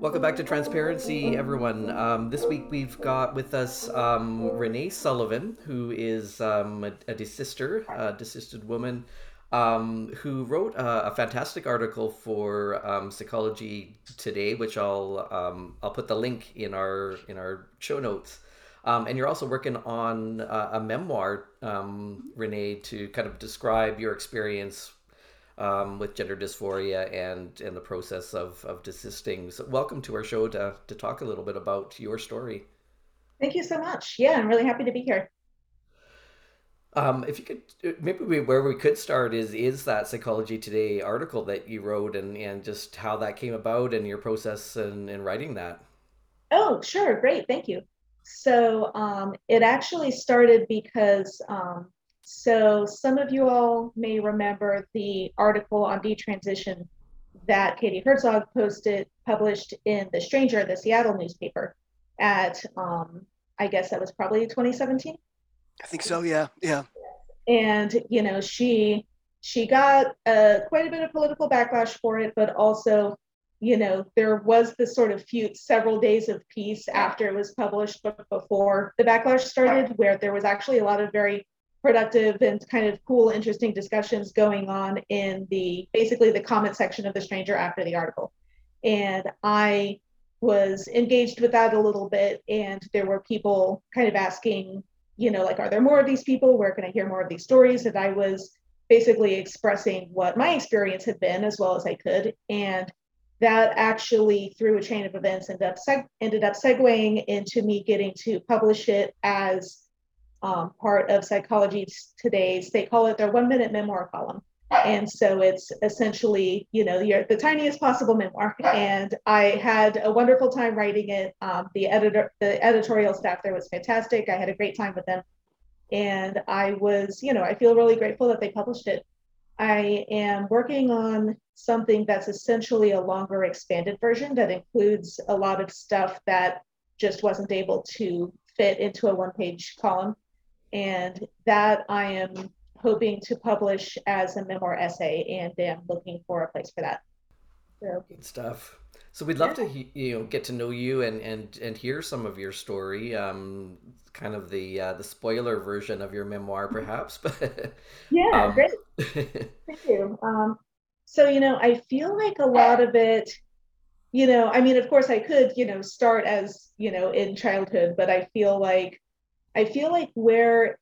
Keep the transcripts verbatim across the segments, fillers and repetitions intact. Welcome back to Transparency, everyone. Um, this week we've got with us um, Renee Sullivan, who is um, a, a desister, a desisted woman, um, who wrote a, a fantastic article for um, Psychology Today, which I'll um, I'll put the link in our in our show notes. Um, and you're also working on uh, a memoir, um, Renee, to kind of describe your experience um, with gender dysphoria and, and the process of, of desisting. So welcome to our show to, to talk a little bit about your story. Thank you so much. Yeah, I'm really happy to be here. Um, if you could, maybe we, where we could start is is that Psychology Today article that you wrote and, and just how that came about and your process in, in writing that. Oh, sure. Great. Thank you. So um, it actually started because, um, so some of you all may remember the article on detransition that Katie Herzog posted, published in The Stranger, the Seattle newspaper at, um, I guess that was probably twenty seventeen. I think so. Yeah. Yeah. And, you know, she, she got uh, quite a bit of political backlash for it, but also, you know, there was this sort of feud, several days of peace after it was published, but before the backlash started, where there was actually a lot of very productive and kind of cool, interesting discussions going on in the, basically the comment section of The Stranger after the article. And I was engaged with that a little bit, and there were people kind of asking, you know, like, are there more of these people? Where can I hear more of these stories? And I was basically expressing what my experience had been as well as I could. And that actually, through a chain of events, ended up seg- ended up segueing into me getting to publish it as um, part of Psychology Today's, they call it their one-minute memoir column. And so it's essentially, you know, your, the tiniest possible memoir. And I had a wonderful time writing it. Um, the editor, the editorial staff there was fantastic. I had a great time with them. And I was, you know, I feel really grateful that they published it. I am working on something that's essentially a longer expanded version that includes a lot of stuff that just wasn't able to fit into a one-page column. And that I am hoping to publish as a memoir essay, and am looking for a place for that. So, good stuff. So we'd love yeah. to you know, get to know you and, and, and hear some of your story, um, kind of the uh, the spoiler version of your memoir, perhaps. yeah, um, great. Thank you. Um, so, you know, I feel like a lot of it, you know, I mean, of course I could, you know, start as, you know, in childhood, but I feel like, I feel like where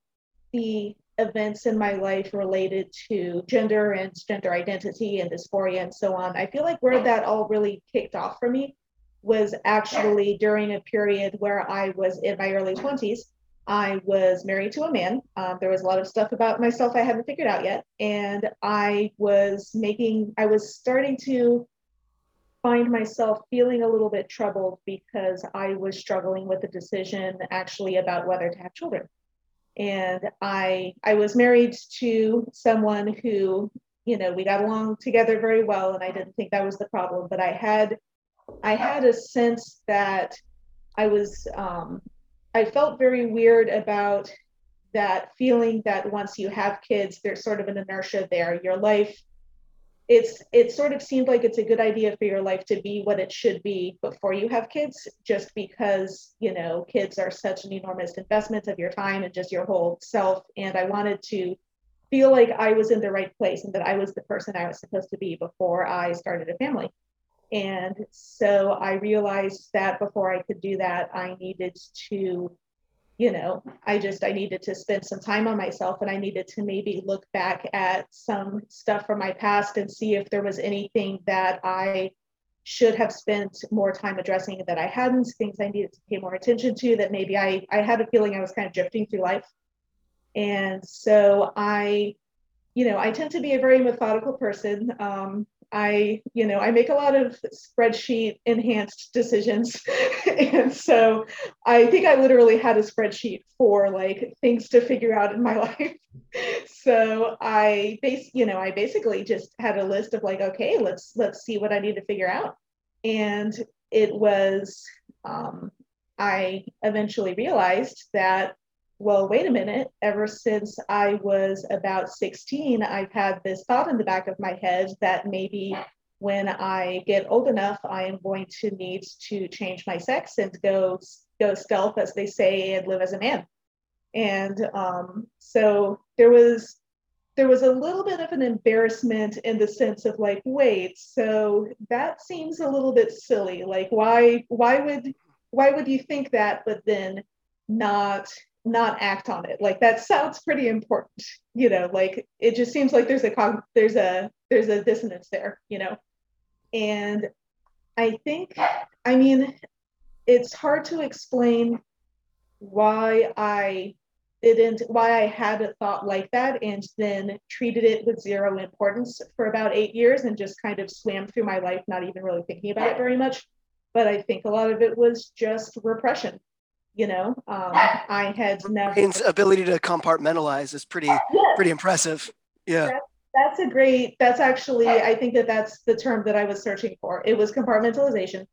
the events in my life related to gender and gender identity and dysphoria and so on, I feel like where that all really kicked off for me was actually during a period where I was in my early twenties. I was married to a man. Um, there was a lot of stuff about myself I hadn't figured out yet. And I was making, I was starting to find myself feeling a little bit troubled because I was struggling with the decision actually about whether to have children. And I I was married to someone who, you know, we got along together very well, and I didn't think that was the problem, but I had I had a sense that I was, um, I felt very weird about that feeling that once you have kids, there's sort of an inertia there. Your life, it's it sort of seemed like it's a good idea for your life to be what it should be before you have kids, just because, you know, kids are such an enormous investment of your time and just your whole self. And I wanted to feel like I was in the right place and that I was the person I was supposed to be before I started a family. And so I realized that before I could do that, I needed to, you know, I just, I needed to spend some time on myself, and I needed to maybe look back at some stuff from my past and see if there was anything that I should have spent more time addressing that I hadn't, things I needed to pay more attention to, that maybe I, I had a feeling I was kind of drifting through life. And so I, you know, I tend to be a very methodical person. Um, I, you know, I make a lot of spreadsheet enhanced decisions. And so I think I literally had a spreadsheet for like things to figure out in my life. So I base, you know, I basically just had a list of like, okay, let's, let's see what I need to figure out. And it was, um, I eventually realized that, well, wait a minute, ever since I was about sixteen, I've had this thought in the back of my head that maybe when I get old enough, I am going to need to change my sex and go, go stealth, as they say, and live as a man. And um, so there was, there was a little bit of an embarrassment in the sense of like, wait, so that seems a little bit silly. Like, why, why would, why would you think that, but then not, not act on it? Like, that sounds pretty important, you know, like it just seems like there's a cog- there's a there's a dissonance there, you know. And I think, I mean, it's hard to explain why I didn't why I had a thought like that and then treated it with zero importance for about eight years and just kind of swam through my life not even really thinking about it very much. But I think a lot of it was just repression. You know, um, I had never. Brain's ability to compartmentalize is pretty, yes. pretty impressive. Yeah. That, that's a great, that's actually, I think that that's the term that I was searching for. It was compartmentalization.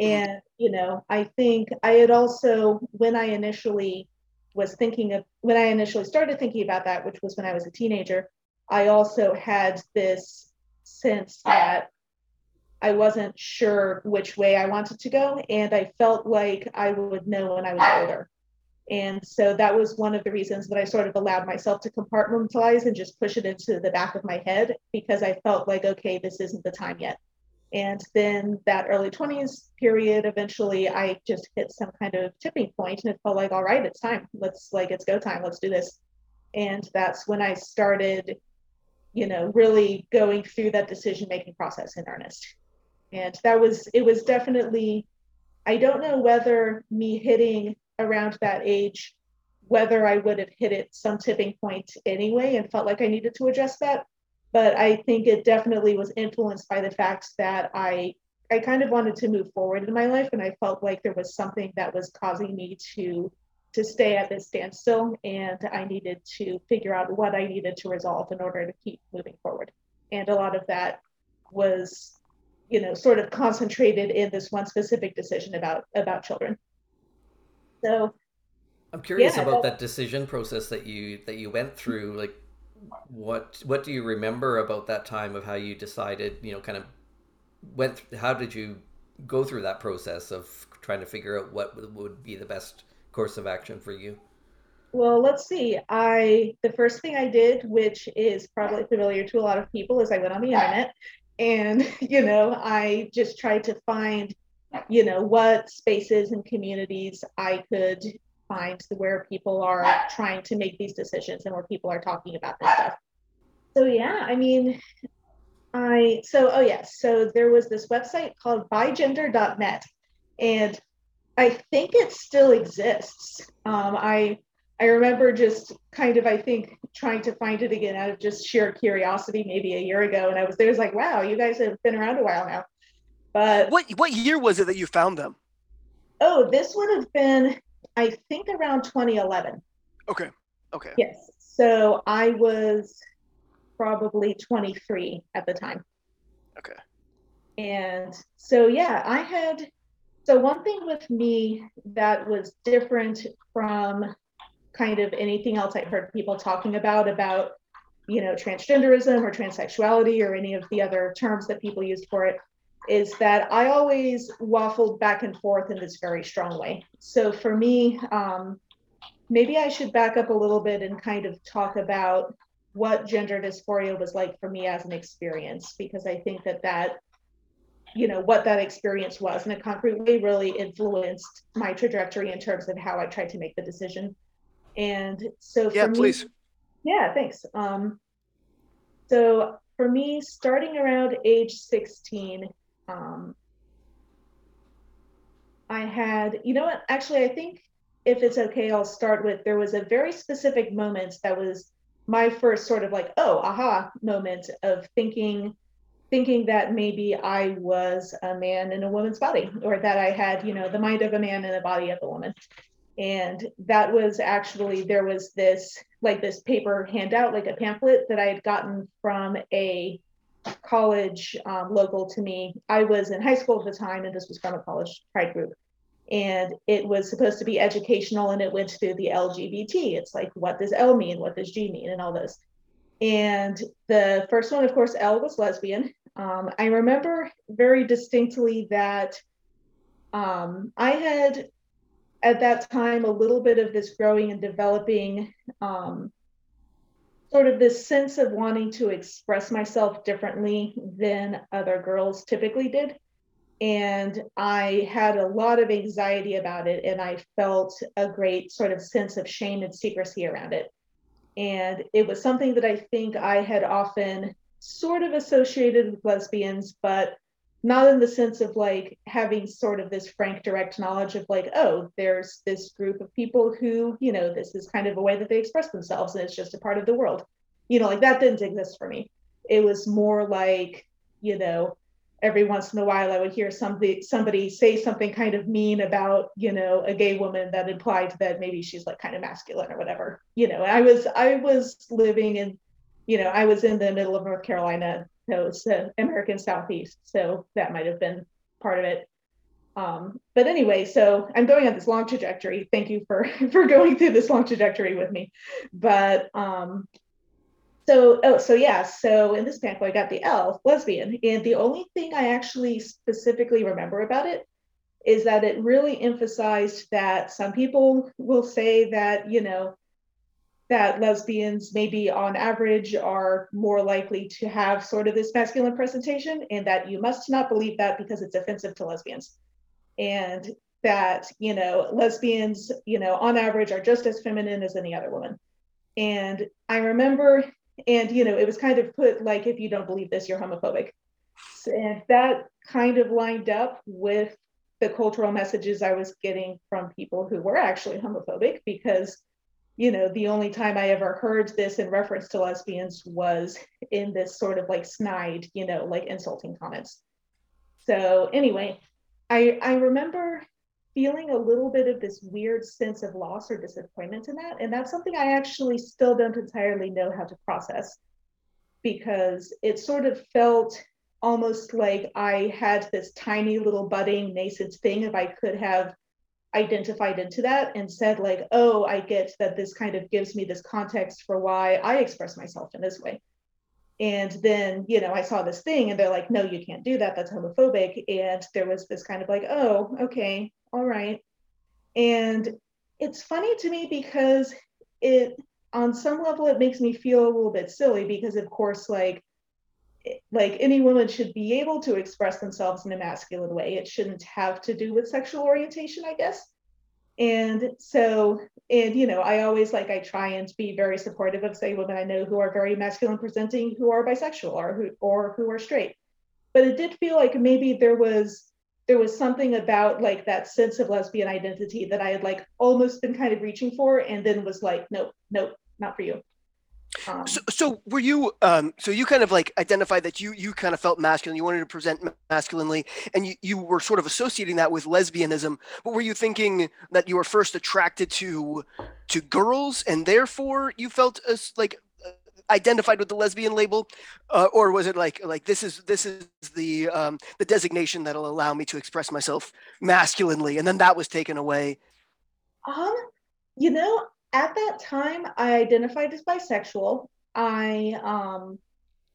And, you know, I think I had also, when I initially was thinking of, when I initially started thinking about that, which was when I was a teenager, I also had this sense that I wasn't sure which way I wanted to go, and I felt like I would know when I was older. And so that was one of the reasons that I sort of allowed myself to compartmentalize and just push it into the back of my head, because I felt like, okay, this isn't the time yet. And then that early twenties period, eventually I just hit some kind of tipping point, and it felt like, all right, it's time. Let's like, it's go time. Let's do this. And that's when I started, you know, really going through that decision-making process in earnest. And that was, it was definitely, I don't know whether me hitting around that age, whether I would have hit it some tipping point anyway and felt like I needed to address that. But I think it definitely was influenced by the fact that I, I kind of wanted to move forward in my life. And I felt like there was something that was causing me to, to stay at this standstill. And I needed to figure out what I needed to resolve in order to keep moving forward. And a lot of that was, you know, sort of concentrated in this one specific decision about, about children. So I'm curious yeah, about that decision process that you, that you went through. Like, what, what do you remember about that time of how you decided, you know, kind of went, th- how did you go through that process of trying to figure out what would be the best course of action for you? Well, let's see. I, the first thing I did, which is probably familiar to a lot of people, is I went on the internet. And, you know, I just tried to find, you know, what spaces and communities I could find where people are trying to make these decisions and where people are talking about this stuff. So, yeah, I mean, I, so, oh, yes. So there was this website called Bi Gender dot net, and I think it still exists. Um, I, I remember just kind of, I think, trying to find it again out of just sheer curiosity maybe a year ago. And I was there was like, wow, you guys have been around a while now. But what what year was it that you found them? Oh, this would have been, I think, around twenty eleven. Okay. Okay. Yes. So I was probably twenty-three at the time. Okay. And so, yeah, I had, so one thing with me that was different from kind of anything else I heard people talking about, about, you know, transgenderism or transsexuality or any of the other terms that people used for it, is that I always waffled back and forth in this very strong way. So for me, um, maybe I should back up a little bit and kind of talk about what gender dysphoria was like for me as an experience, because I think that that, you know, what that experience was in a concrete way really influenced my trajectory in terms of how I tried to make the decision. And so for yeah, me, please. yeah, thanks. Um, so for me, starting around age sixteen, um, I had, you know what, actually, I think if it's okay, I'll start with, there was a very specific moment that was my first sort of like, oh, aha moment of thinking, thinking that maybe I was a man in a woman's body, or that I had, you know, the mind of a man and the body of a woman. And that was actually, there was this, like this paper handout, like a pamphlet that I had gotten from a college um, local to me. I was in high school at the time, and this was from a college pride group. And it was supposed to be educational, and it went through the L G B T. It's like, what does L mean? What does G mean? And all this. And the first one, of course, L was lesbian. Um, I remember very distinctly that um, I had, at that time, a little bit of this growing and developing um, sort of this sense of wanting to express myself differently than other girls typically did. And I had a lot of anxiety about it, and I felt a great sort of sense of shame and secrecy around it. And it was something that I think I had often sort of associated with lesbians, but not in the sense of like having sort of this frank, direct knowledge of like, oh, there's this group of people who, you know, this is kind of a way that they express themselves, and it's just a part of the world. You know, like that didn't exist for me. It was more like, you know, every once in a while I would hear somebody, somebody say something kind of mean about, you know, a gay woman that implied that maybe she's like kind of masculine or whatever. You know, I was, I was living in, you know, I was in the middle of North Carolina. So it's the American Southeast. So that might've been part of it. Um, but anyway, so I'm going on this long trajectory. Thank you for, for going through this long trajectory with me. But, um, So, oh, so yeah, so in this pamphlet, I got the L, lesbian, and the only thing I actually specifically remember about it is that it really emphasized that some people will say that, you know, that lesbians maybe on average are more likely to have sort of this masculine presentation, and that you must not believe that because it's offensive to lesbians. And that, you know, lesbians, you know, on average are just as feminine as any other woman. And I remember, and, you know, it was kind of put like, if you don't believe this, you're homophobic. So, and that kind of lined up with the cultural messages I was getting from people who were actually homophobic, because, you know, the only time I ever heard this in reference to lesbians was in this sort of like snide, you know, like insulting comments. So anyway, I, I remember feeling a little bit of this weird sense of loss or disappointment in that. And that's something I actually still don't entirely know how to process, because it sort of felt almost like I had this tiny little budding nascent thing. If I could have identified into that and said like, oh, I get that this kind of gives me this context for why I express myself in this way. And then, you know, I saw this thing and they're like, no, you can't do that. That's homophobic. And there was this kind of like, oh, okay, all right. And it's funny to me because it, on some level, it makes me feel a little bit silly, because of course, like, like any woman should be able to express themselves in a masculine way. It shouldn't have to do with sexual orientation, I guess. And so, and, you know, I always like, I try and be very supportive of, say, women I know who are very masculine presenting, who are bisexual or who, or who are straight. But it did feel like maybe there was, there was something about like that sense of lesbian identity that I had like almost been kind of reaching for, and then was like, nope, nope, not for you. Um, so, so were you, um, so you kind of like identified that you, you kind of felt masculine, you wanted to present masculinely, and you, you were sort of associating that with lesbianism, but were you thinking that you were first attracted to, to girls and therefore you felt uh, like identified with the lesbian label? Uh, or was it like, like, this is, this is the, um, the designation that'll allow me to express myself masculinely, and then that was taken away? Um, you know, at that time, I identified as bisexual. I, um,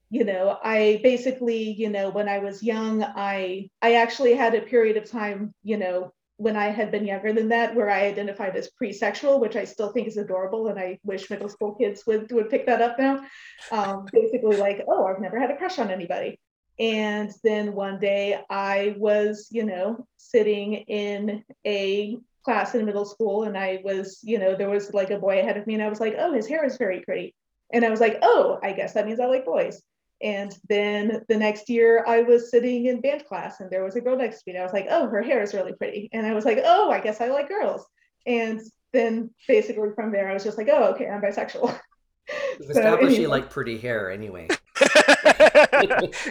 you know, I basically, you know, when I was young, I I actually had a period of time, you know, when I had been younger than that, where I identified as pre-sexual, which I still think is adorable. And I wish middle school kids would, would pick that up now. Um, basically like, oh, I've never had a crush on anybody. And then one day I was, you know, sitting in a class in middle school, and I was, you know, there was like a boy ahead of me, and I was like, oh, his hair is very pretty. And I was like, oh, I guess that means I like boys. And then the next year I was sitting in band class, and there was a girl next to me, and I was like, oh, her hair is really pretty. And I was like, oh, I guess I like girls. And then basically from there, I was just like, oh, okay, I'm bisexual. It was so, established anyway. You like pretty hair anyway.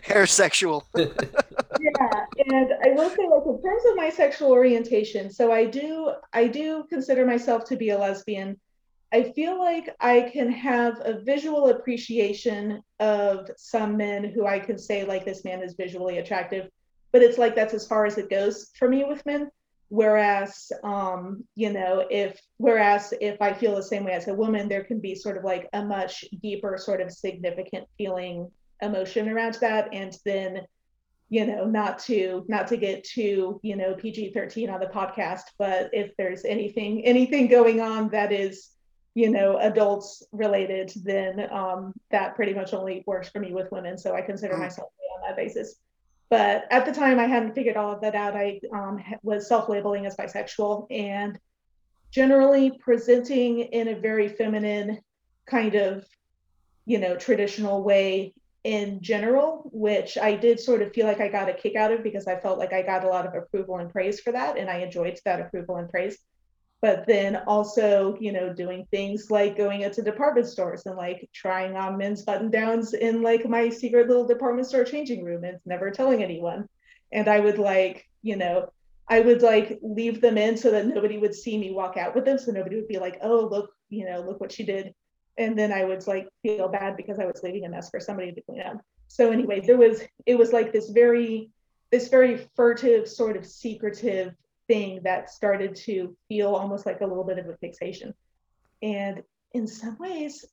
Hair sexual. Yeah, and I will say, like, in terms of my sexual orientation, so I do, I do consider myself to be a lesbian. I feel like I can have a visual appreciation of some men who I can say, like, this man is visually attractive, but it's like that's as far as it goes for me with men. Whereas, um, you know, if, whereas if I feel the same way as a woman, there can be sort of like a much deeper sort of significant feeling emotion around that. And then, you know, not to, not to get too, you know, P G thirteen on the podcast, but if there's anything, anything going on that is, you know, adults related, then um, that pretty much only works for me with women. So I consider mm. myself on that basis. But at the time, I hadn't figured all of that out. I um, was self-labeling as bisexual and generally presenting in a very feminine kind of, you know, traditional way in general, which I did sort of feel like I got a kick out of because I felt like I got a lot of approval and praise for that. And I enjoyed that approval and praise. But then also, you know, doing things like going into department stores and like trying on men's button downs in like my secret little department store changing room and never telling anyone. And I would like, you know, I would like leave them in so that nobody would see me walk out with them. So nobody would be like, oh, look, you know, look what she did. And then I would like feel bad because I was leaving a mess for somebody to clean up. So anyway, there was, it was like this very, this very furtive sort of secretive thing that started to feel almost like a little bit of a fixation. And in some ways,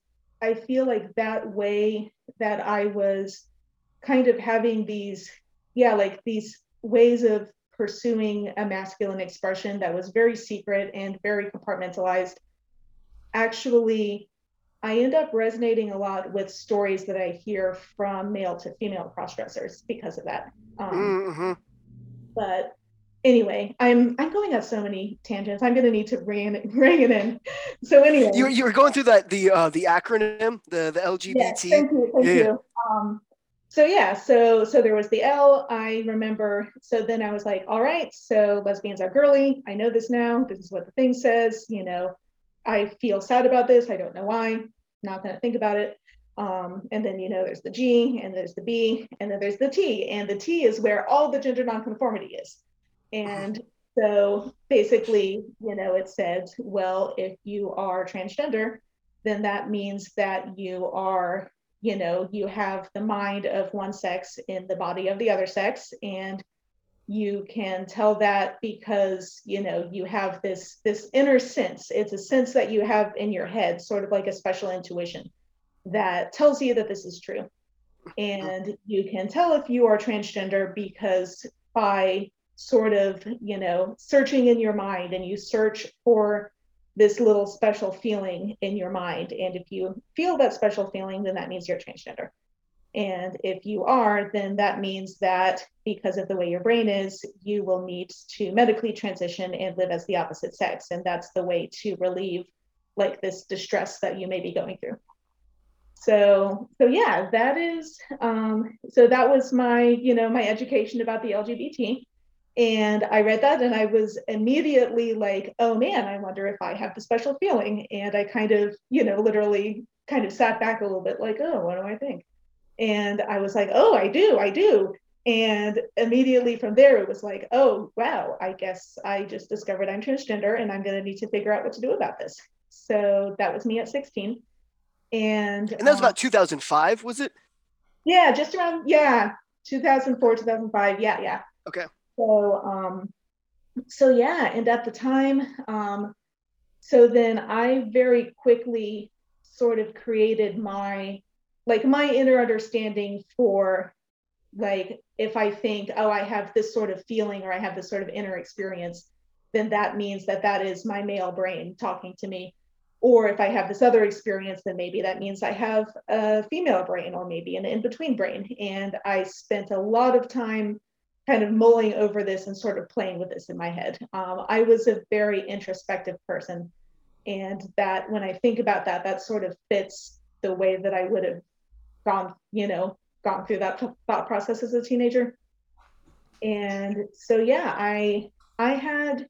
I feel like that way that I was kind of having these, yeah, like these ways of pursuing a masculine expression that was very secret and very compartmentalized. Actually, I end up resonating a lot with stories that I hear from male to female crossdressers because of that. Um, mm-hmm. But Anyway, I'm I'm going on so many tangents. I'm going to need to bring it, bring it in. So anyway, you you were going through that the uh, the acronym the the L G B T. Yeah, thank you, thank yeah. you. Um, so yeah, so so there was the L. I remember. So then I was like, all right, so lesbians are girly. I know this now. This is what the thing says. You know, I feel sad about this. I don't know why. Not going to think about it. Um, and then, you know, there's the G, and there's the B, and then there's the T, and the T is where all the gender nonconformity is. And so basically, you know, it said, well, if you are transgender, then that means that you are, you know, you have the mind of one sex in the body of the other sex. And you can tell that because, you know, you have this, this inner sense. It's a sense that you have in your head, sort of like a special intuition that tells you that this is true. And you can tell if you are transgender because by sort of, you know, searching in your mind, and you search for this little special feeling in your mind. And if you feel that special feeling, then that means you're transgender. And if you are, then that means that because of the way your brain is, you will need to medically transition and live as the opposite sex. And that's the way to relieve like this distress that you may be going through. So, so yeah, that is, um, so that was my, you know, my education about the L G B T. And I read that and I was immediately like, oh man, I wonder if I have the special feeling. And I kind of, you know, literally kind of sat back a little bit like, oh, what do I think? And I was like, oh, I do, I do. And immediately from there, it was like, oh, wow, I guess I just discovered I'm transgender and I'm going to need to figure out what to do about this. So that was me at sixteen. And, and that was um, about two thousand five, was it? Yeah, just around, yeah, two thousand four, two thousand five. Yeah, yeah. Okay. So, um, so yeah, and at the time, um, so then I very quickly sort of created my, like my inner understanding for like, if I think, oh, I have this sort of feeling or I have this sort of inner experience, then that means that that is my male brain talking to me. Or if I have this other experience, then maybe that means I have a female brain or maybe an in-between brain. And I spent a lot of time kind of mulling over this and sort of playing with this in my head. Um, I was a very introspective person. And that when I think about that, that sort of fits the way that I would have gone, you know, gone through that thought process as a teenager. And so, yeah, I, I had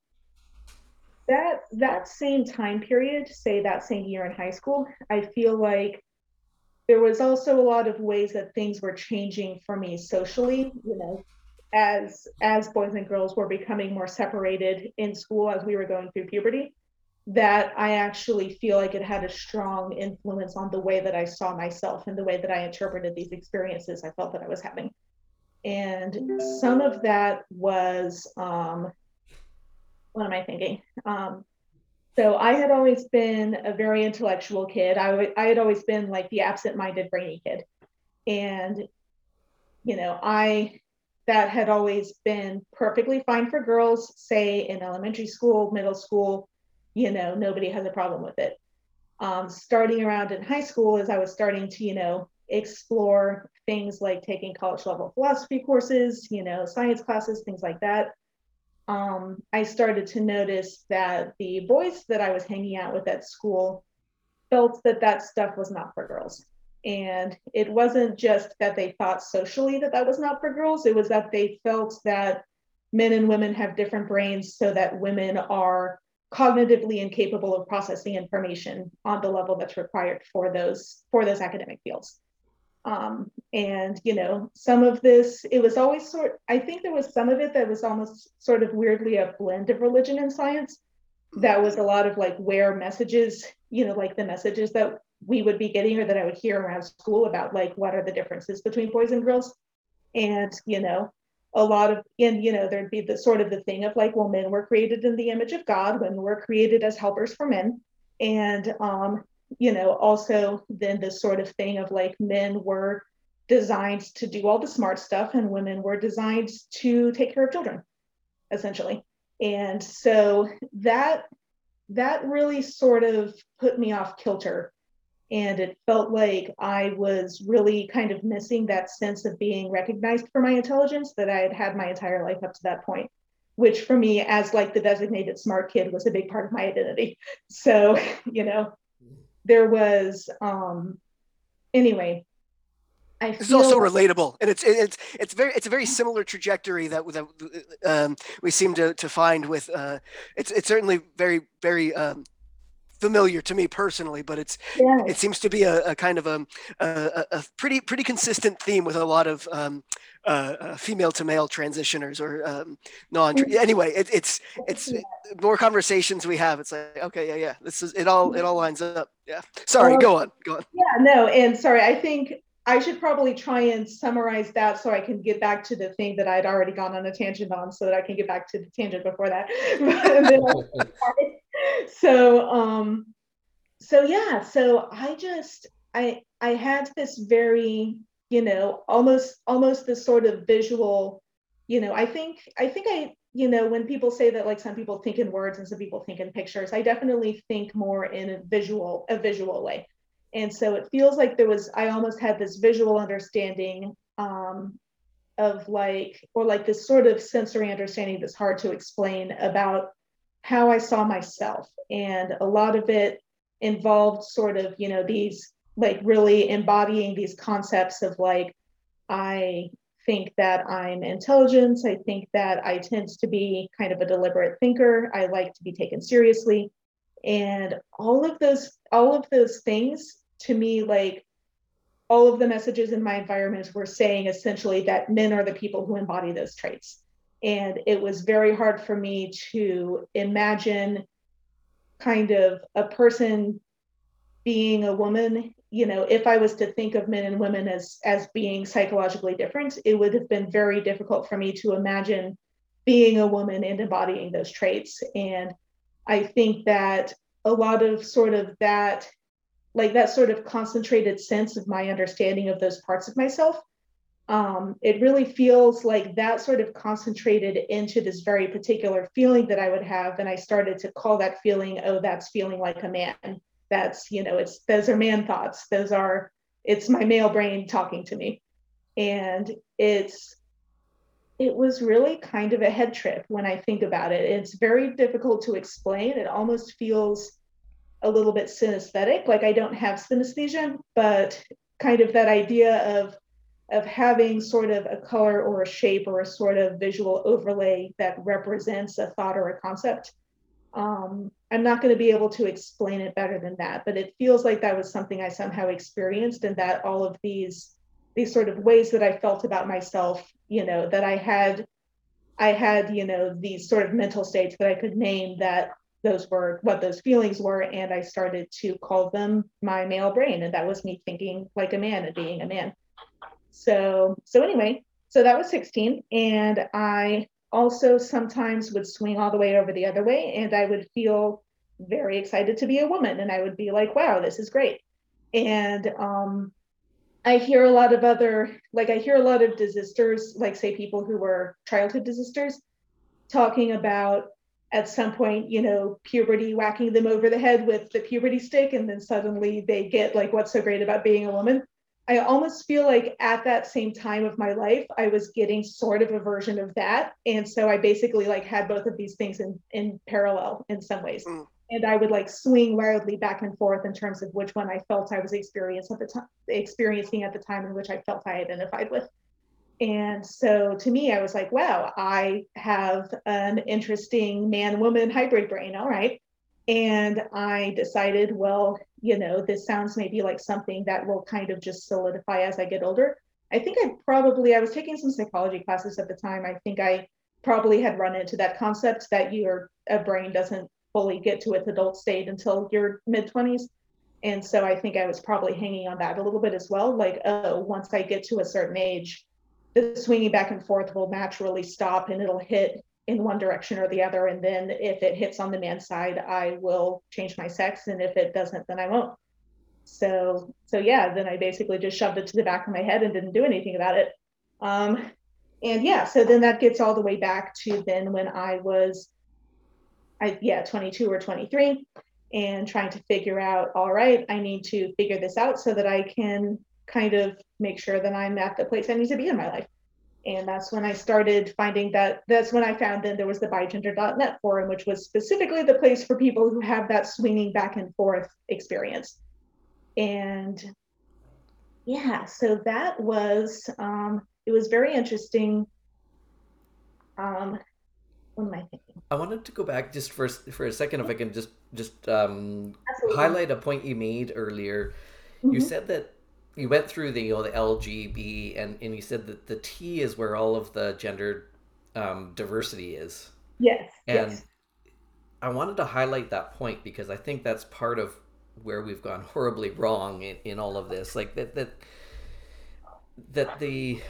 that, that same time period, say that same year in high school, I feel like there was also a lot of ways that things were changing for me socially, you know, as as boys and girls were becoming more separated in school as we were going through puberty, that I actually feel like it had a strong influence on the way that I saw myself and the way that I interpreted these experiences I felt that I was having. And some of that was, um, what am I thinking? Um, so I had always been a very intellectual kid. I, w- I had always been like the absent-minded brainy kid. And, you know, I, that had always been perfectly fine for girls, say in elementary school, middle school, you know, nobody has a problem with it. Um, starting around in high school, as I was starting to, you know, explore things like taking college level philosophy courses, you know, science classes, things like that, um, I started to notice that the boys that I was hanging out with at school felt that that stuff was not for girls. And it wasn't just that they thought socially that that was not for girls, it was that they felt that men and women have different brains, so that women are cognitively incapable of processing information on the level that's required for those for those academic fields. Um, and, you know, some of this, it was always sort, I think there was some of it that was almost sort of weirdly a blend of religion and science. That was a lot of like where messages, you know, like the messages that we would be getting or that I would hear around school about like, what are the differences between boys and girls? And, you know, a lot of, and, you know, there'd be the sort of the thing of like, well, men were created in the image of God, women were created as helpers for men. And, um, you know, also then this sort of thing of like, men were designed to do all the smart stuff and women were designed to take care of children, essentially. And so that, that really sort of put me off kilter. And it felt like I was really kind of missing that sense of being recognized for my intelligence that I had had my entire life up to that point, which for me as like the designated smart kid was a big part of my identity. So, you know, there was, um, anyway. I feel it's also relatable, and it's it's it's very it's a very similar trajectory that, that um, we seem to to find with uh, it's it's certainly very very. Um, familiar to me personally, but it's yeah. It seems to be a, a kind of a, a a pretty pretty consistent theme with a lot of um, uh, female to male transitioners or um, non. Anyway, it, it's it's yeah. More conversations we have. It's like okay, yeah, yeah. This is it all. It all lines up. Yeah. Sorry. Um, go on. Go on. Yeah. No. And sorry. I think I should probably try and summarize that so I can get back to the thing that I'd already gone on a tangent on, so that I can get back to the tangent before that. So, um, so yeah, so I just, I, I had this very, you know, almost, almost this sort of visual, you know, I think, I think I, you know, when people say that, like, some people think in words and some people think in pictures, I definitely think more in a visual, a visual way. And so it feels like there was, I almost had this visual understanding, um, of like, or like this sort of sensory understanding that's hard to explain about how I saw myself. And a lot of it involved sort of, you know, these like really embodying these concepts of like, I think that I'm intelligent. I think that I tend to be kind of a deliberate thinker. I like to be taken seriously. And all of those, all of those things to me, like all of the messages in my environment were saying essentially that men are the people who embody those traits. And it was very hard for me to imagine kind of a person being a woman. You know, if I was to think of men and women as as being psychologically different, it would have been very difficult for me to imagine being a woman and embodying those traits. And I think that a lot of sort of that, like that sort of concentrated sense of my understanding of those parts of myself, Um, it really feels like that sort of concentrated into this very particular feeling that I would have. And I started to call that feeling, oh, that's feeling like a man. That's, you know, it's, those are man thoughts. Those are, it's my male brain talking to me. And it's, it was really kind of a head trip when I think about it. It's very difficult to explain. It almost feels a little bit synesthetic. Like I don't have synesthesia, but kind of that idea of of having sort of a color or a shape or a sort of visual overlay that represents a thought or a concept Um, I'm not going to be able to explain it better than that, but it feels like that was something I somehow experienced, and that all of these these sort of ways that I felt about myself, you know, that I had, I had, you know, these sort of mental states that I could name that those were what those feelings were. And I started to call them my male brain. And that was me thinking like a man and being a man. So, so anyway, so that was sixteen. And I also sometimes would swing all the way over the other way. And I would feel very excited to be a woman. And I would be like, wow, this is great. And, um, I hear a lot of other, like I hear a lot of desisters, like say people who were childhood desisters talking about at some point, you know, puberty whacking them over the head with the puberty stick. And then suddenly they get like, what's so great about being a woman? I almost feel like at that same time of my life, I was getting sort of a version of that. And so I basically like had both of these things in, in parallel in some ways. Mm. And I would like swing wildly back and forth in terms of which one I felt I was experiencing at the time, experiencing at the time in which I felt I identified with. And so to me, I was like, wow, I have an interesting man-woman hybrid brain. All right. And I decided, well, you know, this sounds maybe like something that will kind of just solidify as I get older. I think I probably, I was taking some psychology classes at the time. I think I probably had run into that concept that your a brain doesn't fully get to its adult state until your mid-twenties. And so I think I was probably hanging on that a little bit as well. Like, oh, once I get to a certain age, the swinging back and forth will naturally stop and it'll hit in one direction or the other. And then if it hits on the man's side, I will change my sex. And if it doesn't, then I won't. So, so yeah, then I basically just shoved it to the back of my head and didn't do anything about it. Um, and yeah, so then that gets all the way back to then when I was I, yeah, twenty-two or twenty-three, and trying to figure out, all right, I need to figure this out so that I can kind of make sure that I'm at the place I need to be in my life. And that's when I started finding that, that's when I found then there was the bi gender dot net forum, which was specifically the place for people who have that swinging back and forth experience. And yeah, so that was, um, it was very interesting. Um, What am I thinking? I wanted to go back just for for a second, if I can just just um, highlight a point you made earlier. Mm-hmm. You said that you went through the you know the L, G, B, and and you said that the T is where all of the gender um, diversity is. Yes. And yes. I wanted to highlight that point because I think that's part of where we've gone horribly wrong in, in all of this. Like that that that the.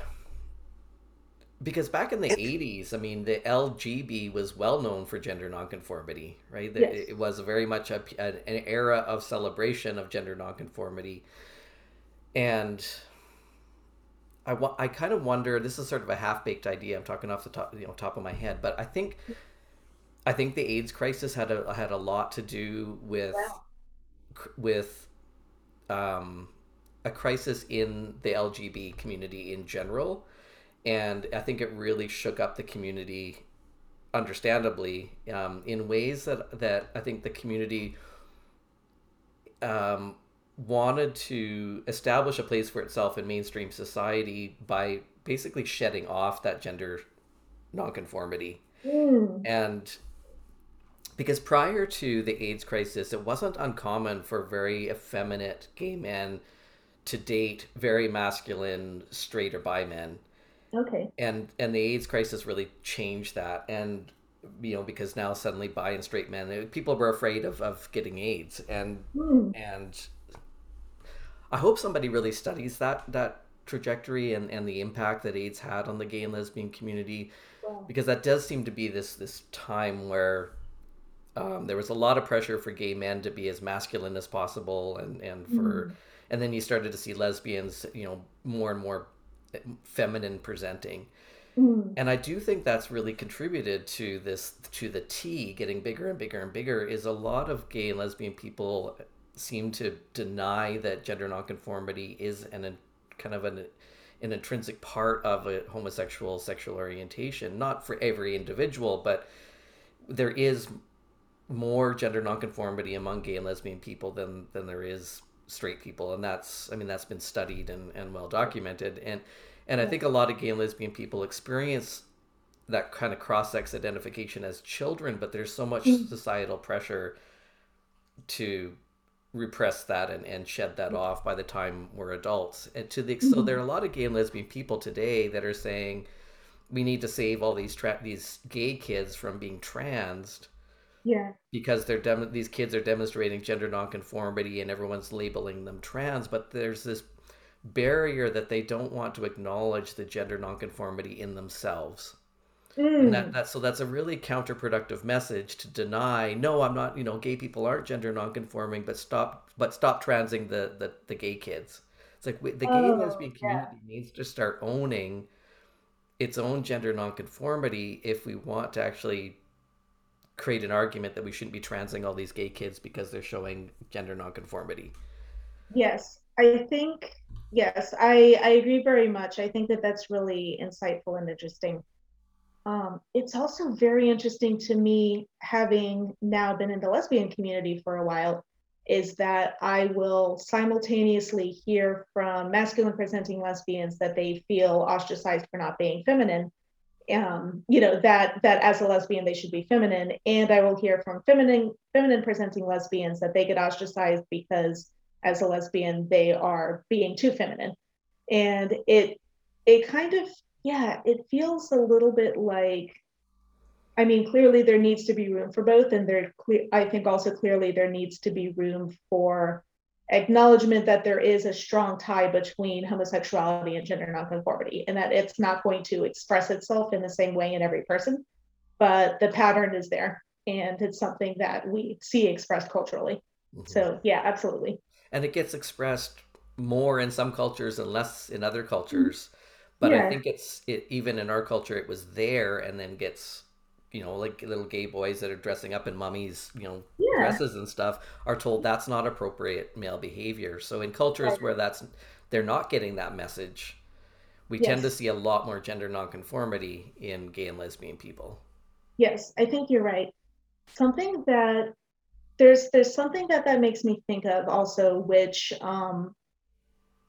Because back in the eighties, I mean, the L G B was well known for gender nonconformity, right? Yes. It was very much a, an era of celebration of gender nonconformity. And I, I kind of wonder, this is sort of a half-baked idea, I'm talking off the top, you know, top of my head, but I think I think the AIDS crisis had a, had a lot to do with, wow. with um, a crisis in the L G B community in general. And I think it really shook up the community, understandably, um, in ways that, that I think the community um, wanted to establish a place for itself in mainstream society by basically shedding off that gender nonconformity. Mm. And because prior to the AIDS crisis, it wasn't uncommon for very effeminate gay men to date very masculine straight or bi men. Okay. And and the AIDS crisis really changed that, and you know because now suddenly bi and straight men, people were afraid of, of getting AIDS, and mm. and I hope somebody really studies that that trajectory and, and the impact that AIDS had on the gay and lesbian community, yeah. because that does seem to be this this time where um, there was a lot of pressure for gay men to be as masculine as possible, and and for mm. and then you started to see lesbians you know more and more feminine presenting. Mm. And I do think that's really contributed to this, to the T getting bigger and bigger and bigger, is a lot of gay and lesbian people seem to deny that gender nonconformity is an, a, kind of an, an intrinsic part of a homosexual sexual orientation, not for every individual, but there is more gender nonconformity among gay and lesbian people than, than there is straight people, and that's I mean that's been studied and, and well documented, and and I think a lot of gay and lesbian people experience that kind of cross-sex identification as children, but there's so much societal pressure to repress that and, and shed that off by the time we're adults. And to the, so there are a lot of gay and lesbian people today that are saying we need to save all these tra- these gay kids from being transed. Yeah. Because they're dem- these kids are demonstrating gender nonconformity and everyone's labeling them trans, but there's this barrier that they don't want to acknowledge the gender nonconformity in themselves. Mm. And that, that so that's a really counterproductive message to deny, no, I'm not, you know, gay people aren't gender nonconforming, but stop but stop transing the the, the gay kids. It's like we, the oh, gay and lesbian community yeah. needs to start owning its own gender nonconformity if we want to actually create an argument that we shouldn't be transing all these gay kids because they're showing gender nonconformity. Yes, I think, yes, I, I agree very much. I think that that's really insightful and interesting. Um, it's also very interesting to me, having now been in the lesbian community for a while, is that I will simultaneously hear from masculine presenting lesbians that they feel ostracized for not being feminine. Um, you know, that that as a lesbian, they should be feminine. And I will hear from feminine feminine presenting lesbians that they get ostracized because as a lesbian, they are being too feminine. And it it kind of, yeah, it feels a little bit like, I mean, clearly there needs to be room for both. And there, I think also clearly there needs to be room for acknowledgement that there is a strong tie between homosexuality and gender nonconformity, and that it's not going to express itself in the same way in every person, but the pattern is there, and it's something that we see expressed culturally. Mm-hmm. So yeah, absolutely. And it gets expressed more in some cultures and less in other cultures, but yeah. I think it's it even in our culture it was there, and then gets, you know, like little gay boys that are dressing up in mummies, you know, yeah. dresses and stuff, are told that's not appropriate male behavior. So in cultures right. where that's, they're not getting that message, we yes. tend to see a lot more gender nonconformity in gay and lesbian people. Yes, I think you're right. Something that there's, there's something that that makes me think of also, which um,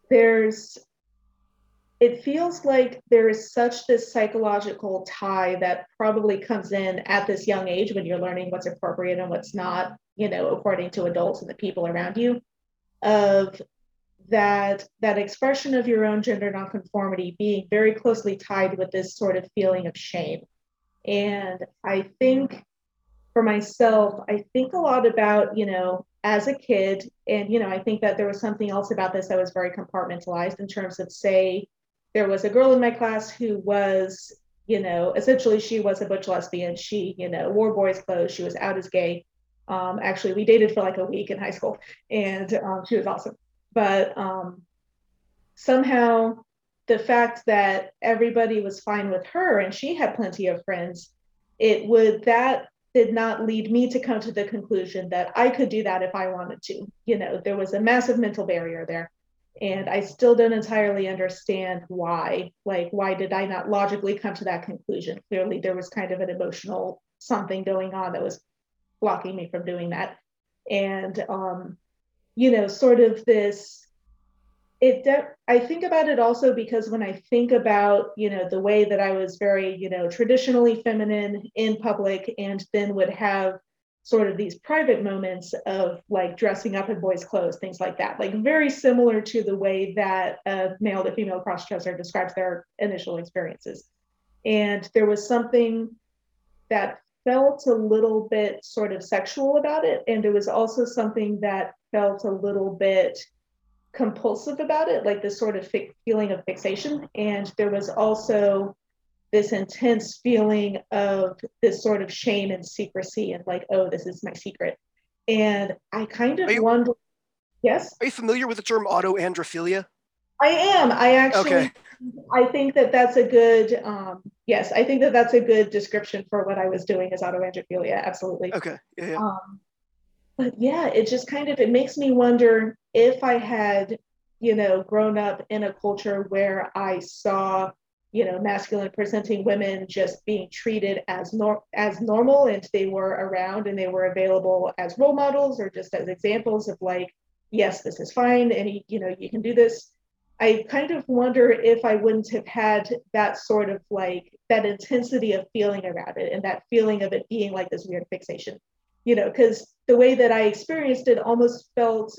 there's, it feels like there is such this psychological tie that probably comes in at this young age when you're learning what's appropriate and what's not, you know, according to adults and the people around you, of that that expression of your own gender nonconformity being very closely tied with this sort of feeling of shame. And I think for myself, I think a lot about, you know, as a kid, and, you know, I think that there was something else about this that was very compartmentalized in terms of, say, there was a girl in my class who was, you know, essentially she was a butch lesbian. She, you know, wore boys' clothes. She was out as gay. Um, actually, we dated for like a week in high school, and um, she was awesome. But um, somehow the fact that everybody was fine with her and she had plenty of friends, it would, that did not lead me to come to the conclusion that I could do that if I wanted to. You know, there was a massive mental barrier there. And I still don't entirely understand why, like, why did I not logically come to that conclusion? Clearly there was kind of an emotional something going on that was blocking me from doing that. And, um, you know, sort of this, it, de- I think about it also because when I think about, you know, the way that I was very, you know, traditionally feminine in public, and then would have sort of these private moments of like dressing up in boys' clothes, things like that, like very similar to the way that a male to female crossdresser describes their initial experiences. And there was something that felt a little bit sort of sexual about it. And there was also something that felt a little bit compulsive about it, like this sort of fi- feeling of fixation. And there was also this intense feeling of this sort of shame and secrecy and like, oh, this is my secret. And I kind of wonder, yes? Are you familiar with the term autoandrophilia? I am. I actually, okay. I think that that's a good, um, yes, I think that that's a good description for what I was doing as autoandrophilia. Absolutely. Okay. Yeah, yeah. Um, but yeah, it just kind of, it makes me wonder if I had, you know, grown up in a culture where I saw, you know, masculine presenting women just being treated as nor- as normal, and they were around and they were available as role models or just as examples of like, yes, this is fine, and you know, you can do this. I kind of wonder if I wouldn't have had that sort of like that intensity of feeling around it and that feeling of it being like this weird fixation, you know, because the way that I experienced it almost felt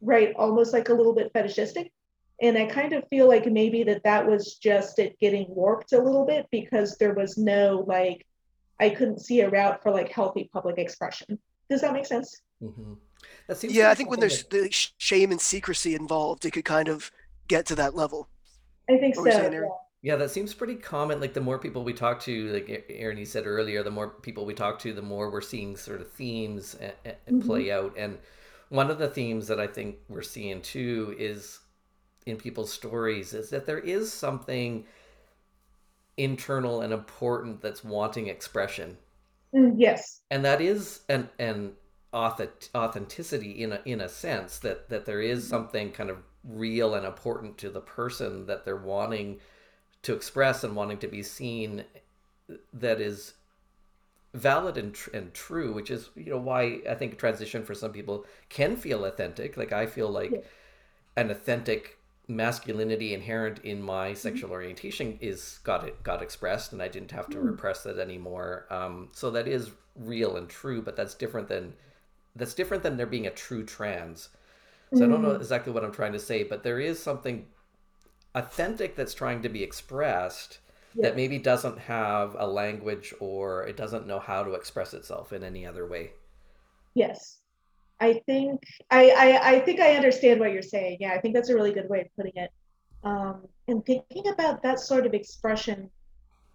right, almost like a little bit fetishistic. And I kind of feel like maybe that that was just it getting warped a little bit because there was no, like, I couldn't see a route for like healthy public expression. Does that make sense? Mm-hmm. That seems yeah, I think when there's the shame and secrecy involved, it could kind of get to that level. I think so. Yeah. yeah, that seems pretty common. Like the more people we talk to, like Erin, you said earlier, the more people we talk to, the more we're seeing sort of themes and, and mm-hmm. play out. And one of the themes that I think we're seeing too is in people's stories is that there is something internal and important that's wanting expression. Yes. And that is an an authenticity in a in a sense that that there is something kind of real and important to the person that they're wanting to express and wanting to be seen, that is valid and tr- and true, which is, you know, why I think transition for some people can feel authentic. Like I feel like yeah. an authentic masculinity inherent in my sexual mm-hmm. orientation is got it got expressed, and I didn't have to mm-hmm. repress that anymore. Um, so that is real and true, but that's different than that's different than there being a true trans. So mm-hmm. I don't know exactly what I'm trying to say, but there is something authentic that's trying to be expressed yeah. that maybe doesn't have a language, or it doesn't know how to express itself in any other way. Yes. I think I, I, I think I understand what you're saying. Yeah, I think that's a really good way of putting it. Um, and thinking about that sort of expression,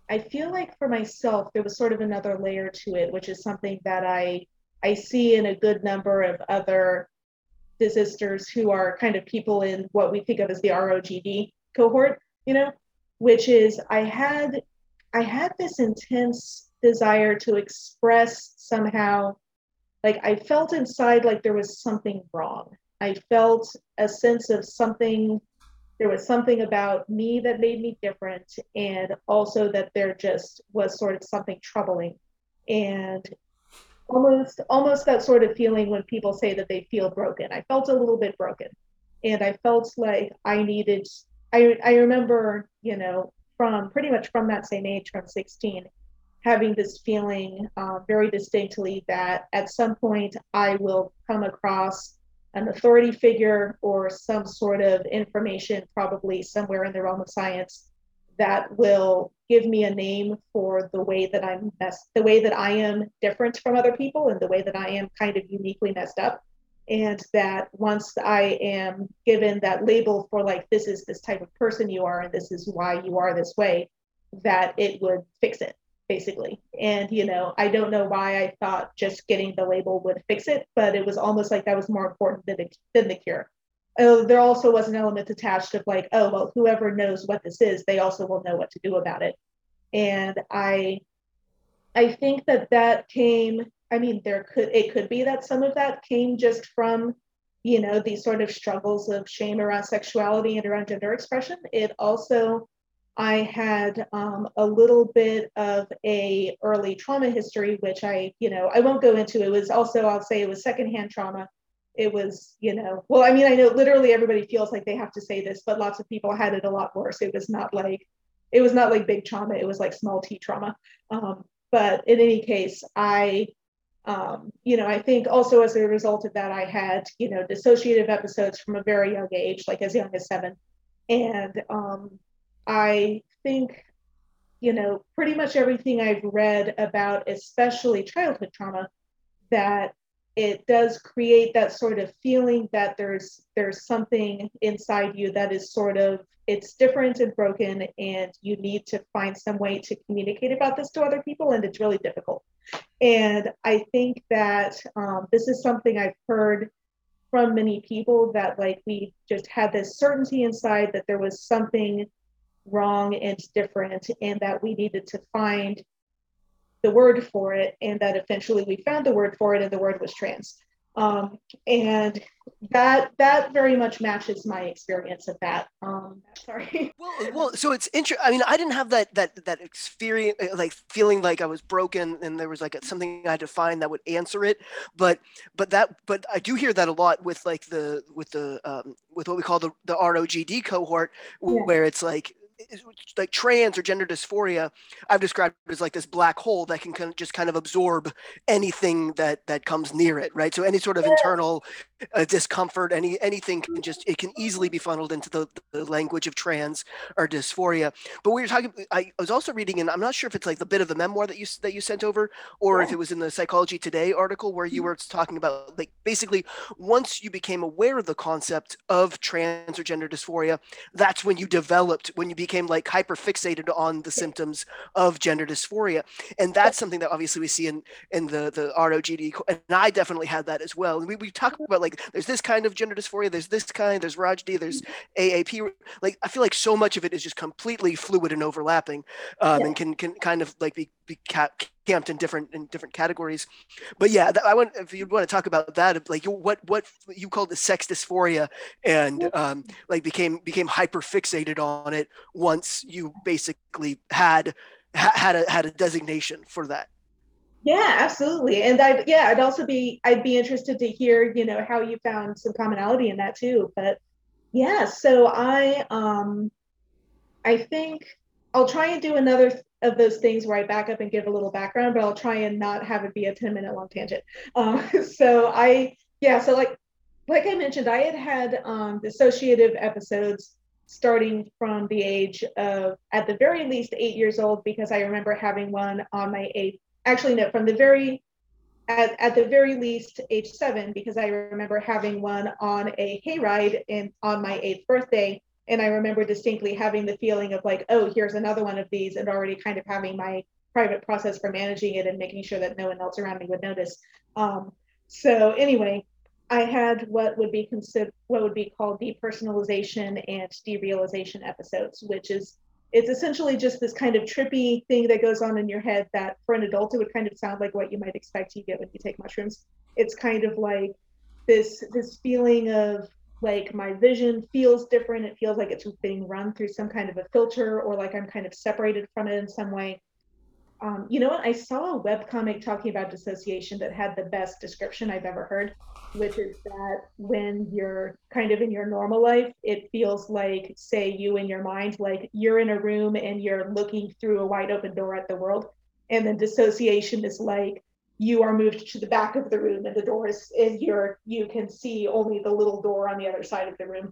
I feel like for myself, there was sort of another layer to it, which is something that I I see in a good number of other desisters who are kind of people in what we think of as the R O G D cohort, you know, which is I had I had this intense desire to express somehow. Like I felt inside like there was something wrong. I felt a sense of something, there was something about me that made me different, and also that there just was sort of something troubling. And almost almost that sort of feeling when people say that they feel broken. I felt a little bit broken. And I felt like I needed, I I remember, you know, from pretty much from that same age, from sixteen, having this feeling uh, very distinctly that at some point I will come across an authority figure or some sort of information, probably somewhere in the realm of science, that will give me a name for the way that I'm messed, the way that I am different from other people and the way that I am kind of uniquely messed up. And that once I am given that label for like, this is this type of person you are, and this is why you are this way, that it would fix it. Basically. And, you know, I don't know why I thought just getting the label would fix it, but it was almost like that was more important than the, than the cure. Uh, there also was an element attached of like, oh, well, whoever knows what this is, they also will know what to do about it. And I, I think that that came, I mean, there could, it could be that some of that came just from, you know, these sort of struggles of shame around sexuality and around gender expression. It also I had um, a little bit of a early trauma history, which I, you know, I won't go into. It was also, I'll say it was secondhand trauma. It was, you know, well, I mean, I know literally everybody feels like they have to say this, but lots of people had it a lot worse. It was not like, it was not like big trauma. It was like small T trauma. Um, but in any case, I, um, you know, I think also as a result of that, I had, you know, dissociative episodes from a very young age, like as young as seven. And, um, I think, you know, pretty much everything I've read about, especially childhood trauma, that it does create that sort of feeling that there's there's something inside you that is sort of, it's different and broken, and you need to find some way to communicate about this to other people, and it's really difficult. And I think that um, this is something I've heard from many people, that like we just had this certainty inside that there was something wrong and different, and that we needed to find the word for it, and that eventually we found the word for it, and the word was trans. Um, and that that very much matches my experience of that. Um, sorry. Well, well, so it's interesting. I mean, I didn't have that that that experience, like feeling like I was broken, and there was like something I had to find that would answer it. But but that but I do hear that a lot with like the with the um, with what we call the the R O G D cohort, yeah. where it's like like trans or gender dysphoria, I've described it as like this black hole that can kind of just kind of absorb anything that that comes near it, right? So any sort of internal uh, discomfort, any anything can just, it can easily be funneled into the, the language of trans or dysphoria. But we were talking, I was also reading, and I'm not sure if it's like the bit of the memoir that you that you sent over, or yeah. if it was in the Psychology Today article where you were talking about like basically once you became aware of the concept of trans or gender dysphoria, that's when you developed, when you became like hyper fixated on the symptoms of gender dysphoria. And that's something that obviously we see in in the the R O G D, and I definitely had that as well. And we, we talk about like there's this kind of gender dysphoria, there's this kind, there's R O G D, there's A A P. Like I feel like so much of it is just completely fluid and overlapping, um, yeah. and can can kind of like be be capped camped in different in different categories. But yeah, I want, if you want to talk about that, like what what you called the sex dysphoria, and um, like became became hyper fixated on it once you basically had had a had a designation for that. Yeah, absolutely. And I yeah, I'd also be I'd be interested to hear, you know, how you found some commonality in that too. But yeah, so I um I think I'll try and do another th- of those things where I back up and give a little background, but I'll try and not have it be a ten minute long tangent. Um, so I, yeah, so like, like I mentioned, I had had um, dissociative episodes starting from the age of, at the very least, eight years old, because I remember having one on my eighth, actually no, from the very, at, at the very least age seven, because I remember having one on a hayride in, on my eighth birthday. And I remember distinctly having the feeling of like, oh, here's another one of these, and already kind of having my private process for managing it and making sure that no one else around me would notice. Um, so anyway, I had what would be considered, what would be called depersonalization and derealization episodes, which is, it's essentially just this kind of trippy thing that goes on in your head that for an adult, it would kind of sound like what you might expect you get when you take mushrooms. It's kind of like this, this feeling of, like my vision feels different. It feels like it's being run through some kind of a filter, or like I'm kind of separated from it in some way. Um, you know what? I saw a webcomic talking about dissociation that had the best description I've ever heard, which is that when you're kind of in your normal life, it feels like, say, you in your mind, like you're in a room and you're looking through a wide open door at the world. And then dissociation is like, you are moved to the back of the room and the door is, and you're, you can see only the little door on the other side of the room.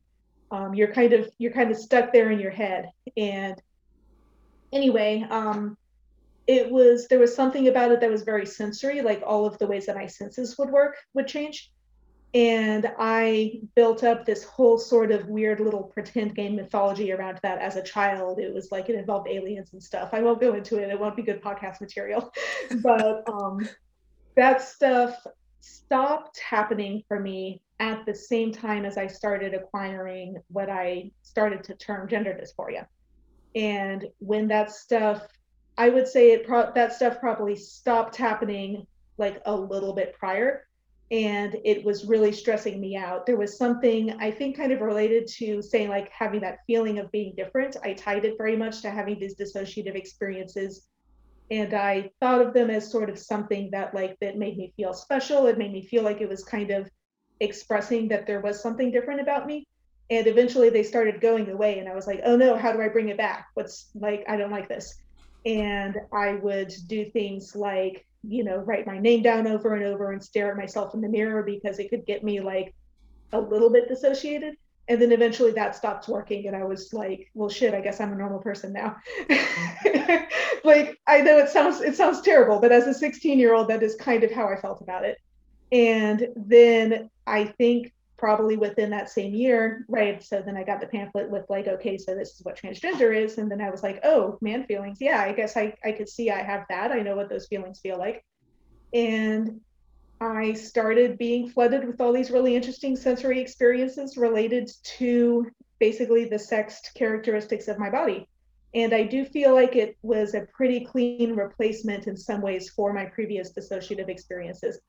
Um, you're kind of, you're kind of stuck there in your head. And anyway, um, it was, there was something about it that was very sensory, like all of the ways that my senses would work would change. And I built up this whole sort of weird little pretend game mythology around that as a child. It was like, it involved aliens and stuff. I won't go into it. It won't be good podcast material, but, um, that stuff stopped happening for me at the same time as I started acquiring what I started to term gender dysphoria. And when that stuff, I would say it pro- that stuff probably stopped happening like a little bit prior, and it was really stressing me out. There was something I think kind of related to saying like having that feeling of being different. I tied it very much to having these dissociative experiences. And I thought of them as sort of something that like, that made me feel special. It made me feel like it was kind of expressing that there was something different about me. And eventually they started going away and I was like, oh no, how do I bring it back? What's like, I don't like this. And I would do things like, you know, write my name down over and over and stare at myself in the mirror because it could get me like a little bit dissociated. And then eventually that stopped working. And I was like, well, shit, I guess I'm a normal person now. Like, I know it sounds, it sounds terrible, but as a sixteen year old, that is kind of how I felt about it. And then I think probably within that same year, right? So then I got the pamphlet with like, okay, so this is what transgender is. And then I was like, oh, man feelings. Yeah, I guess I, I could see I have that. I know what those feelings feel like. And I started being flooded with all these really interesting sensory experiences related to basically the sexed characteristics of my body. And I do feel like it was a pretty clean replacement in some ways for my previous dissociative experiences.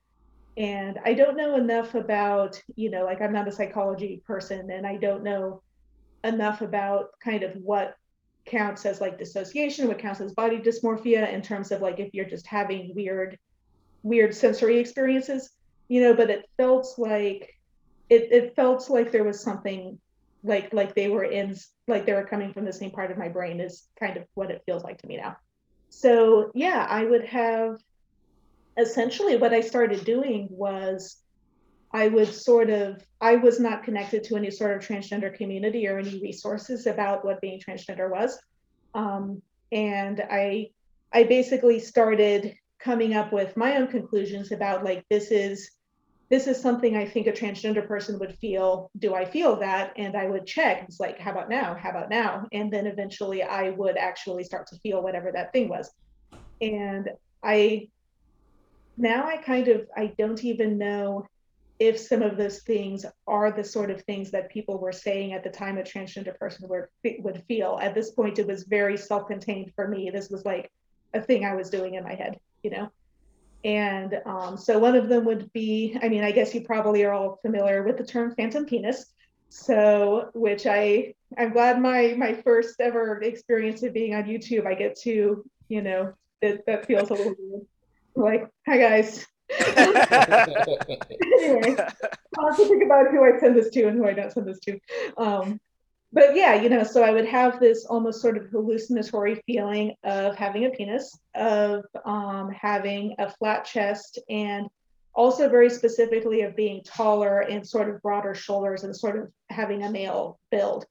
And I don't know enough about, you know, like I'm not a psychology person and I don't know enough about kind of what counts as like dissociation, what counts as body dysmorphia in terms of like if you're just having weird weird sensory experiences, you know, but it felt like, it, it felt like there was something like like they were in, like they were coming from the same part of my brain is kind of what it feels like to me now. So yeah, I would have, essentially what I started doing was I would sort of, I was not connected to any sort of transgender community or any resources about what being transgender was. Um, and I, I basically started coming up with my own conclusions about like, this is, this is something I think a transgender person would feel. Do I feel that? And I would check. It's like, how about now? How about now? And then eventually I would actually start to feel whatever that thing was. And I, now I kind of, I don't even know if some of those things are the sort of things that people were saying at the time a transgender person were, would feel. At this point, it was very self-contained for me. This was like a thing I was doing in my head, you know? And um, so one of them would be, I mean, I guess you probably are all familiar with the term phantom penis. So, which I, I'm glad my, my first ever experience of being on YouTube, I get to, you know, that, that feels a little weird. Like, hi guys. Anyway, I'll have to think about who I send this to and who I don't send this to. Um, but yeah, you know, so I would have this almost sort of hallucinatory feeling of having a penis, of um, having a flat chest, and also very specifically of being taller and sort of broader shoulders and sort of having a male build.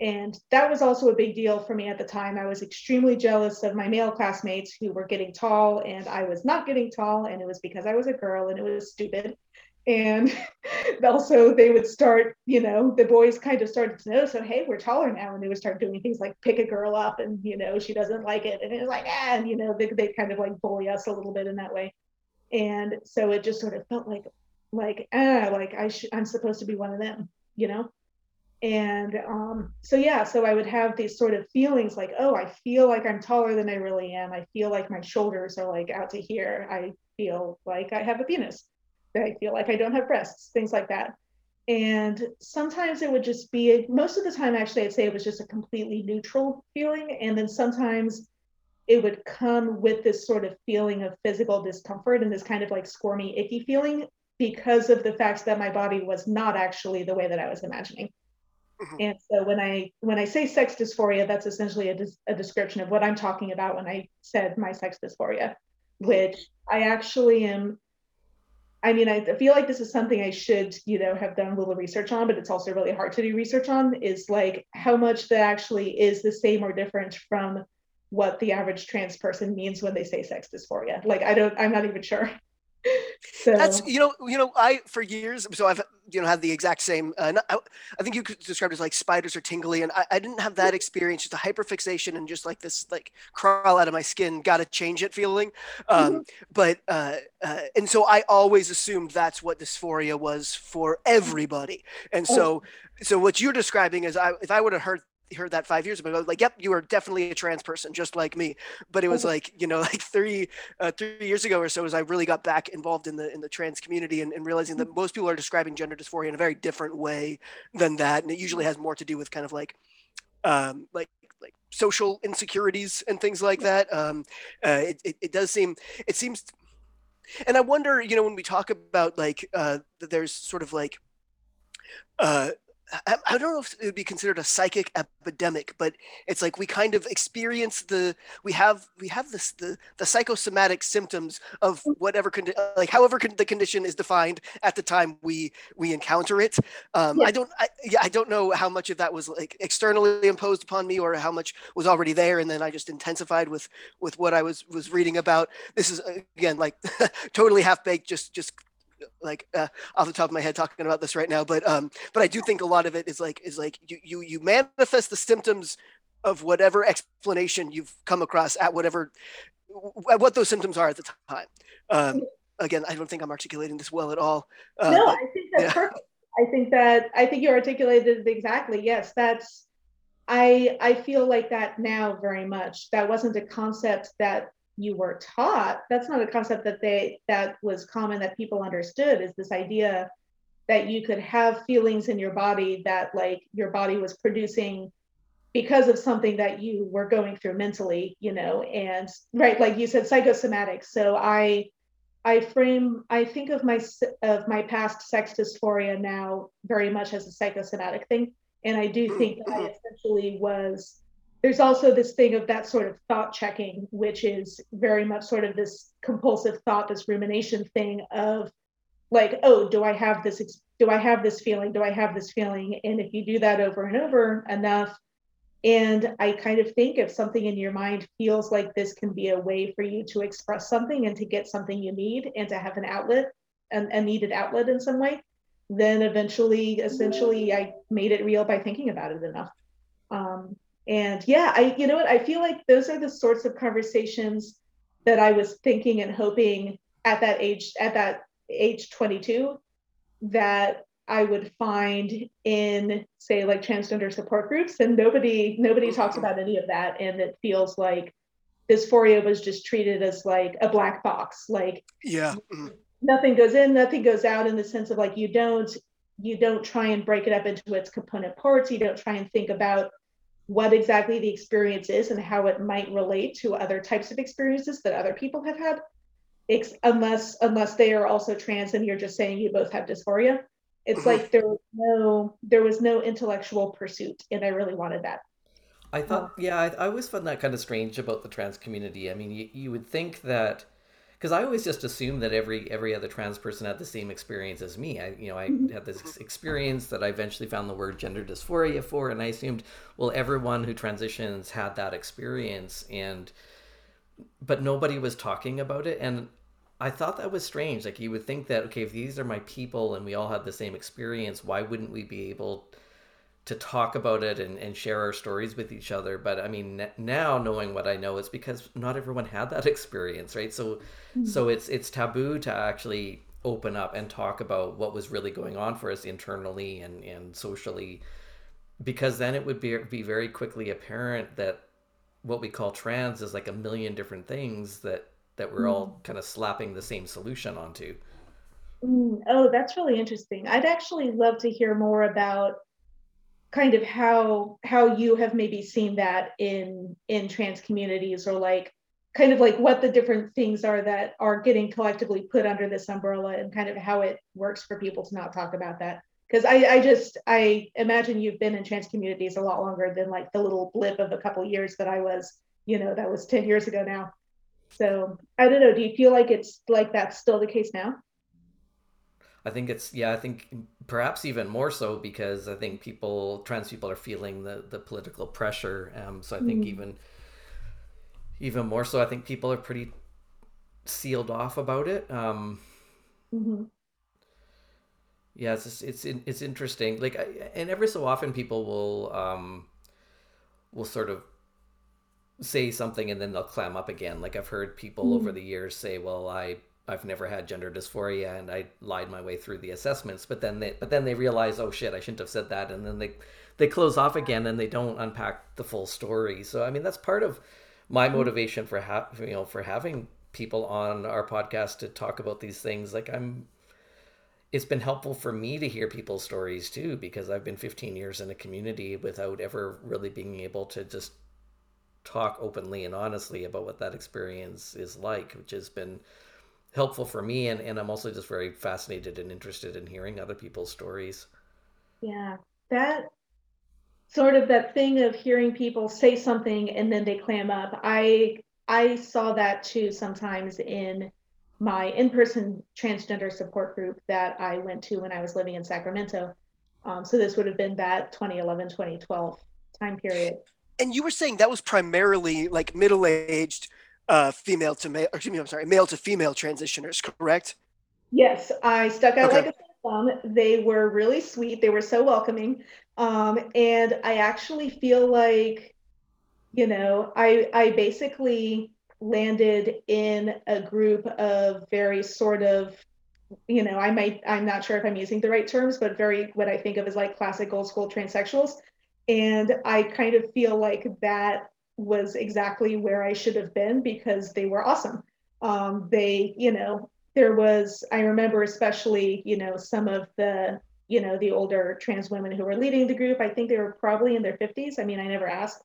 And that was also a big deal for me at the time. I was extremely jealous of my male classmates who were getting tall, and I was not getting tall, and it was because I was a girl, and it was stupid. And also they would start, you know, the boys kind of started to know, so hey, we're taller now, and they would start doing things like pick a girl up, and you know, she doesn't like it, and it was like, ah, and you know, they they kind of like bully us a little bit in that way. And so it just sort of felt like like ah like I sh- I'm supposed to be one of them, you know. And um, so, yeah, so I would have these sort of feelings like, oh, I feel like I'm taller than I really am. I feel like my shoulders are like out to here. I feel like I have a penis. I feel like I don't have breasts, things like that. And sometimes it would just be, most of the time, actually, I'd say it was just a completely neutral feeling. And then sometimes it would come with this sort of feeling of physical discomfort and this kind of like squirmy, icky feeling because of the fact that my body was not actually the way that I was imagining. And so when I when I say sex dysphoria, that's essentially a, dis- a description of what I'm talking about when I said my sex dysphoria, which I actually am. I mean, I feel like this is something I should, you know, have done a little research on, but it's also really hard to do research on, is like how much that actually is the same or different from what the average trans person means when they say sex dysphoria. Like, I don't, I'm not even sure. So. That's, you know, you know, I, for years, so I've, you know, had the exact same, uh, I, I think you could describe it as like spiders are tingly. And I, I didn't have that experience, just a hyperfixation and just like this, like crawl out of my skin, got to change it feeling. Um, mm-hmm. But, uh, uh, and so I always assumed that's what dysphoria was for everybody. And so, oh. so what you're describing is I, if I would have heard heard that five years ago, I was like, yep, you are definitely a trans person, just like me. But it was like, you know, like three, uh, three years ago or so, as I really got back involved in the in the trans community and, and realizing that most people are describing gender dysphoria in a very different way than that. And it usually has more to do with kind of like, um, like, like social insecurities and things like that. Um, uh, it, it, it does seem, it seems, and I wonder, you know, when we talk about like, uh, there's sort of like, uh, I don't know if it would be considered a psychic epidemic, but it's like we kind of experience the we have we have this the the psychosomatic symptoms of whatever condi- like however con- the condition is defined at the time we we encounter it. Um, yeah. I don't I, yeah, I don't know how much of that was like externally imposed upon me or how much was already there, and then I just intensified with with what I was was reading about. This is again like totally half-baked, just just. like uh, off the top of my head talking about this right now, but um, but I do think a lot of it is like is like you you you manifest the symptoms of whatever explanation you've come across at whatever at what those symptoms are at the time. Um, again, I don't think I'm articulating this well at all. Uh, no, I think that's yeah. perfect. I think that I think you articulated it exactly. Yes, that's I I feel like that now very much. That wasn't a concept that you were taught. That's not a concept that they that was common that people understood, is this idea that you could have feelings in your body that like your body was producing because of something that you were going through mentally, you know. And right, like you said, psychosomatic. So I I frame I think of my of my past sex dysphoria now very much as a psychosomatic thing. And I do think that I essentially was, there's also this thing of that sort of thought checking, which is very much sort of this compulsive thought, this rumination thing of like, oh, do I have this, do I have this feeling? Do I have this feeling? And if you do that over and over enough, and I kind of think if something in your mind feels like this can be a way for you to express something and to get something you need and to have an outlet, an, a needed outlet in some way, then eventually, essentially, I made it real by thinking about it enough. Um, and yeah, I, you know what, I feel like those are the sorts of conversations that I was thinking and hoping at that age, at that age twenty-two, that I would find in, say, like transgender support groups, and nobody nobody talks about any of that. And it feels like dysphoria was just treated as like a black box, like yeah, nothing goes in, nothing goes out, in the sense of like you don't you don't try and break it up into its component parts. You don't try and think about what exactly the experience is and how it might relate to other types of experiences that other people have had, it's, unless unless they are also trans and you're just saying you both have dysphoria. It's like there was no there was no intellectual pursuit, and I really wanted that. I thought, yeah, I, I always found that kind of strange about the trans community. I mean, you, you would think that, because I always just assumed that every every other trans person had the same experience as me. I, you know, I had this experience that I eventually found the word gender dysphoria for, and I assumed, well, everyone who transitions had that experience, and but nobody was talking about it, and I thought that was strange. Like, you would think that, okay, if these are my people and we all had the same experience, why wouldn't we be able to talk about it and, and share our stories with each other? But I mean, now knowing what I know, it's because not everyone had that experience, right? So, mm-hmm. so it's, it's taboo to actually open up and talk about what was really going on for us internally and, and socially, because then it would be, be very quickly apparent that what we call trans is like a million different things that that we're all kind of slapping the same solution onto. Mm, oh, that's really interesting. I'd actually love to hear more about kind of how how you have maybe seen that in in trans communities, or like kind of like what the different things are that are getting collectively put under this umbrella, and kind of how it works for people to not talk about that. Because I, I just, I imagine you've been in trans communities a lot longer than like the little blip of a couple years that I was, you know, that was ten years ago now. So I don't know, do you feel like it's like that's still the case now? I think it's, yeah, I think perhaps even more so, because I think people, trans people are feeling the, the political pressure. Um, so I mm-hmm. think even, even more so, I think people are pretty sealed off about it. Um, mm-hmm. Yeah, it's, just, it's, it's interesting. Like, and every so often people will, um, will sort of say something and then they'll clam up again. Like, I've heard people mm. over the years say, well, I I've never had gender dysphoria and I lied my way through the assessments, but then they but then they realize, oh shit, I shouldn't have said that, and then they they close off again and they don't unpack the full story. So I mean, that's part of my motivation for ha- you know for having people on our podcast to talk about these things. Like, I'm it's been helpful for me to hear people's stories too, because I've been fifteen years in a community without ever really being able to just talk openly and honestly about what that experience is like, which has been helpful for me. And, and I'm also just very fascinated and interested in hearing other people's stories. Yeah, that sort of that thing of hearing people say something and then they clam up. I I saw that too sometimes in my in-person transgender support group that I went to when I was living in Sacramento. Um, so this would have been that twenty eleven, twenty twelve time period. And you were saying that was primarily like middle-aged uh, female to male, or excuse me, I'm sorry, male to female transitioners, correct? Yes, I stuck out okay. like a thumb. They were really sweet. They were so welcoming. Um, and I actually feel like, you know, I, I basically landed in a group of very sort of, you know, I might, I'm not sure if I'm using the right terms, but very, what I think of as like classic old school transsexuals. And I kind of feel like that was exactly where I should have been, because they were awesome. Um, they, you know, there was, I remember especially, you know, some of the, you know, the older trans women who were leading the group, I think they were probably in their fifties. I mean, I never asked,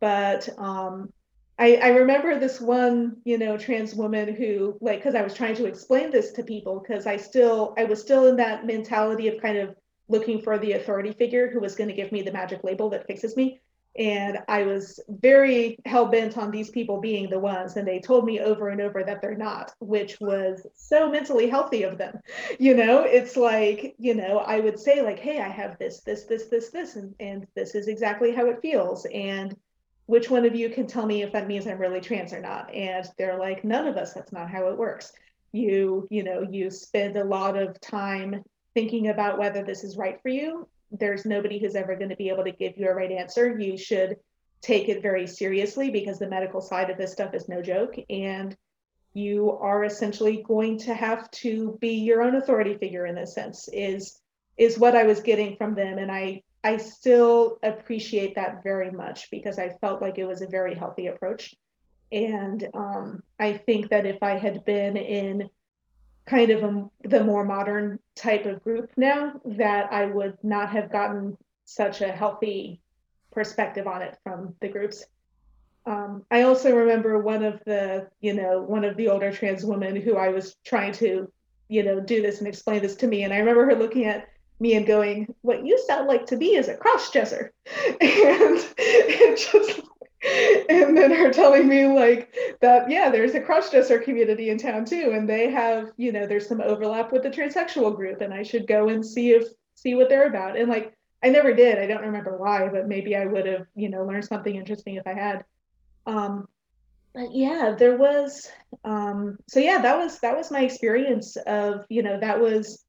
but um, I, I remember this one, you know, trans woman who, like, because I was trying to explain this to people, because I still, I was still in that mentality of kind of looking for the authority figure who was going to give me the magic label that fixes me. And I was very hell-bent on these people being the ones, and they told me over and over that they're not, which was so mentally healthy of them. You know, it's like, you know, I would say like, hey, I have this, this, this, this, this, and, and this is exactly how it feels. And which one of you can tell me if that means I'm really trans or not? And they're like, none of us, that's not how it works. You, you know, you spend a lot of time thinking about whether this is right for you. There's nobody who's ever going to be able to give you a right answer. You should take it very seriously because the medical side of this stuff is no joke. And you are essentially going to have to be your own authority figure in this sense, is, is what I was getting from them. And I, I still appreciate that very much because I felt like it was a very healthy approach. And um, I think that if I had been in kind of a, the more modern type of group now, that I would not have gotten such a healthy perspective on it from the groups. Um, I also remember one of the, you know, one of the older trans women who I was trying to, you know, do this and explain this to me. And I remember her looking at me and going, what you sound like to me is a cross-dresser. And it just... And then her telling me like that, yeah, there's a cross-dresser community in town too. And they have, you know, there's some overlap with the transsexual group and I should go and see if, see what they're about. And like, I never did. I don't remember why, but maybe I would have, you know, learned something interesting if I had. Um, but yeah, there was, um, so yeah, that was, that was my experience of, you know, that was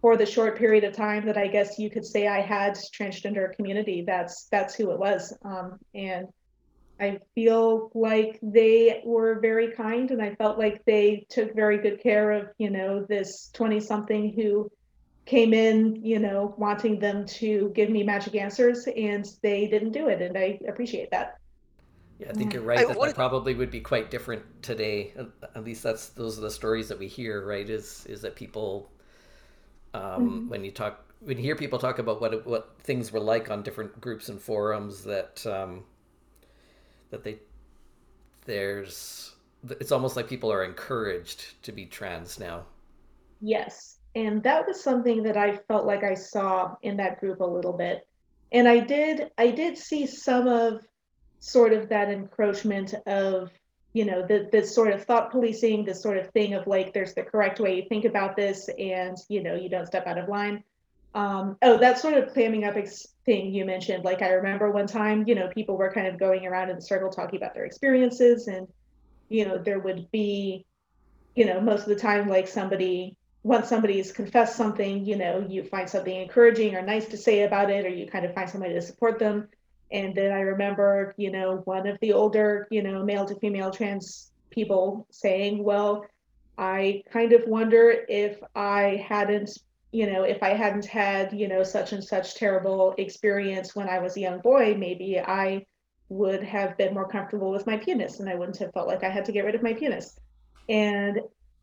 for the short period of time that I guess you could say I had transgender community. That's, that's who it was. Um, and I feel like they were very kind and I felt like they took very good care of, you know, this twenty something who came in, you know, wanting them to give me magic answers and they didn't do it. And I appreciate that. Yeah, I think you're right. I, that, that probably would be quite different today. At least that's, those are the stories that we hear, right? Is, is that people, um, mm-hmm. when you talk, when you hear people talk about what, what things were like on different groups and forums that, um, that they there's it's almost like people are encouraged to be trans now. Yes, and that was something that I felt like I saw in that group a little bit. And I did I did see some of sort of that encroachment of, you know, the this sort of thought policing, this sort of thing of like there's the correct way you think about this and, you know, you don't step out of line. Um, oh, that sort of clamming up ex- thing you mentioned, like I remember one time, you know, people were kind of going around in the circle talking about their experiences and, you know, there would be, you know, most of the time, like somebody, once somebody's confessed something, you know, you find something encouraging or nice to say about it, or you kind of find somebody to support them. And then I remember, you know, one of the older, you know, male to female trans people saying, well, I kind of wonder if I hadn't you know, if I hadn't had, you know, such and such terrible experience when I was a young boy, maybe I would have been more comfortable with my penis and I wouldn't have felt like I had to get rid of my penis. And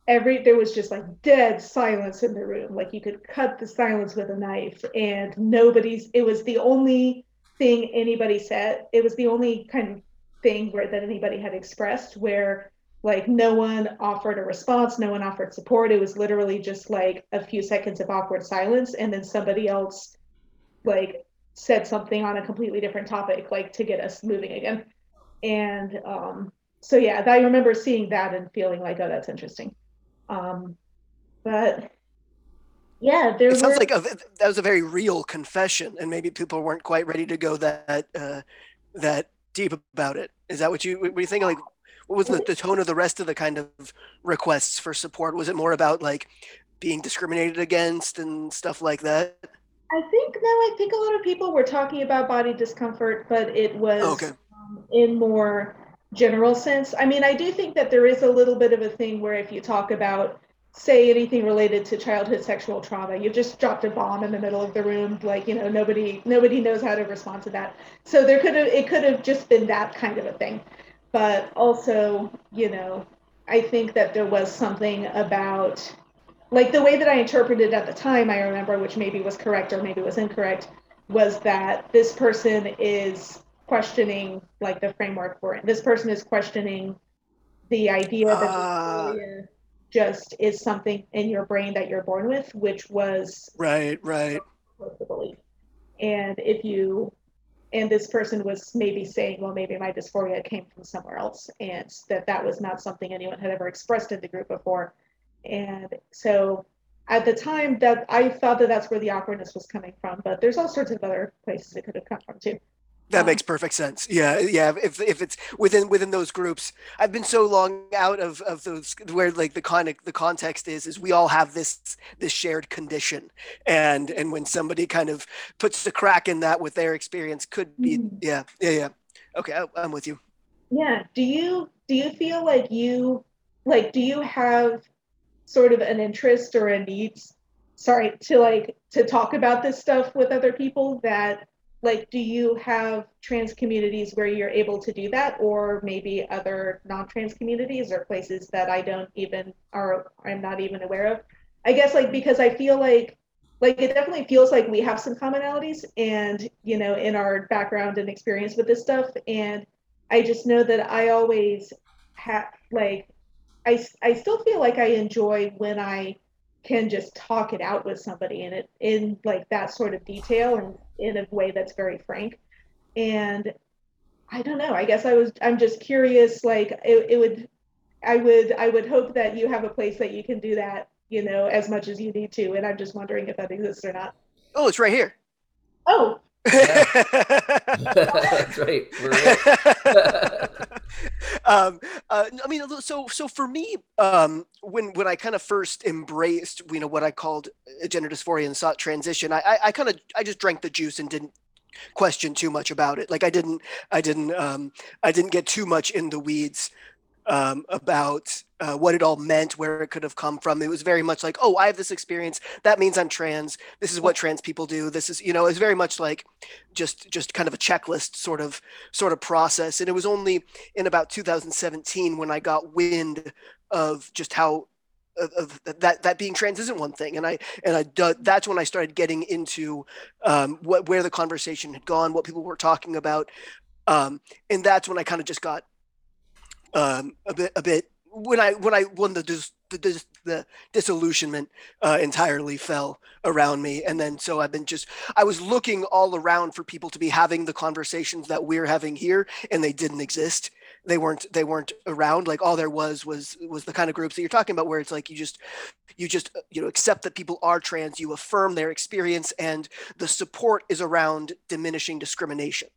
every, there was just like dead silence in the room. Like you could cut the silence with a knife and nobody's, it was the only thing anybody said. It was the only kind of thing where that anybody had expressed where like no one offered a response, no one offered support. It was literally just like a few seconds of awkward silence. And then somebody else like said something on a completely different topic, like to get us moving again. And um, so, yeah, I remember seeing that and feeling like, oh, that's interesting. Um, but yeah, there it sounds were... like a, that was a very real confession and maybe people weren't quite ready to go that, uh, that deep about it. Is that what you, what you think? Like, what was the, the tone of the rest of the kind of requests for support? Was it more about like being discriminated against and stuff like that? I think, no, I think a lot of people were talking about body discomfort, but it was okay. um, in more general sense. I mean, I do think that there is a little bit of a thing where if you talk about, say anything related to childhood sexual trauma, you've just dropped a bomb in the middle of the room. Like, you know, nobody, nobody knows how to respond to that. So there could have, it could have just been that kind of a thing. But also, you know, I think that there was something about, like the way that I interpreted at the time, I remember, which maybe was correct or maybe was incorrect, was that this person is questioning like the framework for it. This person is questioning the idea that uh, just is something in your brain that you're born with, which was right, right. was the belief. And if you, and this person was maybe saying, well, maybe my dysphoria came from somewhere else, and that that was not something anyone had ever expressed in the group before. And so at the time, that I thought that that's where the awkwardness was coming from, but there's all sorts of other places it could have come from too. That makes perfect sense. Yeah, yeah. If if it's within within those groups, I've been so long out of, of those where like the con the context is is we all have this this shared condition, and and when somebody kind of puts the crack in that with their experience, could be mm-hmm. yeah yeah yeah. Okay, I, I'm with you. Yeah. Do you do you feel like you like do you have sort of an interest or a need? Sorry to like to talk about this stuff with other people that. Like, do you have trans communities where you're able to do that, or maybe other non-trans communities or places that I don't even, or I'm not even aware of? I guess, like, because I feel like, like, it definitely feels like we have some commonalities and, you know, in our background and experience with this stuff. And I just know that I always have, like, I, I still feel like I enjoy when I can just talk it out with somebody in it, in like that sort of detail and in a way that's very frank. And I don't know, I guess I was, I'm just curious, like it, it would, I would, I would hope that you have a place that you can do that, you know, as much as you need to. And I'm just wondering if that exists or not. Oh, it's right here. Oh. Yeah. That's right. We're right. um, uh, I mean, so so for me, um, when when I kind of first embraced, you know, what I called gender dysphoria and sought transition, I I, I kind of I just drank the juice and didn't question too much about it. Like I didn't I didn't um, I didn't get too much in the weeds um, about. Uh, what it all meant, where it could have come from. It was very much like, oh, I have this experience. That means I'm trans. This is what trans people do. This is, you know, it's very much like just just kind of a checklist sort of sort of process. And it was only in about two thousand seventeen when I got wind of just how of, of that that being trans isn't one thing. And I and I that's when I started getting into um, what where the conversation had gone, what people were talking about, um, and that's when I kind of just got um, a bit a bit. when I when I when the dis, the, dis, the disillusionment uh, entirely fell around me, and then so I've been just I was looking all around for people to be having the conversations that we're having here, and they didn't exist. They weren't they weren't around. Like all there was was was the kind of groups that you're talking about, where it's like you just you just you know accept that people are trans, you affirm their experience, and the support is around diminishing discrimination.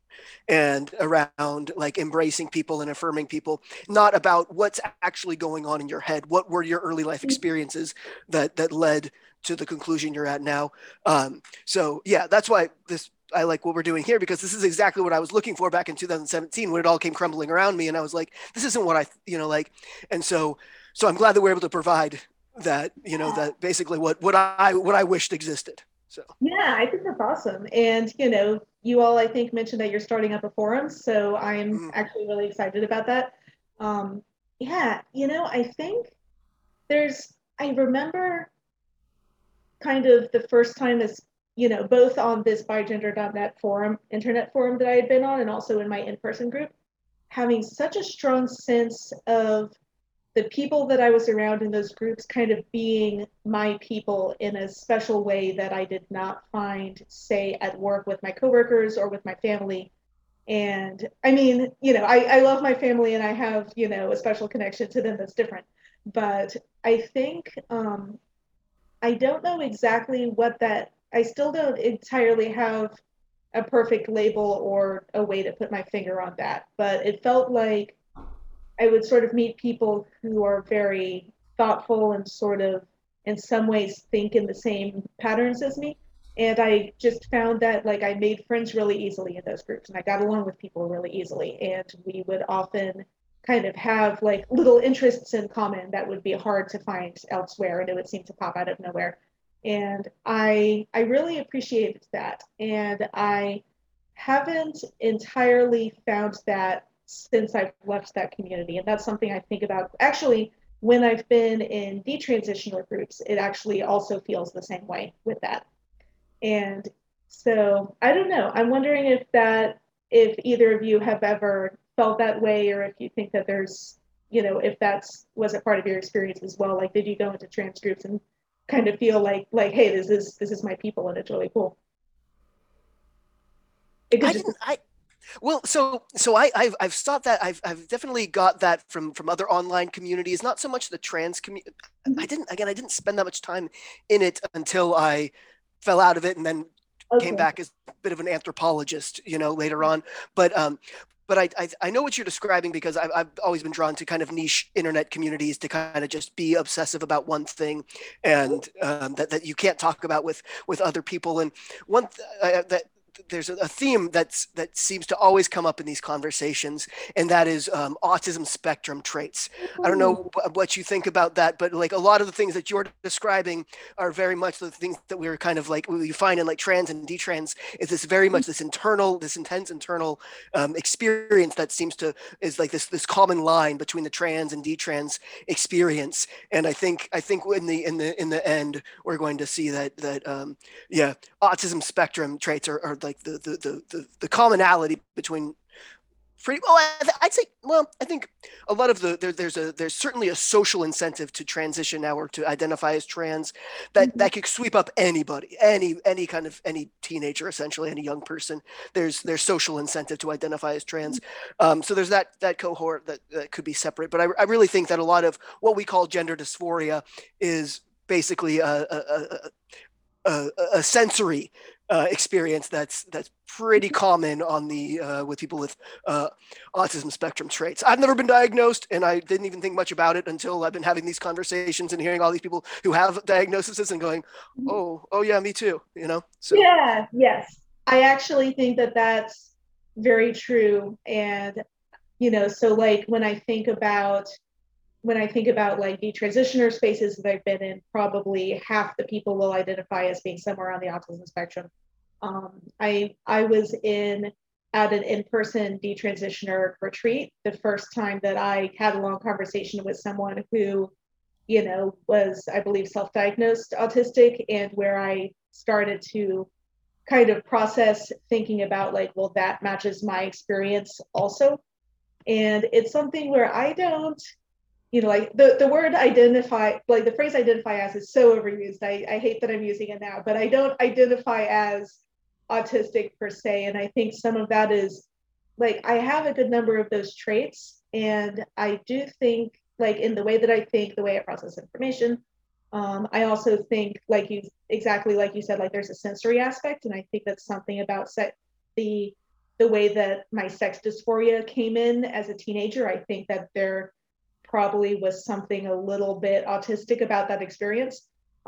And around like embracing people and affirming people, not about what's actually going on in your head. What were your early life experiences that that led to the conclusion you're at now? Um, so yeah, that's why this I like what we're doing here, because this is exactly what I was looking for back in two thousand seventeen when it all came crumbling around me, and I was like, this isn't what I you know like. And so so I'm glad that we're able to provide that you know that basically what what I what I wished existed. So yeah, I think that's awesome. And you know, you all I think mentioned that you're starting up a forum, so I'm mm-hmm. actually really excited about that. Um, yeah, you know, I think there's I remember kind of the first time as you know, both on this BiGender dot net forum, internet forum that I had been on, and also in my in-person group, having such a strong sense of the people that I was around in those groups kind of being my people in a special way that I did not find, say, at work with my coworkers or with my family. And I mean, you know, I, I love my family and I have, you know, a special connection to them that's different. But I think, um, I don't know exactly what that, I still don't entirely have a perfect label or a way to put my finger on that. But it felt like I would sort of meet people who are very thoughtful and sort of in some ways think in the same patterns as me. And I just found that like I made friends really easily in those groups and I got along with people really easily. And we would often kind of have like little interests in common that would be hard to find elsewhere, and it would seem to pop out of nowhere. And I I really appreciated that. And I haven't entirely found that since I've left that community. And that's something I think about. Actually, when I've been in detransitional groups, it actually also feels the same way with that. And so I don't know. I'm wondering if that, if either of you have ever felt that way, or if you think that there's, you know, if that's was a part of your experience as well. Like, did you go into trans groups and kind of feel like, like, hey, this is this is my people, and it's really cool. It could I just- didn't, I, Well, so so I, I've I've thought that I've I've definitely got that from from other online communities. Not so much the trans community. I didn't again. I didn't spend that much time in it until I fell out of it and then okay. came back as a bit of an anthropologist, you know, later on. But um, but I I, I know what you're describing because I've I've always been drawn to kind of niche internet communities to kind of just be obsessive about one thing, and um, that that you can't talk about with with other people. And one th- I, that. There's a theme that's that seems to always come up in these conversations, and that is um, autism spectrum traits. I don't know what you think about that, but like a lot of the things that you're describing are very much the things that we we're kind of like we find in like trans and detrans. Is this very much this internal, this intense internal um, experience that seems to is like this this common line between the trans and detrans experience. And I think I think in the in the in the end, we're going to see that that um, yeah, autism spectrum traits are, are like the, the the the the commonality between pretty well I th- I'd say well I think a lot of the there, there's a there's certainly a social incentive to transition now or to identify as trans that mm-hmm. that could sweep up anybody any any kind of any teenager essentially any young person there's there's social incentive to identify as trans mm-hmm. um, so there's that that cohort that, that could be separate but I, I really think that a lot of what we call gender dysphoria is basically a a, a, a, a sensory Uh, experience that's that's pretty common on the uh, with people with uh, autism spectrum traits. I've never been diagnosed, and I didn't even think much about it until I've been having these conversations and hearing all these people who have diagnoses and going, "Oh, oh yeah, me too," you know. So. Yeah. Yes, I actually think that that's very true, and you know, so like when I think about when I think about like the transitioner spaces that I've been in, probably half the people will identify as being somewhere on the autism spectrum. Um, I I was in at an in-person detransitioner retreat the first time that I had a long conversation with someone who, you know, was, I believe, self-diagnosed autistic, and where I started to kind of process thinking about like, well, that matches my experience also. And it's something where I don't, you know, like the, the word identify, like the phrase identify as is so overused. I, I hate that I'm using it now, but I don't identify as autistic per se. And I think some of that is like, I have a good number of those traits. And I do think like in the way that I think, the way I process information. Um, I also think like you, exactly like you said, like there's a sensory aspect. And I think that's something about se- the, the way that my sex dysphoria came in as a teenager. I think that there probably was something a little bit autistic about that experience.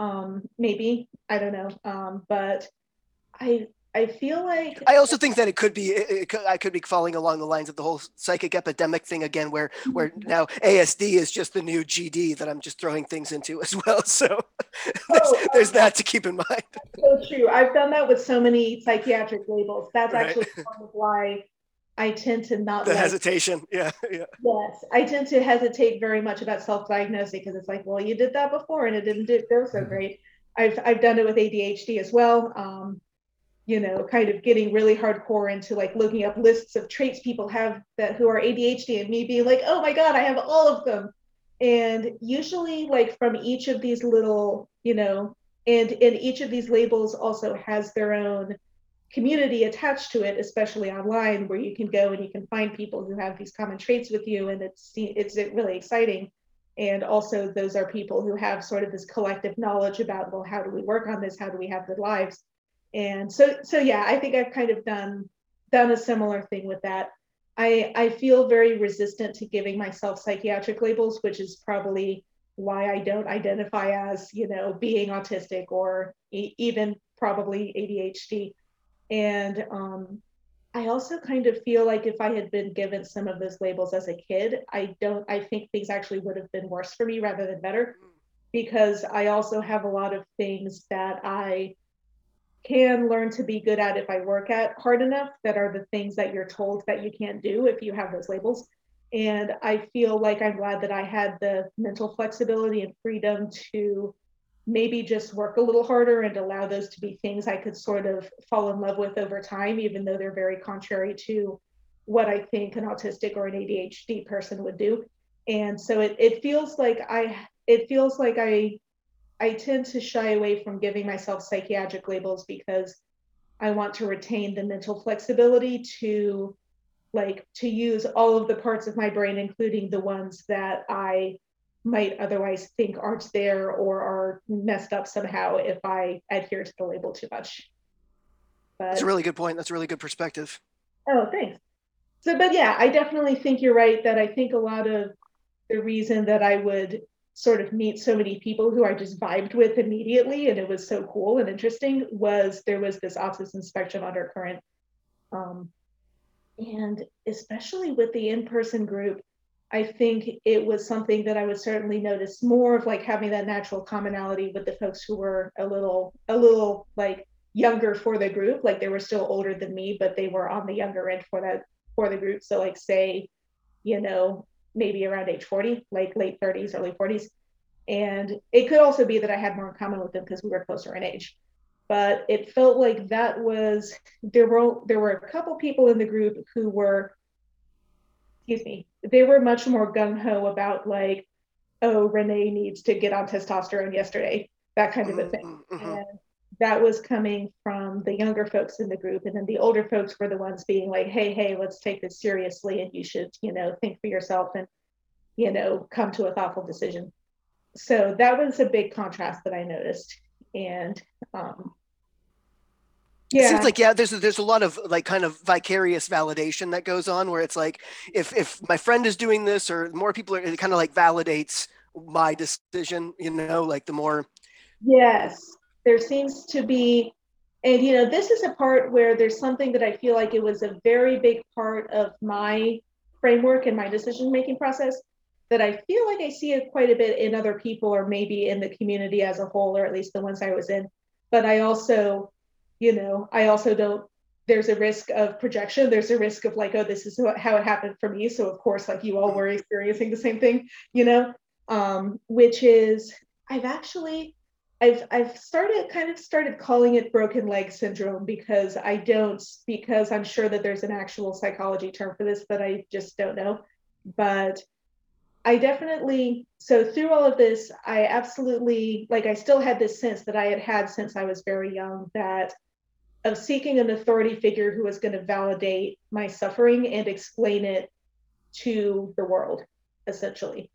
Um, maybe, I don't know. Um, but I I feel like- I also think that it could be, it, it could, I could be falling along the lines of the whole psychic epidemic thing again, where where now A S D is just the new G D that I'm just throwing things into as well. So there's, oh, there's that to keep in mind. That's so true. I've done that with so many psychiatric labels. That's right. Actually part of why I tend to not the like, hesitation. Yeah, yeah. Yes, I tend to hesitate very much about self-diagnosing because it's like, well, you did that before and it didn't do, go so great. I've I've done it with A D H D as well. Um, you know, kind of getting really hardcore into like looking up lists of traits people have that who are A D H D, and me being like, oh my God, I have all of them. And usually, like from each of these little, you know, and and each of these labels also has their own community attached to it, especially online, where you can go and you can find people who have these common traits with you, and it's it's really exciting. And also, those are people who have sort of this collective knowledge about, well, how do we work on this? How do we have good lives? And so, so yeah, I think I've kind of done done a similar thing with that. I I feel very resistant to giving myself psychiatric labels, which is probably why I don't identify as, you know, being autistic or e- even probably A D H D. And um, I also kind of feel like if I had been given some of those labels as a kid, I don't, I think things actually would have been worse for me rather than better, because I also have a lot of things that I can learn to be good at if I work at hard enough, that are the things that you're told that you can't do if you have those labels. And I feel like I'm glad that I had the mental flexibility and freedom to maybe just work a little harder and allow those to be things I could sort of fall in love with over time, even though they're very contrary to what I think an autistic or an A D H D person would do. And so it it feels like I it feels like I I tend to shy away from giving myself psychiatric labels, because I want to retain the mental flexibility to like to use all of the parts of my brain, including the ones that I might otherwise think aren't there or are messed up somehow if I adhere to the label too much. But, that's a really good point. That's a really good perspective. Oh, thanks. So, but yeah, I definitely think you're right that I think a lot of the reason that I would sort of meet so many people who I just vibed with immediately, and it was so cool and interesting, was there was this autism spectrum undercurrent. Um, and especially with the in-person group, I think it was something that I would certainly notice more of, like having that natural commonality with the folks who were a little, a little like younger for the group. Like they were still older than me, but they were on the younger end for that, for the group. So like, say, you know, maybe around age forty, like late thirties, early forties. And it could also be that I had more in common with them because we were closer in age. But it felt like that was, there were there were a couple people in the group who were, excuse me, they were much more gung-ho about like, oh, Renee needs to get on testosterone yesterday, that kind of a thing. Mm-hmm. And that was coming from the younger folks in the group. And then the older folks were the ones being like, hey, hey, let's take this seriously. And you should, you know, think for yourself and, you know, come to a thoughtful decision. So that was a big contrast that I noticed. And um, yeah. It seems like, yeah, there's a, there's a lot of like kind of vicarious validation that goes on where it's like, if if my friend is doing this or more people are, it kind of like validates my decision, you know, like the more. Yes. There seems to be, and you know, this is a part where there's something that I feel like it was a very big part of my framework and my decision-making process that I feel like I see it quite a bit in other people, or maybe in the community as a whole, or at least the ones I was in. But I also, you know, I also don't, there's a risk of projection. There's a risk of like, oh, this is how it happened for me. So of course, like you all were experiencing the same thing, you know, um, which is, I've actually, I've I've started kind of started calling it broken leg syndrome because I don't, because I'm sure that there's an actual psychology term for this that I just don't know. But I definitely, so through all of this, I absolutely, like I still had this sense that I had had since I was very young, that of seeking an authority figure who was going to validate my suffering and explain it to the world, essentially.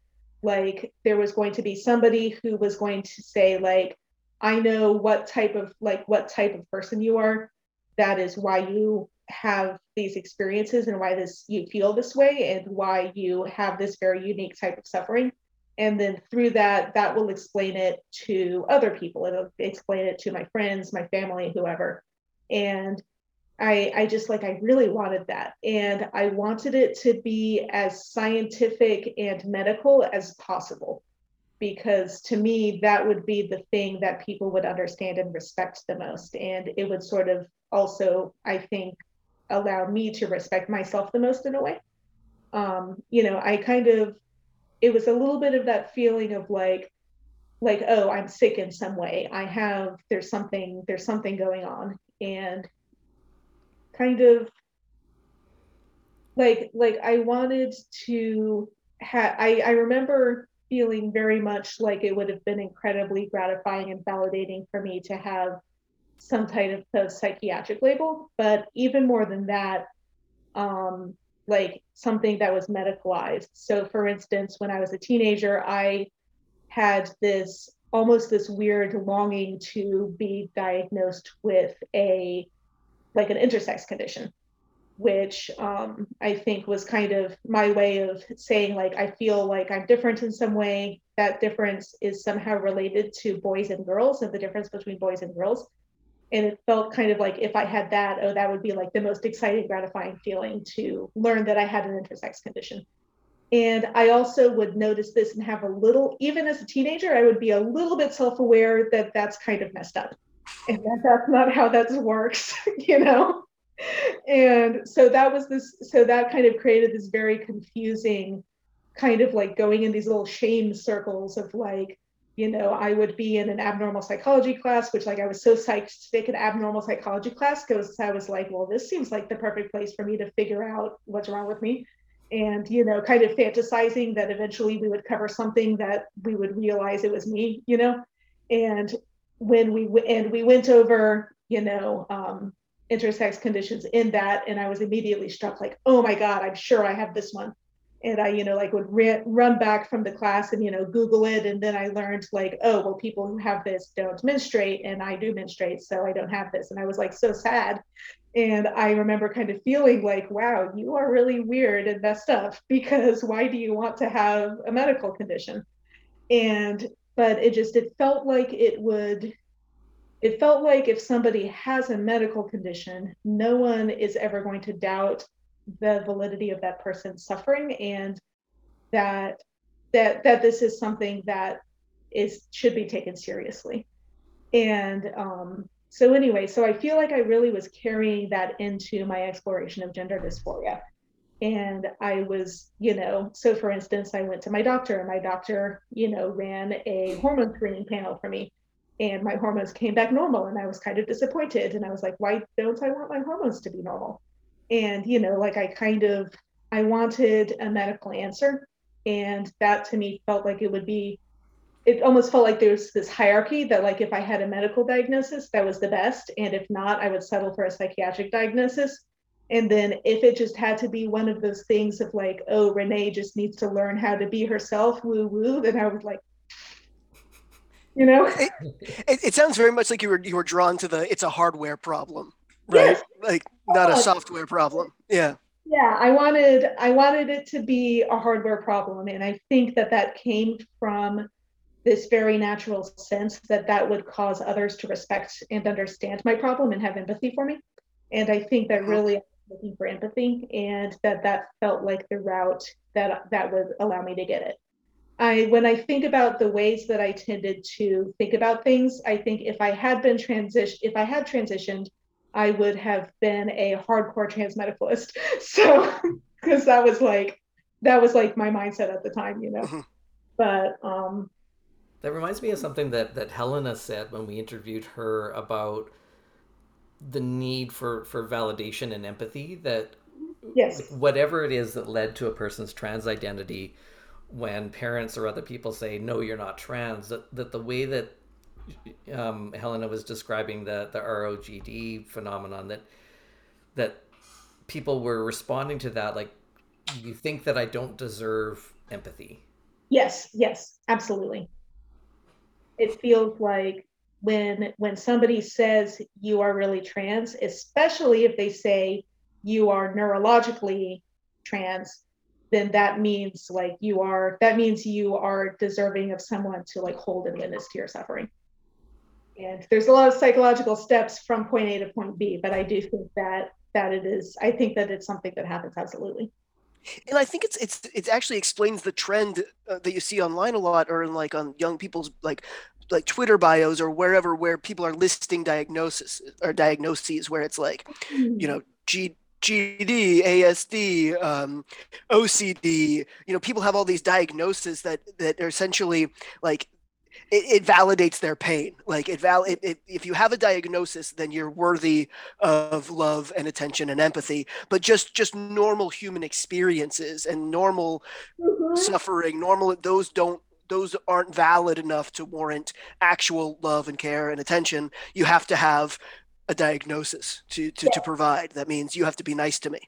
Like there was going to be somebody who was going to say like, I know what type of like what type of person you are. That is why you have these experiences and why this you feel this way and why you have this very unique type of suffering. And then through that, that will explain it to other people. It'll explain it to my friends, my family, whoever. And I, I just like, I really wanted that. And I wanted it to be as scientific and medical as possible, because to me, that would be the thing that people would understand and respect the most. And it would sort of also, I think, allow me to respect myself the most in a way. Um, you know, I kind of, it was a little bit of that feeling of like, like, oh, I'm sick in some way. I have, there's something, there's something going on. And kind of like like I wanted to have I, I remember feeling very much like it would have been incredibly gratifying and validating for me to have some type of psychiatric label, but even more than that, um like something that was medicalized. So for instance, when I was a teenager, I had this almost this weird longing to be diagnosed with a like an intersex condition, which um, I think was kind of my way of saying like, I feel like I'm different in some way. That difference is somehow related to boys and girls and the difference between boys and girls. And it felt kind of like if I had that, oh, that would be like the most exciting, gratifying feeling to learn that I had an intersex condition. And I also would notice this and have a little, even as a teenager, I would be a little bit self-aware that that's kind of messed up. And that, that's not how that works, you know? And so that was this, so that kind of created this very confusing kind of like going in these little shame circles of like, you know, I would be in an abnormal psychology class, which like I was so psyched to take an abnormal psychology class because I was like, well, this seems like the perfect place for me to figure out what's wrong with me. And, you know, kind of fantasizing that eventually we would cover something that we would realize it was me, you know? And when we, w- and we went over, you know, um, intersex conditions in that. And I was immediately struck like, oh my God, I'm sure I have this one. And I, you know, like would re- run back from the class and, you know, Google it. And then I learned like, oh, well, people who have this don't menstruate, and I do menstruate, so I don't have this. And I was like, so sad. And I remember kind of feeling like, wow, you are really weird and messed up, because why do you want to have a medical condition? And, but it just, it felt like it would, it felt like if somebody has a medical condition, no one is ever going to doubt the validity of that person's suffering, and that that that this is something that is should be taken seriously. And um, so anyway, so I feel like I really was carrying that into my exploration of gender dysphoria. And I was, you know, so for instance, I went to my doctor, and my doctor, you know, ran a hormone screening panel for me, and my hormones came back normal, and I was kind of disappointed. And I was like, why don't I want my hormones to be normal? And, you know, like I kind of, I wanted a medical answer. And that to me felt like it would be, it almost felt like there's this hierarchy that like, if I had a medical diagnosis, that was the best. And if not, I would settle for a psychiatric diagnosis. And then if it just had to be one of those things of like, oh, Renee just needs to learn how to be herself, woo woo, then I was like, you know, it, it, it sounds very much like you were, you were drawn to the, it's a hardware problem. Right. Yes. Like not a software problem. Yeah. Yeah. I wanted, I wanted it to be a hardware problem. And I think that that came from this very natural sense that that would cause others to respect and understand my problem and have empathy for me. And I think that really I was looking for empathy, and that that felt like the route that that would allow me to get it. I, when I think about the ways that I tended to think about things, I think if I had been transition, if I had transitioned, I would have been a hardcore trans medicalist. So, because that was like, that was like my mindset at the time, you know. Mm-hmm. But um, that reminds me of something that that Helena said when we interviewed her about the need for for validation and empathy. That yes, whatever it is that led to a person's trans identity, when parents or other people say, "No, you're not trans," that that the way that Um, Helena was describing the, the R O G D phenomenon, that that people were responding to that like, you think that I don't deserve empathy. Yes, yes, absolutely. It feels like when when somebody says you are really trans, especially if they say you are neurologically trans, then that means like you are, that means you are deserving of someone to like hold and witness to your suffering. And there's a lot of psychological steps from point A to point B, but I do think that that it is, I think that it's something that happens, absolutely. And I think it's it's it actually explains the trend uh, that you see online a lot, or in like on young people's like like Twitter bios or wherever, where people are listing diagnoses or diagnoses where it's like, you know, G. G D, A S D, um, O C D, you know, people have all these diagnoses that, that are essentially like, it, it validates their pain. Like it, val- it, it, if you have a diagnosis, then you're worthy of love and attention and empathy, but just, just normal human experiences and normal mm-hmm. suffering, normal, those don't, those aren't valid enough to warrant actual love and care and attention. You have to have a diagnosis to to, yes. to provide. That means you have to be nice to me.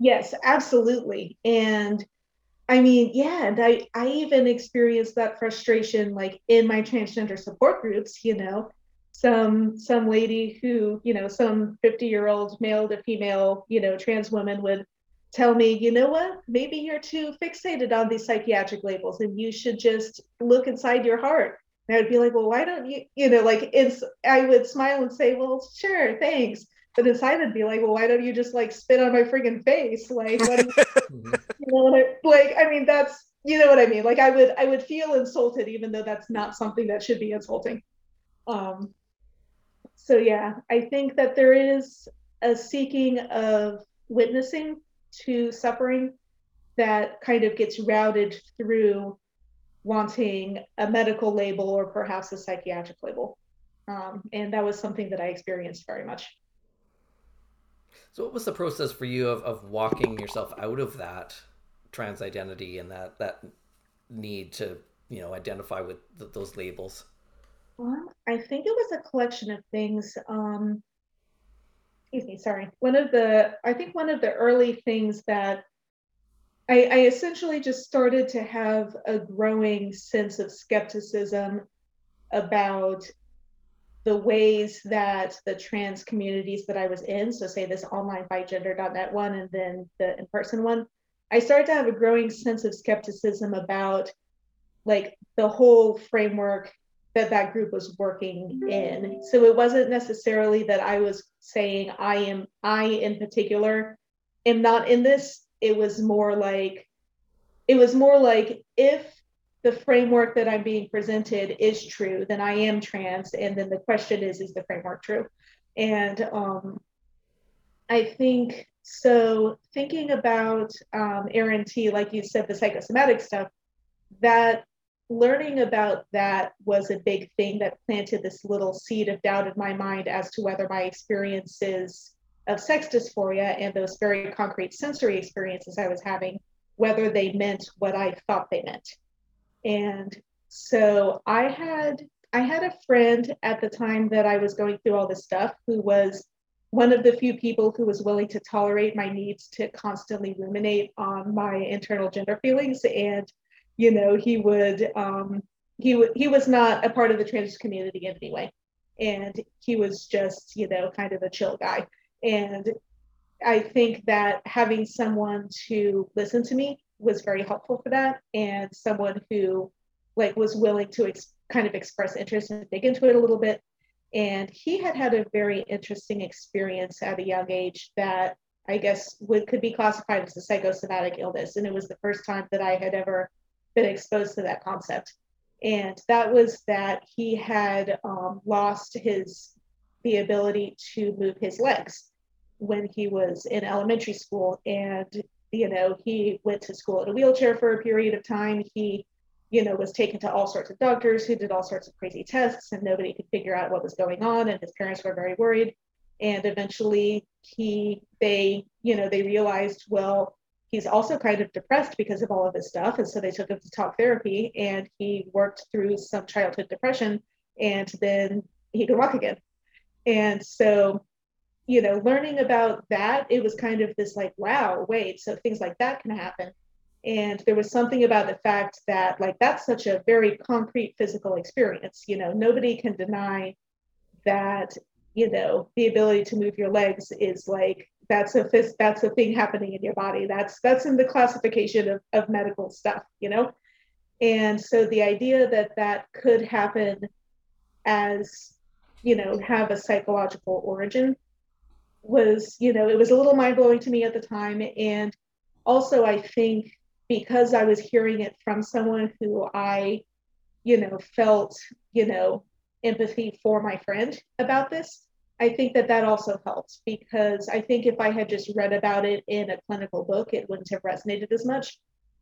Yes, absolutely. And I mean, yeah, and I, I even experienced that frustration like in my transgender support groups, you know, some some lady who, you know, some fifty-year-old male to female, you know, trans woman would tell me, you know what, maybe you're too fixated on these psychiatric labels and you should just look inside your heart. And I would be like, well, why don't you, you know, like it's, I would smile and say, well, sure, thanks. But inside I'd be like, well, why don't you just like spit on my friggin' face? Like, what do you, you know what I, like, I mean, that's, you know what I mean? Like I would, I would feel insulted, even though that's not something that should be insulting. Um, so yeah, I think that there is a seeking of witnessing to suffering that kind of gets routed through wanting a medical label or perhaps a psychiatric label. Um, and that was something that I experienced very much. So what was the process for you of, of walking yourself out of that trans identity and that, that need to, you know, identify with th- those labels? Well, I think it was a collection of things. Um, excuse me, sorry. One of the, I think one of the early things that I, I essentially just started to have a growing sense of skepticism about the ways that the trans communities that I was in, so say this online Bi Gender dot net one and then the in-person one, I started to have a growing sense of skepticism about like the whole framework that that group was working in. So it wasn't necessarily that I was saying I am, I in particular am not in this. It was more like, it was more like if the framework that I'm being presented is true, then I am trans. And then the question is, is the framework true? And um, I think, so thinking about um, Aaron T, like you said, the psychosomatic stuff, that learning about that was a big thing that planted this little seed of doubt in my mind as to whether my experiences of sex dysphoria and those very concrete sensory experiences I was having, whether they meant what I thought they meant. And so I had I had a friend at the time that I was going through all this stuff who was one of the few people who was willing to tolerate my needs to constantly ruminate on my internal gender feelings. And, you know, he would, um, he, w- he was not a part of the trans community in any way. And he was just, you know, kind of a chill guy. And I think that having someone to listen to me was very helpful for that, and someone who like was willing to ex- kind of express interest and dig into it a little bit. And he had had a very interesting experience at a young age that I guess would could be classified as a psychosomatic illness, and it was the first time that I had ever been exposed to that concept. And that was that he had um, lost his the ability to move his legs when he was in elementary school. And you know, he went to school in a wheelchair for a period of time. He, you know, was taken to all sorts of doctors who did all sorts of crazy tests, and nobody could figure out what was going on. And his parents were very worried. And eventually he, they, you know, they realized, well, he's also kind of depressed because of all of his stuff. And so they took him to talk therapy, and he worked through some childhood depression, and then he could walk again. And so, you know, learning about that, it was kind of this like, wow, wait, so things like that can happen. And there was something about the fact that like, that's such a very concrete physical experience. You know, nobody can deny that, you know, the ability to move your legs is like, that's a, that's a thing happening in your body. That's, that's in the classification of, of medical stuff, you know? And so the idea that that could happen as, you know, have a psychological origin was, you know, it was a little mind-blowing to me at the time. And also I think because I was hearing it from someone who I, you know, felt, you know, empathy for my friend about this, I think that that also helped, because I think if I had just read about it in a clinical book, it wouldn't have resonated as much.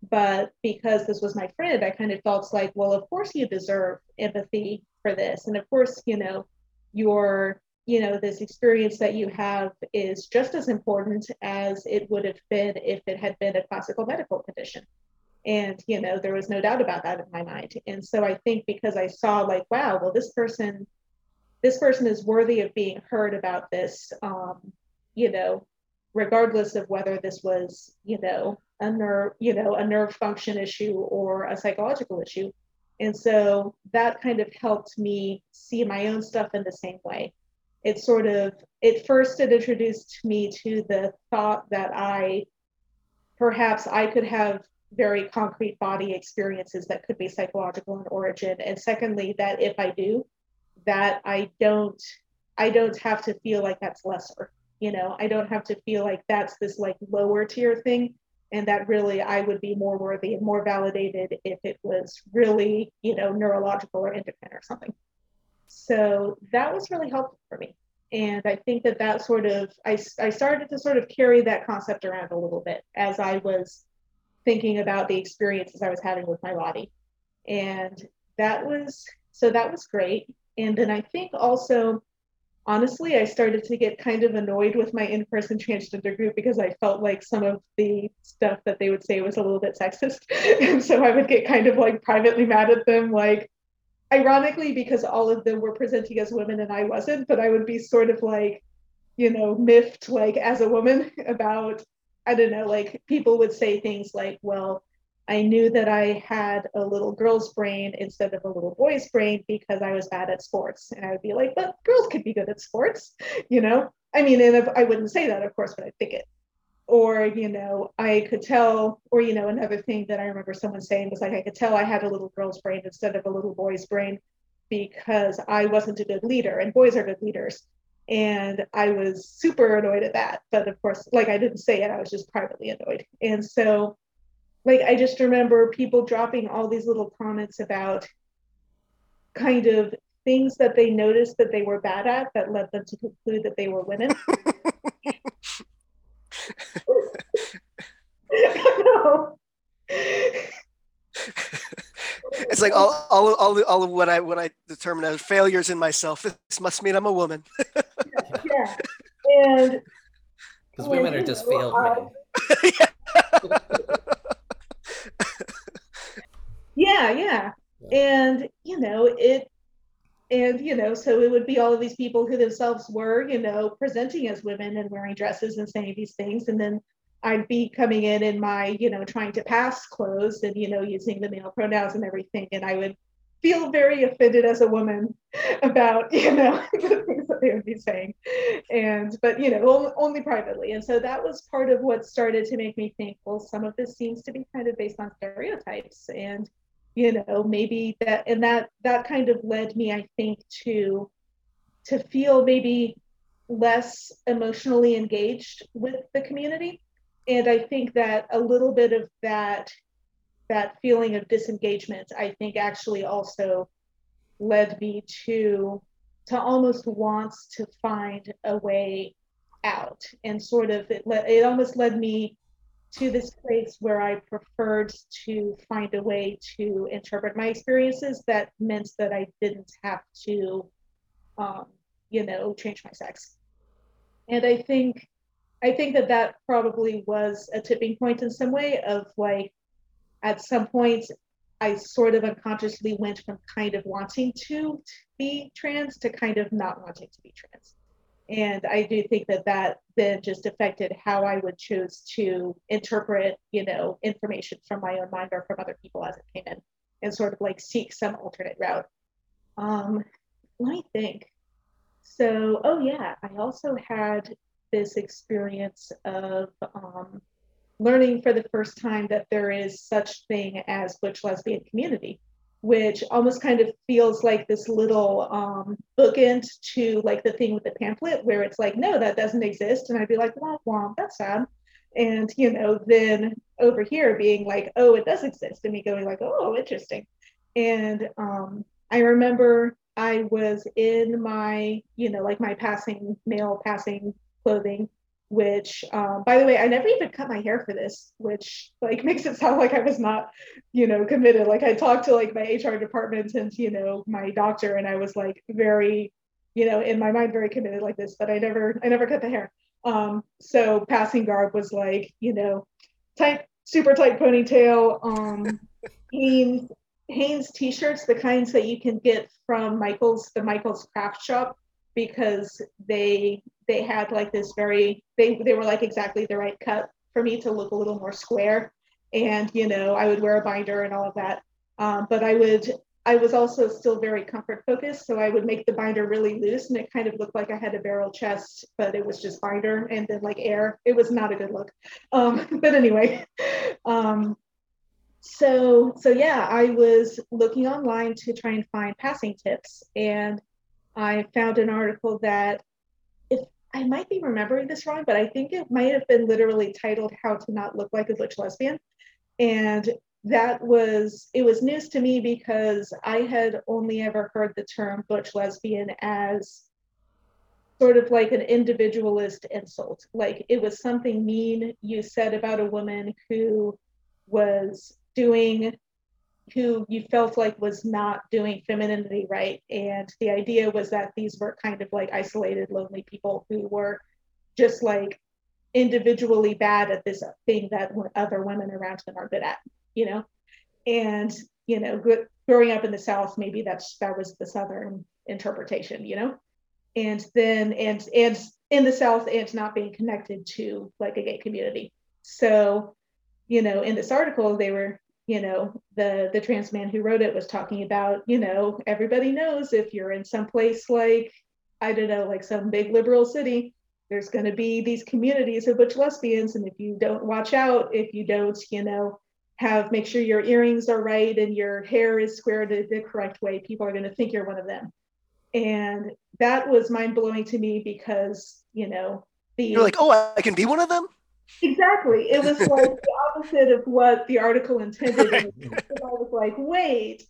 But because this was my friend, I kind of felt like, well, of course you deserve empathy for this. And of course, you know, your you know, this experience that you have is just as important as it would have been if it had been a classical medical condition. And, you know, there was no doubt about that in my mind. And so I think because I saw like, wow, well, this person, this person is worthy of being heard about this, um, you know, regardless of whether this was, you know, a nerve, you know, a nerve function issue or a psychological issue. And so that kind of helped me see my own stuff in the same way. It sort of, at first it introduced me to the thought that I, perhaps I could have very concrete body experiences that could be psychological in origin. And secondly, that if I do, that I don't, I don't have to feel like that's lesser, you know, I don't have to feel like that's this like lower tier thing. And that really I would be more worthy and more validated if it was really, you know, neurological or endocrine or something. So that was really helpful for me. And I think that that sort of, I, I started to sort of carry that concept around a little bit as I was thinking about the experiences I was having with my body. And that was, so that was great. And then I think also, honestly, I started to get kind of annoyed with my in-person transgender group because I felt like some of the stuff that they would say was a little bit sexist. And so I would get kind of like privately mad at them, like, ironically, because all of them were presenting as women and I wasn't, but I would be sort of like, you know, miffed, like, as a woman about, I don't know, like, people would say things like, well, I knew that I had a little girl's brain instead of a little boy's brain because I was bad at sports. And I would be like, but girls could be good at sports, you know? I mean, and if, I wouldn't say that, of course, but I think it. Or, you know, I could tell, or, you know, another thing that I remember someone saying was like, I could tell I had a little girl's brain instead of a little boy's brain because I wasn't a good leader, and boys are good leaders. And I was super annoyed at that. But of course, like, I didn't say it, I was just privately annoyed. And so, like, I just remember people dropping all these little comments about kind of things that they noticed that they were bad at that led them to conclude that they were women. No. It's like all, all, all, all of what I, what I determine as failures in myself. This must mean I'm a woman. Yeah, and because women are just failed men. yeah, yeah, and you know it, and you know, so it would be all of these people who themselves were, you know, presenting as women and wearing dresses and saying these things, and then I'd be coming in in my, you know, trying to pass clothes and, you know, using the male pronouns and everything. And I would feel very offended as a woman about, you know, the things that they would be saying. And, but, you know, only, only privately. And so that was part of what started to make me think, well, some of this seems to be kind of based on stereotypes. And, you know, maybe that, and that, that kind of led me, I think, to, to feel maybe less emotionally engaged with the community. And I think that a little bit of that, that feeling of disengagement, I think actually also led me to, to almost want to find a way out. And sort of, it, le- it almost led me to this place where I preferred to find a way to interpret my experiences that meant that I didn't have to, um, you know, change my sex. And I think I think that that probably was a tipping point in some way of like, at some point, I sort of unconsciously went from kind of wanting to be trans to kind of not wanting to be trans. And I do think that that then just affected how I would choose to interpret, you know, information from my own mind or from other people as it came in, and sort of like seek some alternate route. Um, let me think. So, oh yeah, I also had this experience of um, learning for the first time that there is such thing as butch lesbian community, which almost kind of feels like this little um, bookend to like the thing with the pamphlet where it's like, no, that doesn't exist. And I'd be like, womp womp, that's sad. And, you know, then over here being like, oh, it does exist. And me going like, oh, interesting. And um, I remember I was in my, you know, like my passing, male passing clothing, which um, by the way, I never even cut my hair for this, which like makes it sound like I was not, you know, committed. Like I talked to like my H R department and, you know, my doctor, and I was like very, you know, in my mind, very committed like this, but I never, I never cut the hair. Um, so passing garb was like, you know, tight, super tight ponytail, um, Hanes, Hanes t-shirts, the kinds that you can get from Michael's, the Michael's craft shop, because they, they had like this very, they they were like exactly the right cut for me to look a little more square. And, you know, I would wear a binder and all of that. Um, but I would, I was also still very comfort focused. So I would make the binder really loose, and it kind of looked like I had a barrel chest, but it was just binder and then like air. It was not a good look. Um, but anyway, um, so, so yeah, I was looking online to try and find passing tips. And I found an article that, I might be remembering this wrong, but I think it might have been literally titled How to Not Look Like a Butch Lesbian. And that was, it was news to me because I had only ever heard the term butch lesbian as sort of like an individualist insult. Like it was something mean you said about a woman who was doing, who you felt like was not doing femininity right. And the idea was that these were kind of like isolated, lonely people who were just like individually bad at this thing that other women around them are good at, you know? And, you know, growing up in the South, maybe that's, that was the Southern interpretation, you know? And then, and, and, in the South and not being connected to like a gay community. So, you know, in this article, they were, you know, the, the trans man who wrote it was talking about, you know, everybody knows if you're in some place like, I don't know, like some big liberal city, there's going to be these communities of butch lesbians. And if you don't watch out, if you don't, you know, have, make sure your earrings are right and your hair is squared the, the correct way, people are going to think you're one of them. And that was mind blowing to me because, you know, the, you're like, oh, I can be one of them. Exactly. It was like the opposite of what the article intended. Right. And I was like, wait,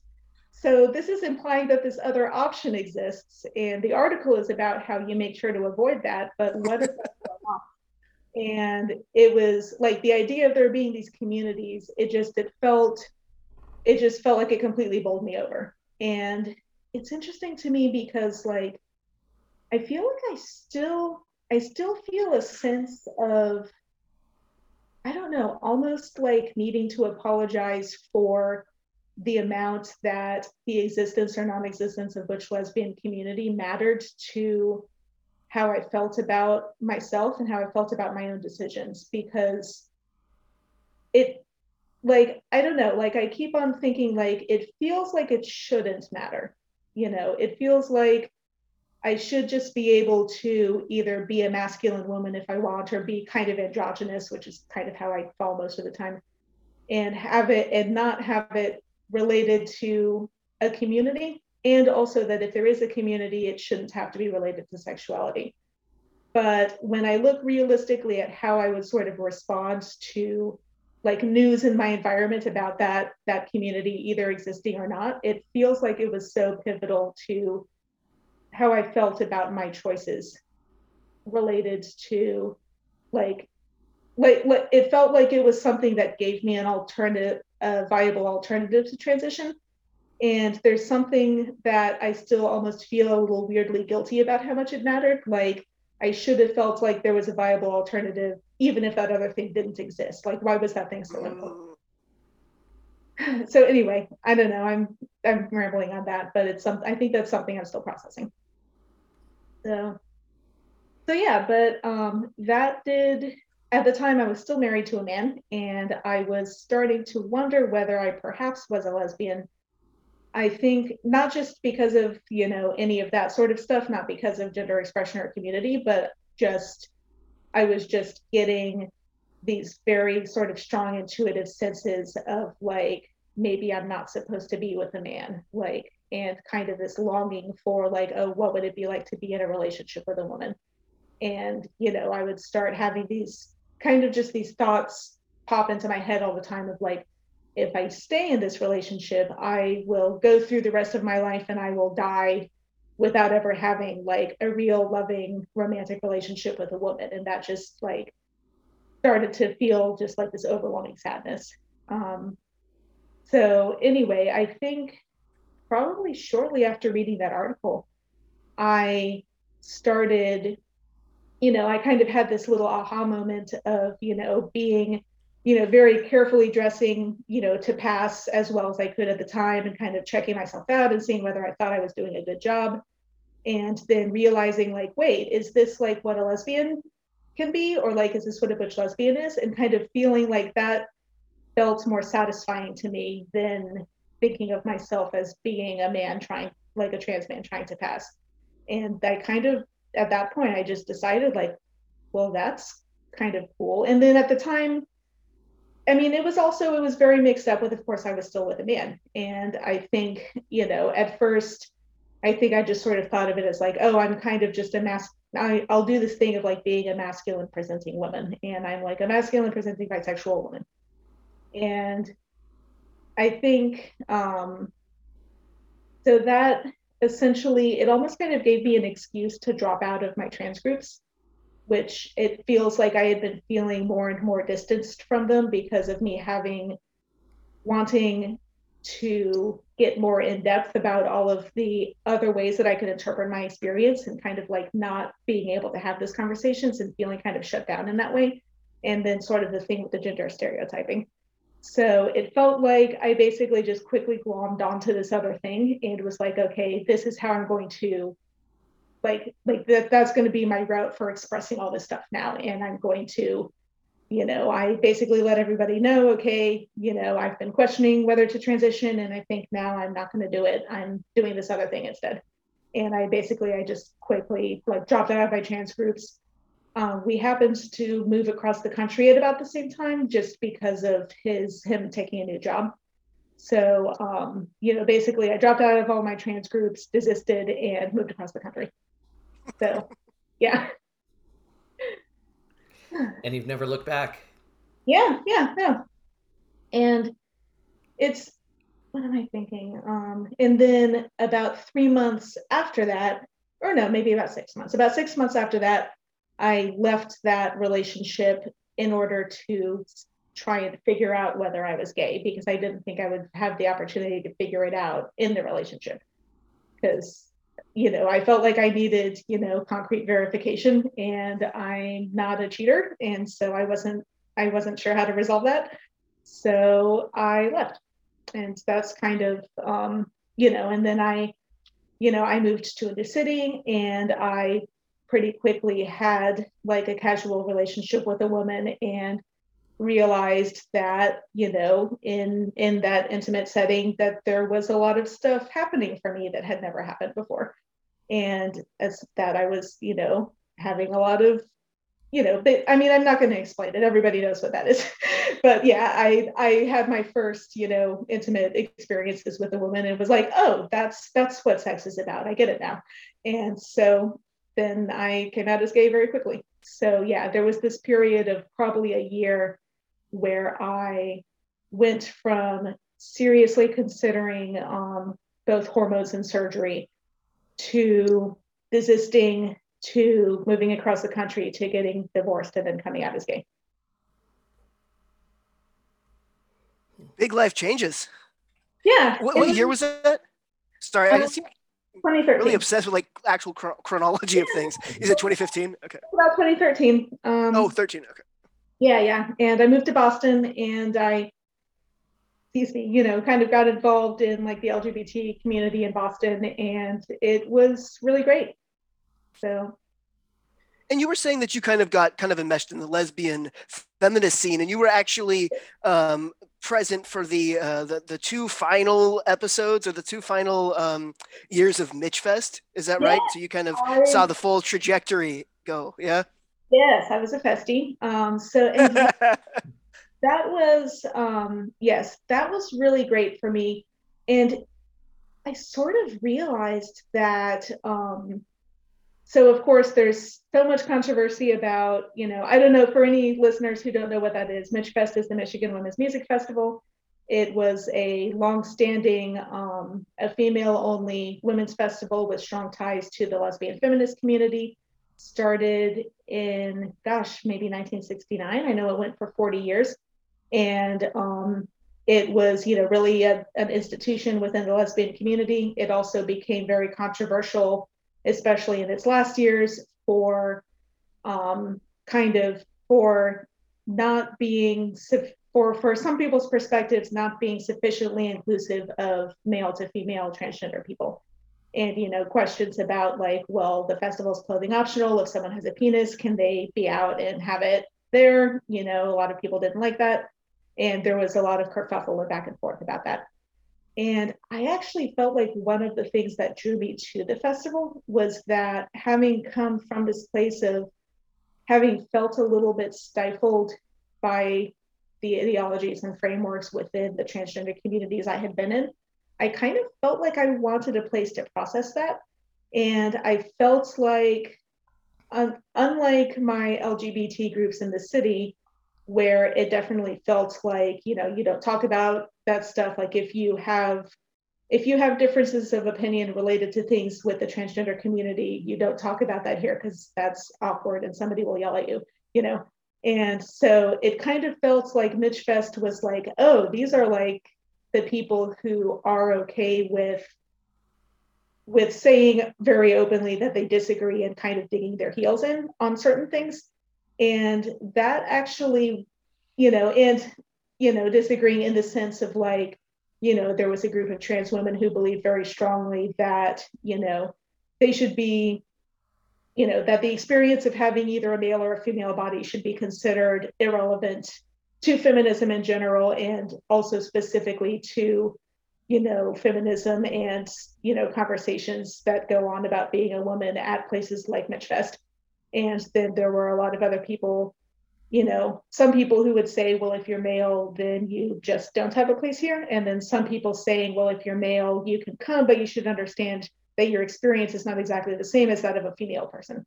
so this is implying that this other option exists. And the article is about how you make sure to avoid that. But what is that going on? And it was like the idea of there being these communities, it just, it felt, it just felt like it completely bowled me over. And it's interesting to me because like, I feel like I still, I still feel a sense of, I don't know, almost like needing to apologize for the amount that the existence or non-existence of butch lesbian community mattered to how I felt about myself and how I felt about my own decisions. Because it, like, I don't know, like I keep on thinking like, it feels like it shouldn't matter. You know, it feels like I should just be able to either be a masculine woman if I want, or be kind of androgynous, which is kind of how I fall most of the time, and have it and not have it related to a community. And also that if there is a community, it shouldn't have to be related to sexuality. But when I look realistically at how I would sort of respond to like news in my environment about that, that community either existing or not, it feels like it was so pivotal to how I felt about my choices related to like, like, like it felt like it was something that gave me an alternative, a viable alternative to transition. And there's something that I still almost feel a little weirdly guilty about how much it mattered. Like I should have felt like there was a viable alternative, even if that other thing didn't exist. Like, why was that thing so important? So anyway, I don't know. I'm I'm rambling on that, but it's some. I think that's something I'm still processing. So, so yeah. But um, that did. At the time, I was still married to a man, and I was starting to wonder whether I perhaps was a lesbian. I think not just because of, you know, any of that sort of stuff, not because of gender expression or community, but just, I was just getting these very sort of strong intuitive senses of like, maybe I'm not supposed to be with a man, like, and kind of this longing for like, oh, what would it be like to be in a relationship with a woman? And, you know, I would start having these kind of just these thoughts pop into my head all the time of like, if I stay in this relationship, I will go through the rest of my life and I will die without ever having like a real loving romantic relationship with a woman. And that just like started to feel just like this overwhelming sadness. Um, so anyway, I think probably shortly after reading that article, I started, you know, I kind of had this little aha moment of, you know, being you know, very carefully dressing, you know, to pass as well as I could at the time and kind of checking myself out and seeing whether I thought I was doing a good job. And then realizing like, wait, is this like what a lesbian can be? Or like, is this what a butch lesbian is? And kind of feeling like that felt more satisfying to me than thinking of myself as being a man trying, like a trans man trying to pass. And I kind of, at that point, I just decided like, well, that's kind of cool. And then at the time, I mean, it was also, it was very mixed up with, of course, I was still with a man. And I think, you know, at first, I think I just sort of thought of it as like, oh, I'm kind of just a mas-, I, I'll do this thing of like being a masculine presenting woman. And I'm like a masculine presenting bisexual woman. And I think, um, so that essentially, it almost kind of gave me an excuse to drop out of my trans groups, which it feels like I had been feeling more and more distanced from them because of me having, wanting to get more in depth about all of the other ways that I could interpret my experience and kind of like not being able to have those conversations and feeling kind of shut down in that way. And then sort of the thing with the gender stereotyping. So it felt like I basically just quickly glommed onto this other thing and was like, okay, this is how I'm going to like, like that, that's going to be my route for expressing all this stuff now. And I'm going to, you know, I basically let everybody know, okay, you know, I've been questioning whether to transition, and I think now I'm not going to do it. I'm doing this other thing instead. And I basically, I just quickly like dropped out of my trans groups. Um, we happened to move across the country at about the same time, just because of his, him taking a new job. So, um, you know, basically I dropped out of all my trans groups, desisted, and moved across the country. So, yeah. And you've never looked back. Yeah, yeah, no. And it's, what am I thinking? Um, and then about three months after that, or no, maybe about six months, about six months after that, I left that relationship in order to try and figure out whether I was gay, because I didn't think I would have the opportunity to figure it out in the relationship. Because, you know, I felt like I needed, you know, concrete verification, and I'm not a cheater. And so I wasn't, I wasn't sure how to resolve that. So I left. And that's kind of, um, you know, and then I, you know, I moved to a new city, and I pretty quickly had like a casual relationship with a woman, and realized that, you know, in in that intimate setting, that there was a lot of stuff happening for me that had never happened before. And as that I was, you know, having a lot of, you know, but I mean, I'm not going to explain it. Everybody knows what that is. But yeah, I I had my first, you know, intimate experiences with a woman, and was like, oh, that's that's what sex is about. I get it now. And so then I came out as gay very quickly. So yeah, there was this period of probably a year where I went from seriously considering um, both hormones and surgery, to desisting, to moving across the country, to getting divorced, and then coming out as gay. Big life changes. Yeah. What, what was, year was that? Sorry, um, I just twenty thirteen. Really obsessed with like actual chron- chronology of things. Is it twenty fifteen? Okay. About twenty thirteen. Um, oh, thirteen. Okay. Yeah, yeah. And I moved to Boston, and I, you know, kind of got involved in like the L G B T community in Boston, and it was really great. So. And you were saying that you kind of got kind of enmeshed in the lesbian feminist scene, and you were actually um, present for the, uh, the the two final episodes, or the two final um, years of Mitchfest. Is that yeah. right? So you kind of I... saw the full trajectory go. Yeah. Yes, I was a festie. Um, so and that was, um, yes, that was really great for me. And I sort of realized that, um, so of course, there's so much controversy about, you know, I don't know, for any listeners who don't know what that is, Mitchfest is the Michigan Women's Music Festival. It was a longstanding, um, a female-only women's festival with strong ties to the lesbian feminist community. Started in, gosh, maybe nineteen sixty-nine. I know it went for forty years. And um, it was, you know, really a, an institution within the lesbian community. It also became very controversial, especially in its last years, for um, kind of for not being, for, for some people's perspectives, not being sufficiently inclusive of male to female transgender people. And, you know, questions about like, well, the festival's clothing optional. If someone has a penis, can they be out and have it there? You know, a lot of people didn't like that. And there was a lot of kerfuffle and back and forth about that. And I actually felt like one of the things that drew me to the festival was that, having come from this place of having felt a little bit stifled by the ideologies and frameworks within the transgender communities I had been in, I kind of felt like I wanted a place to process that. And I felt like, um, unlike my L G B T groups in the city, where it definitely felt like, you know, you don't talk about that stuff. Like if you have, if you have differences of opinion related to things with the transgender community, you don't talk about that here, because that's awkward and somebody will yell at you, you know? And so it kind of felt like Mitchfest was like, oh, these are like the people who are okay with with saying very openly that they disagree, and kind of digging their heels in on certain things. And that actually, you know, and, you know, disagreeing in the sense of like, you know, there was a group of trans women who believed very strongly that, you know, they should be you know, that the experience of having either a male or a female body should be considered irrelevant to feminism in general, and also specifically to, you know, feminism and, you know, conversations that go on about being a woman at places like MitchFest. And then there were a lot of other people, you know, some people who would say, well, if you're male, then you just don't have a place here. And then some people saying, well, if you're male, you can come, but you should understand that your experience is not exactly the same as that of a female person.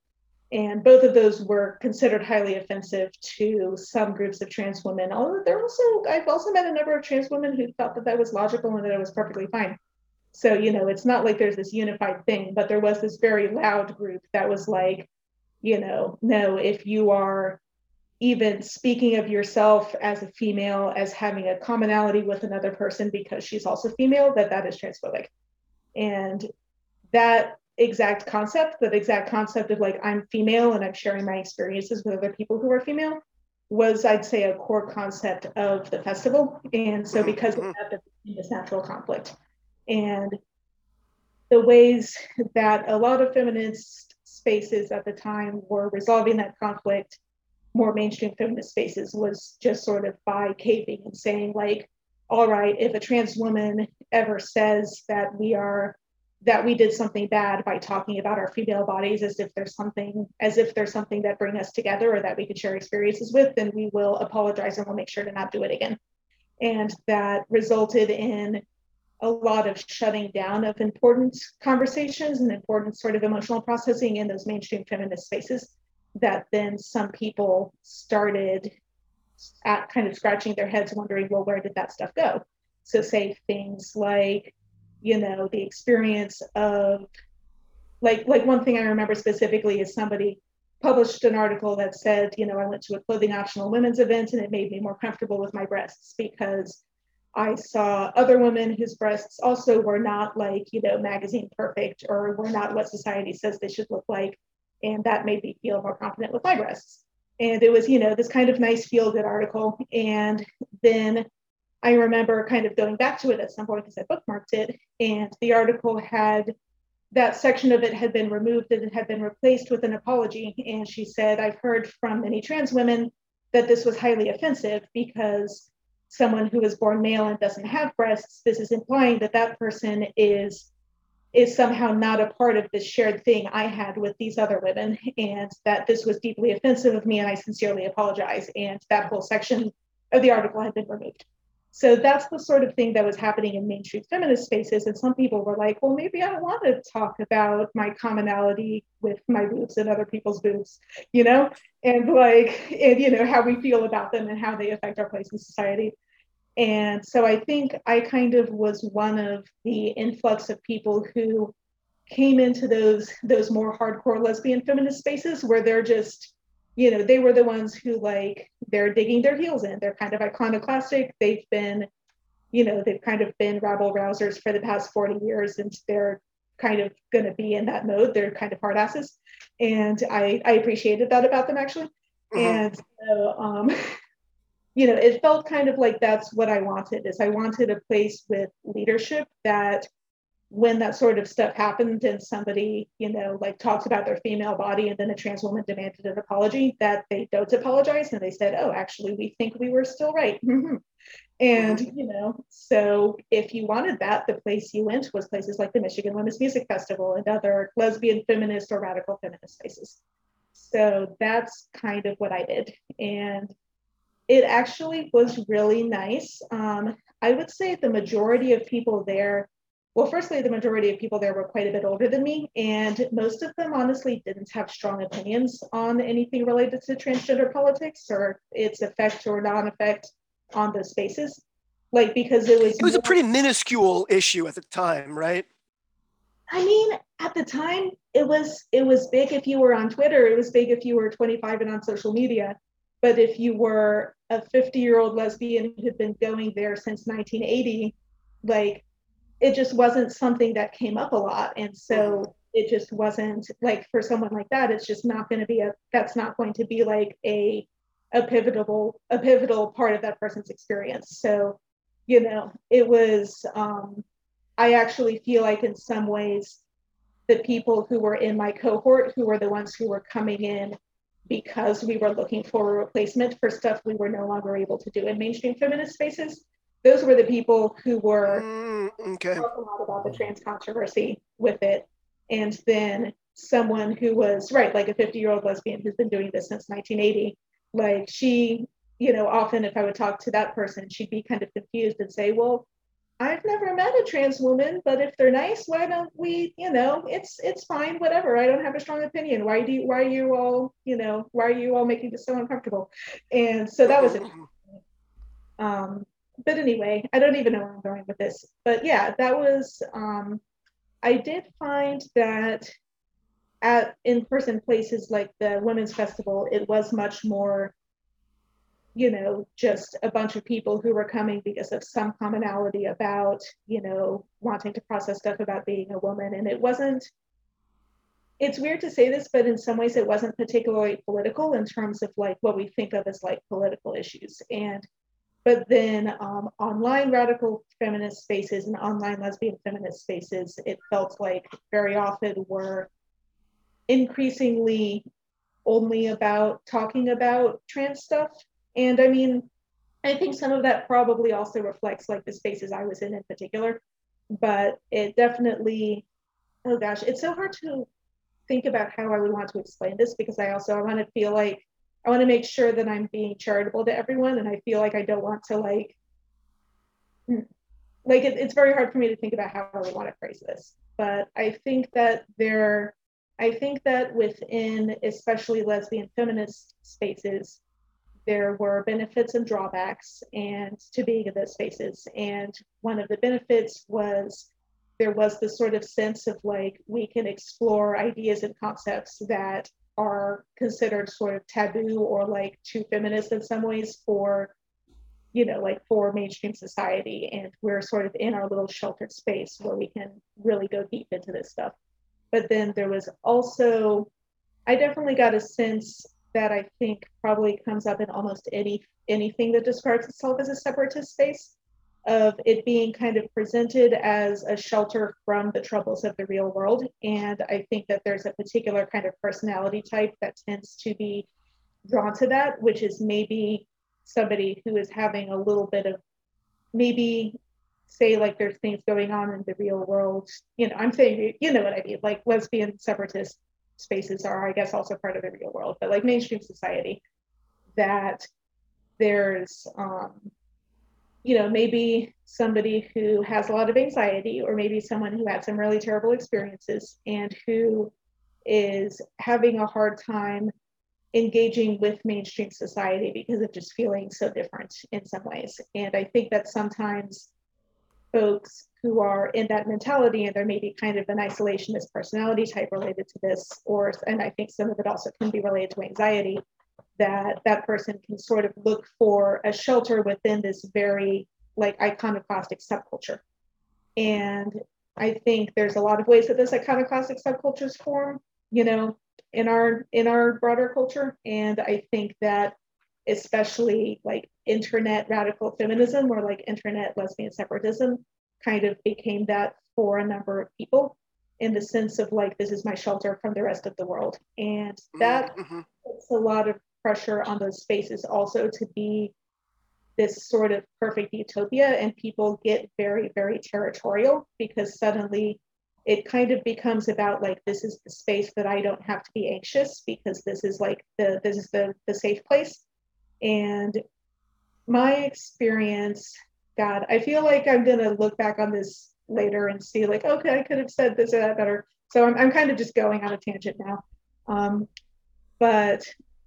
And both of those were considered highly offensive to some groups of trans women. Although there also, I've also met a number of trans women who felt that that was logical and that it was perfectly fine. So, you know, it's not like there's this unified thing, but there was this very loud group that was like, you know, no, if you are even speaking of yourself as a female, as having a commonality with another person because she's also female, that that is transphobic. And that exact concept, that exact concept of like, I'm female and I'm sharing my experiences with other people who are female, was, I'd say, a core concept of the festival. And so because mm-hmm. of that, there became this natural conflict. And the ways that a lot of feminist spaces at the time were resolving that conflict, more mainstream feminist spaces, was just sort of by caving and saying like, all right, if a trans woman ever says that we are that we did something bad by talking about our female bodies as if there's something, as if there's something that bring us together or that we could share experiences with, then we will apologize and we'll make sure to not do it again. And that resulted in a lot of shutting down of important conversations and important sort of emotional processing in those mainstream feminist spaces, that then some people started at kind of scratching their heads wondering, well, where did that stuff go? So say things like, you know, the experience of, like, like one thing I remember specifically is somebody published an article that said, you know, I went to a clothing optional women's event and it made me more comfortable with my breasts because I saw other women whose breasts also were not like, you know, magazine perfect or were not what society says they should look like. And that made me feel more confident with my breasts. And it was, you know, this kind of nice feel-good article. And then I remember kind of going back to it at some point because I bookmarked it, and the article had, that section of it had been removed and it had been replaced with an apology. And she said, I've heard from many trans women that this was highly offensive because someone who is born male and doesn't have breasts, this is implying that that person is, is somehow not a part of this shared thing I had with these other women, and that this was deeply offensive of me and I sincerely apologize. And that whole section of the article had been removed. So that's the sort of thing that was happening in mainstream feminist spaces. And some people were like, well, maybe I don't want to talk about my commonality with my boobs and other people's boobs, you know, and like, and, you know, how we feel about them and how they affect our place in society. And so I think I kind of was one of the influx of people who came into those, those more hardcore lesbian feminist spaces where they're just, you know, they were the ones who, like, they're digging their heels in. They're kind of iconoclastic. They've been, you know, they've kind of been rabble rousers for the past forty years, and they're kind of going to be in that mode. They're kind of hard asses. And I, I appreciated that about them, actually. Mm-hmm. And so, um, you know, it felt kind of like that's what I wanted, is I wanted a place with leadership that when that sort of stuff happened and somebody, you know, like talked about their female body and then a trans woman demanded an apology, that they don't apologize and they said, oh, actually, we think we were still right. And, you know, so if you wanted that, the place you went was places like the Michigan Women's Music Festival and other lesbian feminist or radical feminist spaces. So that's kind of what I did. And it actually was really nice. Um, I would say the majority of people there Well, firstly, the majority of people there were quite a bit older than me, and most of them honestly didn't have strong opinions on anything related to transgender politics or its effect or non-effect on those spaces. Like, because it was- It was more, a pretty minuscule issue at the time, right? I mean, at the time, it was it was big if you were on Twitter, it was big if you were twenty-five and on social media. But if you were a fifty-year-old lesbian who had been going there since nineteen eighty, like, it just wasn't something that came up a lot. And so it just wasn't like, for someone like that, it's just not going to be a, that's not going to be like a, a pivotal, a pivotal part of that person's experience. So, you know, it was, um, I actually feel like in some ways the people who were in my cohort, who were the ones who were coming in because we were looking for a replacement for stuff we were no longer able to do in mainstream feminist spaces. Those were the people who were mm, okay. talking a lot about the trans controversy with it. And then someone who was, right, like a fifty-year-old lesbian who's been doing this since nineteen eighty, like she, you know, often if I would talk to that person, she'd be kind of confused and say, well, I've never met a trans woman, but if they're nice, why don't we, you know, it's it's fine, whatever. I don't have a strong opinion. Why do you, why are you all, you know, why are you all making this so uncomfortable? And so that was it. Um, but anyway, I don't even know where I'm going with this. But yeah, that was, um, I did find that at in-person places like the Women's Festival, it was much more, you know, just a bunch of people who were coming because of some commonality about, you know, wanting to process stuff about being a woman. And it wasn't, it's weird to say this, but in some ways it wasn't particularly political in terms of like what we think of as like political issues. And, but then um, online radical feminist spaces and online lesbian feminist spaces, it felt like very often were increasingly only about talking about trans stuff. And I mean, I think some of that probably also reflects like the spaces I was in in particular, but it definitely, oh gosh, it's so hard to think about how I would want to explain this, because I also, I want to feel like, I want to make sure that I'm being charitable to everyone. And I feel like I don't want to like, like it, it's very hard for me to think about how I would want to phrase this, but I think that there, I think that within especially lesbian feminist spaces, there were benefits and drawbacks and to being in those spaces. And one of the benefits was there was this sort of sense of like, we can explore ideas and concepts that are considered sort of taboo or like too feminist in some ways for, you know, like for mainstream society. And we're sort of in our little sheltered space where we can really go deep into this stuff. But then there was also, I definitely got a sense that I think probably comes up in almost any anything that describes itself as a separatist space, of it being kind of presented as a shelter from the troubles of the real world. And I think that there's a particular kind of personality type that tends to be drawn to that, which is maybe somebody who is having a little bit of, maybe say like there's things going on in the real world. You know, I'm saying, you know what I mean, like lesbian separatist spaces are, I guess, also part of the real world, but like mainstream society, that there's, um, you know, maybe somebody who has a lot of anxiety, or maybe someone who had some really terrible experiences and who is having a hard time engaging with mainstream society because of just feeling so different in some ways. And I think that sometimes folks who are in that mentality, and there may be kind of an isolationist personality type related to this, or, and I think some of it also can be related to anxiety, that that person can sort of look for a shelter within this very like iconoclastic subculture. And I think there's a lot of ways that those iconoclastic subcultures form, you know, in our in our broader culture. And I think that especially like internet radical feminism or like internet lesbian separatism kind of became that for a number of people, in the sense of like, this is my shelter from the rest of the world. And that mm-hmm. puts a lot of pressure on those spaces also to be this sort of perfect utopia, and people get very, very territorial because suddenly it kind of becomes about like, this is the space that I don't have to be anxious because this is like the, this is the, the safe place. And my experience, God, I feel like I'm going to look back on this later and see like, okay, I could have said this or that better. So I'm I'm kind of just going on a tangent now. Um, but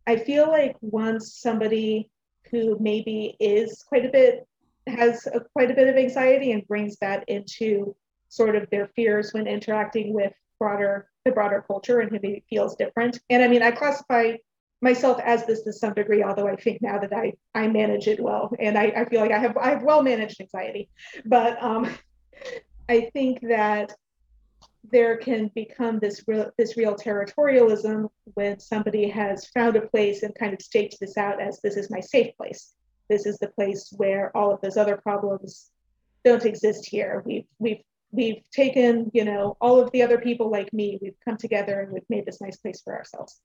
I feel like once somebody who maybe is quite a bit, has a, quite a bit of anxiety and brings that into sort of their fears when interacting with broader, the broader culture, and who maybe feels different. And I mean, I classify myself as this to some degree, although I think now that I, I manage it well, and I, I feel like I have I have well managed anxiety, but um, I think that there can become this real, this real territorialism when somebody has found a place and kind of staked this out as, this is my safe place. This is the place where all of those other problems don't exist here. We've we've we've taken, you know, all of the other people like me, we've come together and we've made this nice place for ourselves.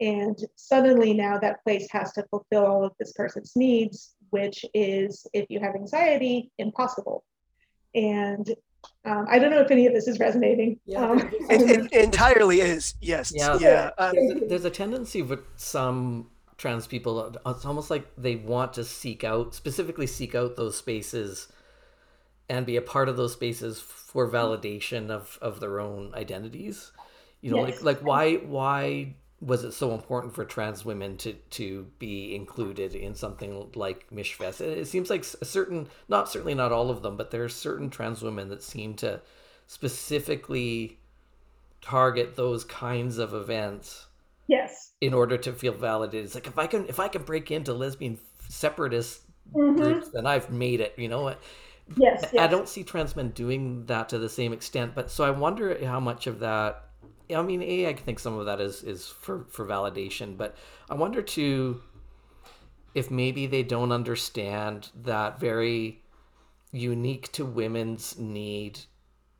And suddenly now that place has to fulfill all of this person's needs, which is, if you have anxiety, impossible. And um, I don't know if any of this is resonating. Yeah, um, it, it entirely is. Yes. Yeah. yeah. Uh, there's, a, there's a tendency with some trans people, it's almost like they want to seek out, specifically seek out those spaces and be a part of those spaces for validation of, of their own identities. You know, yes. like, like why, why was it so important for trans women to, to be included in something like MishFest? It seems like a certain, not certainly not all of them, but there are certain trans women that seem to specifically target those kinds of events. Yes. In order to feel validated. It's like, if I can, if I can break into lesbian separatist mm-hmm. groups, then I've made it, you know? Yes, yes. I don't see trans men doing that to the same extent, but so I wonder how much of that, I mean, A, I think some of that is, is for, for validation, but I wonder too, if maybe they don't understand that very unique to women's need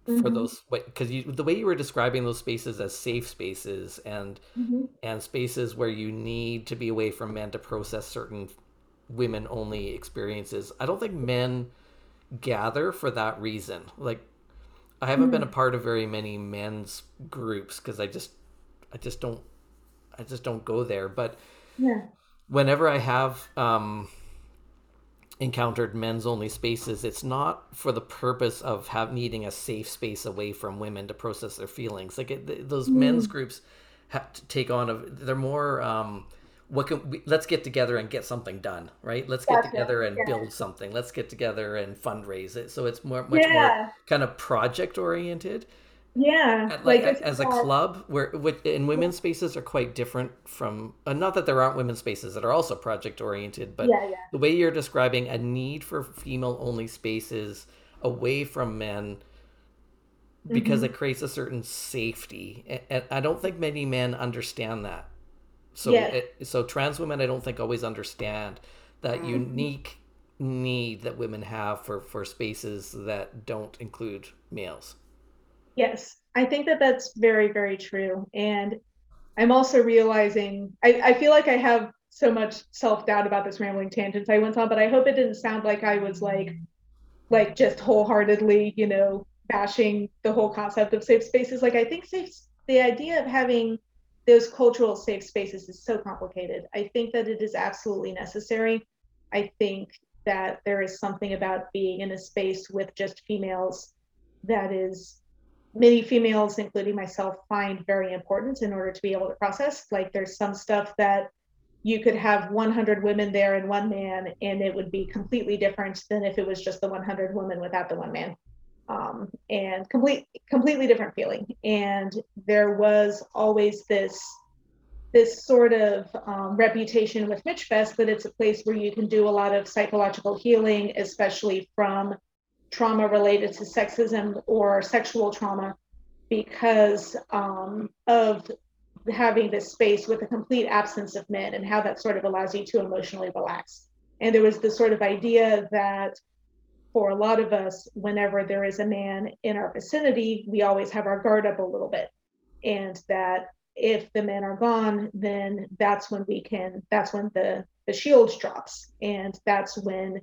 mm-hmm. for those, because you, the way you were describing those spaces as safe spaces and, mm-hmm. and spaces where you need to be away from men to process certain women only experiences. I don't think men gather for that reason. Like, I haven't mm-hmm. been a part of very many men's groups because I just I just don't I just don't go there, but yeah. whenever I have um encountered men's only spaces, it's not for the purpose of have needing a safe space away from women to process their feelings. Like it, those mm-hmm. men's groups have to take on a, they're more um what can we, let's get together and get something done, right? Let's get gotcha. together and yeah. build something. Let's get together and fundraise it. So it's more, much yeah. more kind of project oriented. Yeah. At, like, like as a hard. club where, which, and women's yeah. spaces are quite different from, uh, not that there aren't women's spaces that are also project oriented, but yeah, yeah. the way you're describing a need for female only spaces away from men because mm-hmm. it creates a certain safety. And, and I don't think many men understand that. So, yes. it, so trans women, I don't think always understand that mm-hmm. unique need that women have for, for spaces that don't include males. Yes, I think that that's very, very true. And I'm also realizing, I, I feel like I have so much self-doubt about this rambling tangent I went on, but I hope it didn't sound like I was like, like just wholeheartedly, you know, bashing the whole concept of safe spaces. Like I think safe, the idea of having those cultural safe spaces is so complicated. I think that it is absolutely necessary. I think that there is something about being in a space with just females that is, many females, including myself, find very important in order to be able to process. Like there's some stuff that you could have one hundred women there and one man, and it would be completely different than if it was just the one hundred women without the one man. Um, and complete, completely different feeling. And there was always this, this sort of um, reputation with MishFest that it's a place where you can do a lot of psychological healing, especially from trauma related to sexism or sexual trauma, because um, of having this space with a complete absence of men and how that sort of allows you to emotionally relax. And there was this sort of idea that for a lot of us, whenever there is a man in our vicinity, we always have our guard up a little bit. And that if the men are gone, then that's when we can, that's when the, the shield drops. And that's when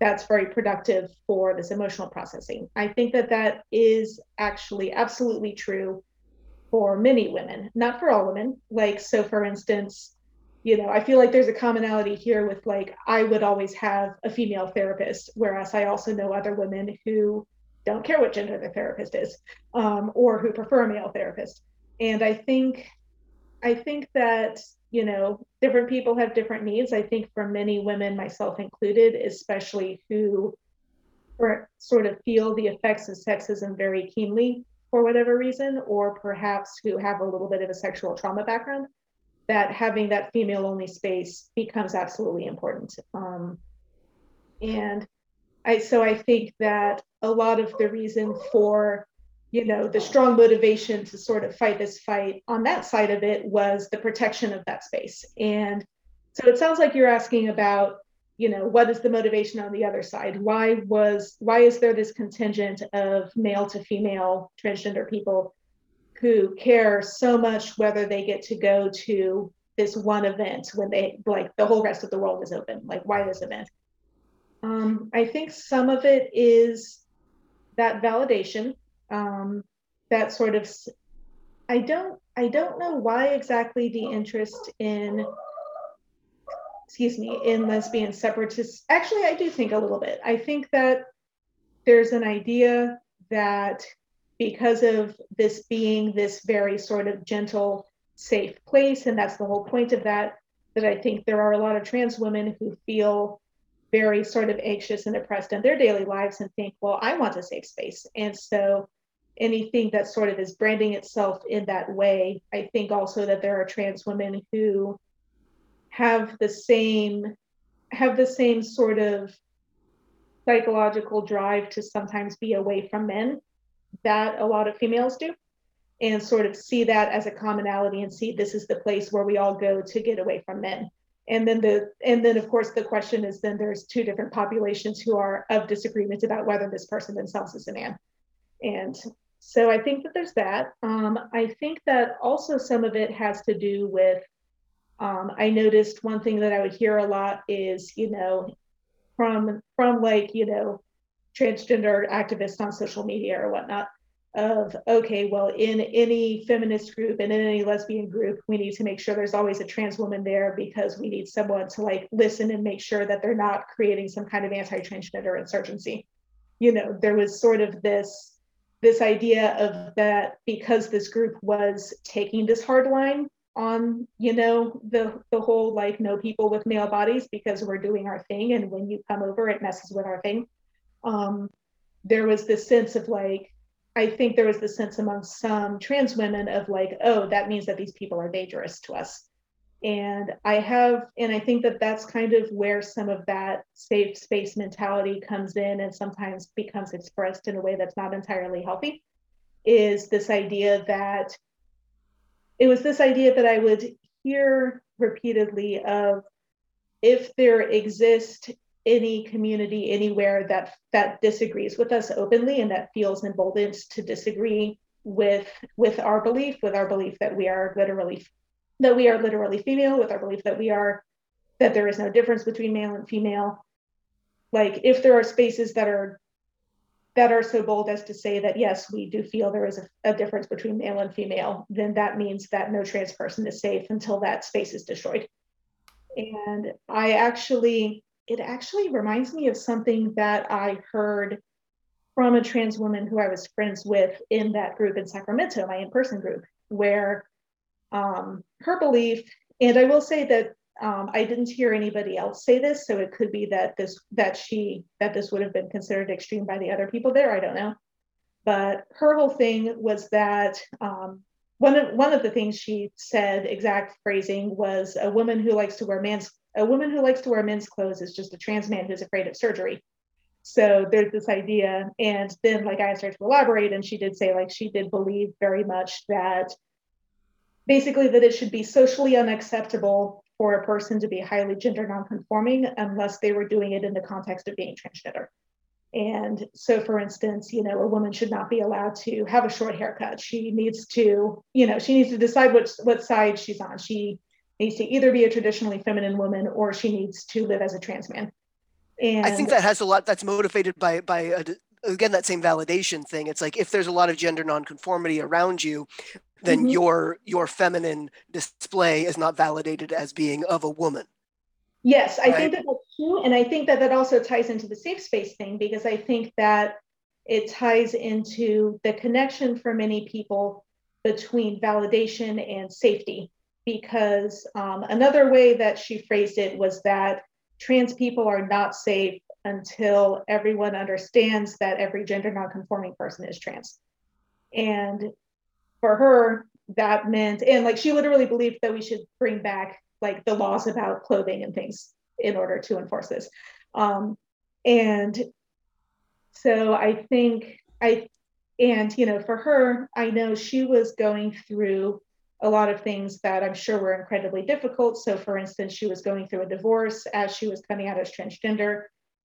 that's very productive for this emotional processing. I think that that is actually absolutely true for many women, not for all women. Like, so for instance, you know, I feel like there's a commonality here with like, I would always have a female therapist, whereas I also know other women who don't care what gender their therapist is, um, or who prefer a male therapist. And I think, I think that, you know, different people have different needs. I think for many women, myself included, especially who are, sort of feel the effects of sexism very keenly for whatever reason, or perhaps who have a little bit of a sexual trauma background, that having that female-only space becomes absolutely important. Um, and I, so I think that a lot of the reason for, you know, the strong motivation to sort of fight this fight on that side of it was the protection of that space. And so it sounds like you're asking about you know, what is the motivation on the other side? Why was, why is there this contingent of male to female transgender people who care so much whether they get to go to this one event when they, like, the whole rest of the world is open? Like, why this event? Um, I think some of it is that validation, um, that sort of, I don't, I don't know why exactly the interest in excuse me, in lesbian separatists. Actually, I do think a little bit. I think that there's an idea that because of this being this very sort of gentle, safe place, and that's the whole point of that, that I think there are a lot of trans women who feel very sort of anxious and oppressed in their daily lives and think, well, I want a safe space. And so anything that sort of is branding itself in that way, I think also that there are trans women who have the same have the same sort of psychological drive to sometimes be away from men that a lot of females do, and sort of see that as a commonality and see this is the place where we all go to get away from men. And then the and then of course the question is, then there's two different populations who are of disagreement about whether this person themselves is a man. And so I think that there's that. Um, I think that also some of it has to do with Um, I noticed one thing that I would hear a lot is, you know, from from like, you know, transgender activists on social media or whatnot, of, okay, well, in any feminist group and in any lesbian group, we need to make sure there's always a trans woman there because we need someone to like listen and make sure that they're not creating some kind of anti-transgender insurgency. You know, there was sort of this this idea of that because this group was taking this hard line on, you know, the the whole like no people with male bodies because we're doing our thing, and when you come over it messes with our thing. Um, there was this sense of like, I think there was this sense among some trans women of like, oh, that means that these people are dangerous to us. And I have, and I think that that's kind of where some of that safe space mentality comes in and sometimes becomes expressed in a way that's not entirely healthy, is this idea that It was this idea that I would hear repeatedly of, if there exists any community anywhere that that disagrees with us openly and that feels emboldened to disagree with with our belief, with our belief that we are literally that we are literally female, with our belief that we are that there is no difference between male and female, like if there are spaces that are that are so bold as to say that, yes, we do feel there is a, a difference between male and female, then that means that no trans person is safe until that space is destroyed. And I actually, it actually reminds me of something that I heard from a trans woman who I was friends with in that group in Sacramento, my in-person group, where um, her belief, and I will say that Um, I didn't hear anybody else say this, so it could be that this that she that this would have been considered extreme by the other people there. I don't know, but her whole thing was that um, one of one of the things she said, exact phrasing, was a woman who likes to wear man's a woman who likes to wear men's clothes is just a trans man who's afraid of surgery. So there's this idea, and then like I started to elaborate, and she did say like she did believe very much that basically that it should be socially unacceptable for a person to be highly gender nonconforming unless they were doing it in the context of being transgender. And so, for instance, you know, a woman should not be allowed to have a short haircut. She needs to, you know, she needs to decide what, what side she's on. She needs to either be a traditionally feminine woman or she needs to live as a trans man. And I think that has a lot, that's motivated by, by a, again, that same validation thing. It's like, if there's a lot of gender nonconformity around you, then mm-hmm. your your feminine display is not validated as being of a woman. Yes, I right? think that that's true. And I think that that also ties into the safe space thing, because I think that it ties into the connection for many people between validation and safety. Because um, another way that she phrased it was that trans people are not safe until everyone understands that every gender nonconforming person is trans. And for her, that meant, and like she literally believed that we should bring back like the laws about clothing and things in order to enforce this. Um, and so I think I, and you know, for her, I know she was going through a lot of things that I'm sure were incredibly difficult. So for instance, she was going through a divorce as she was coming out as transgender,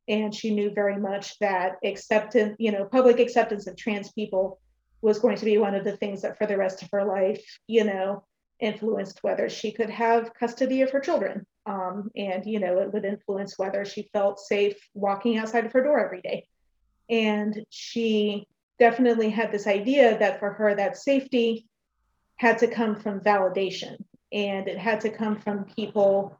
and she knew very much that acceptance, you know, public acceptance of trans people was going to be one of the things that for the rest of her life, you know, influenced whether she could have custody of her children. Um, and, you know, it would influence whether she felt safe walking outside of her door every day. And she definitely had this idea that for her, that safety had to come from validation, and it had to come from people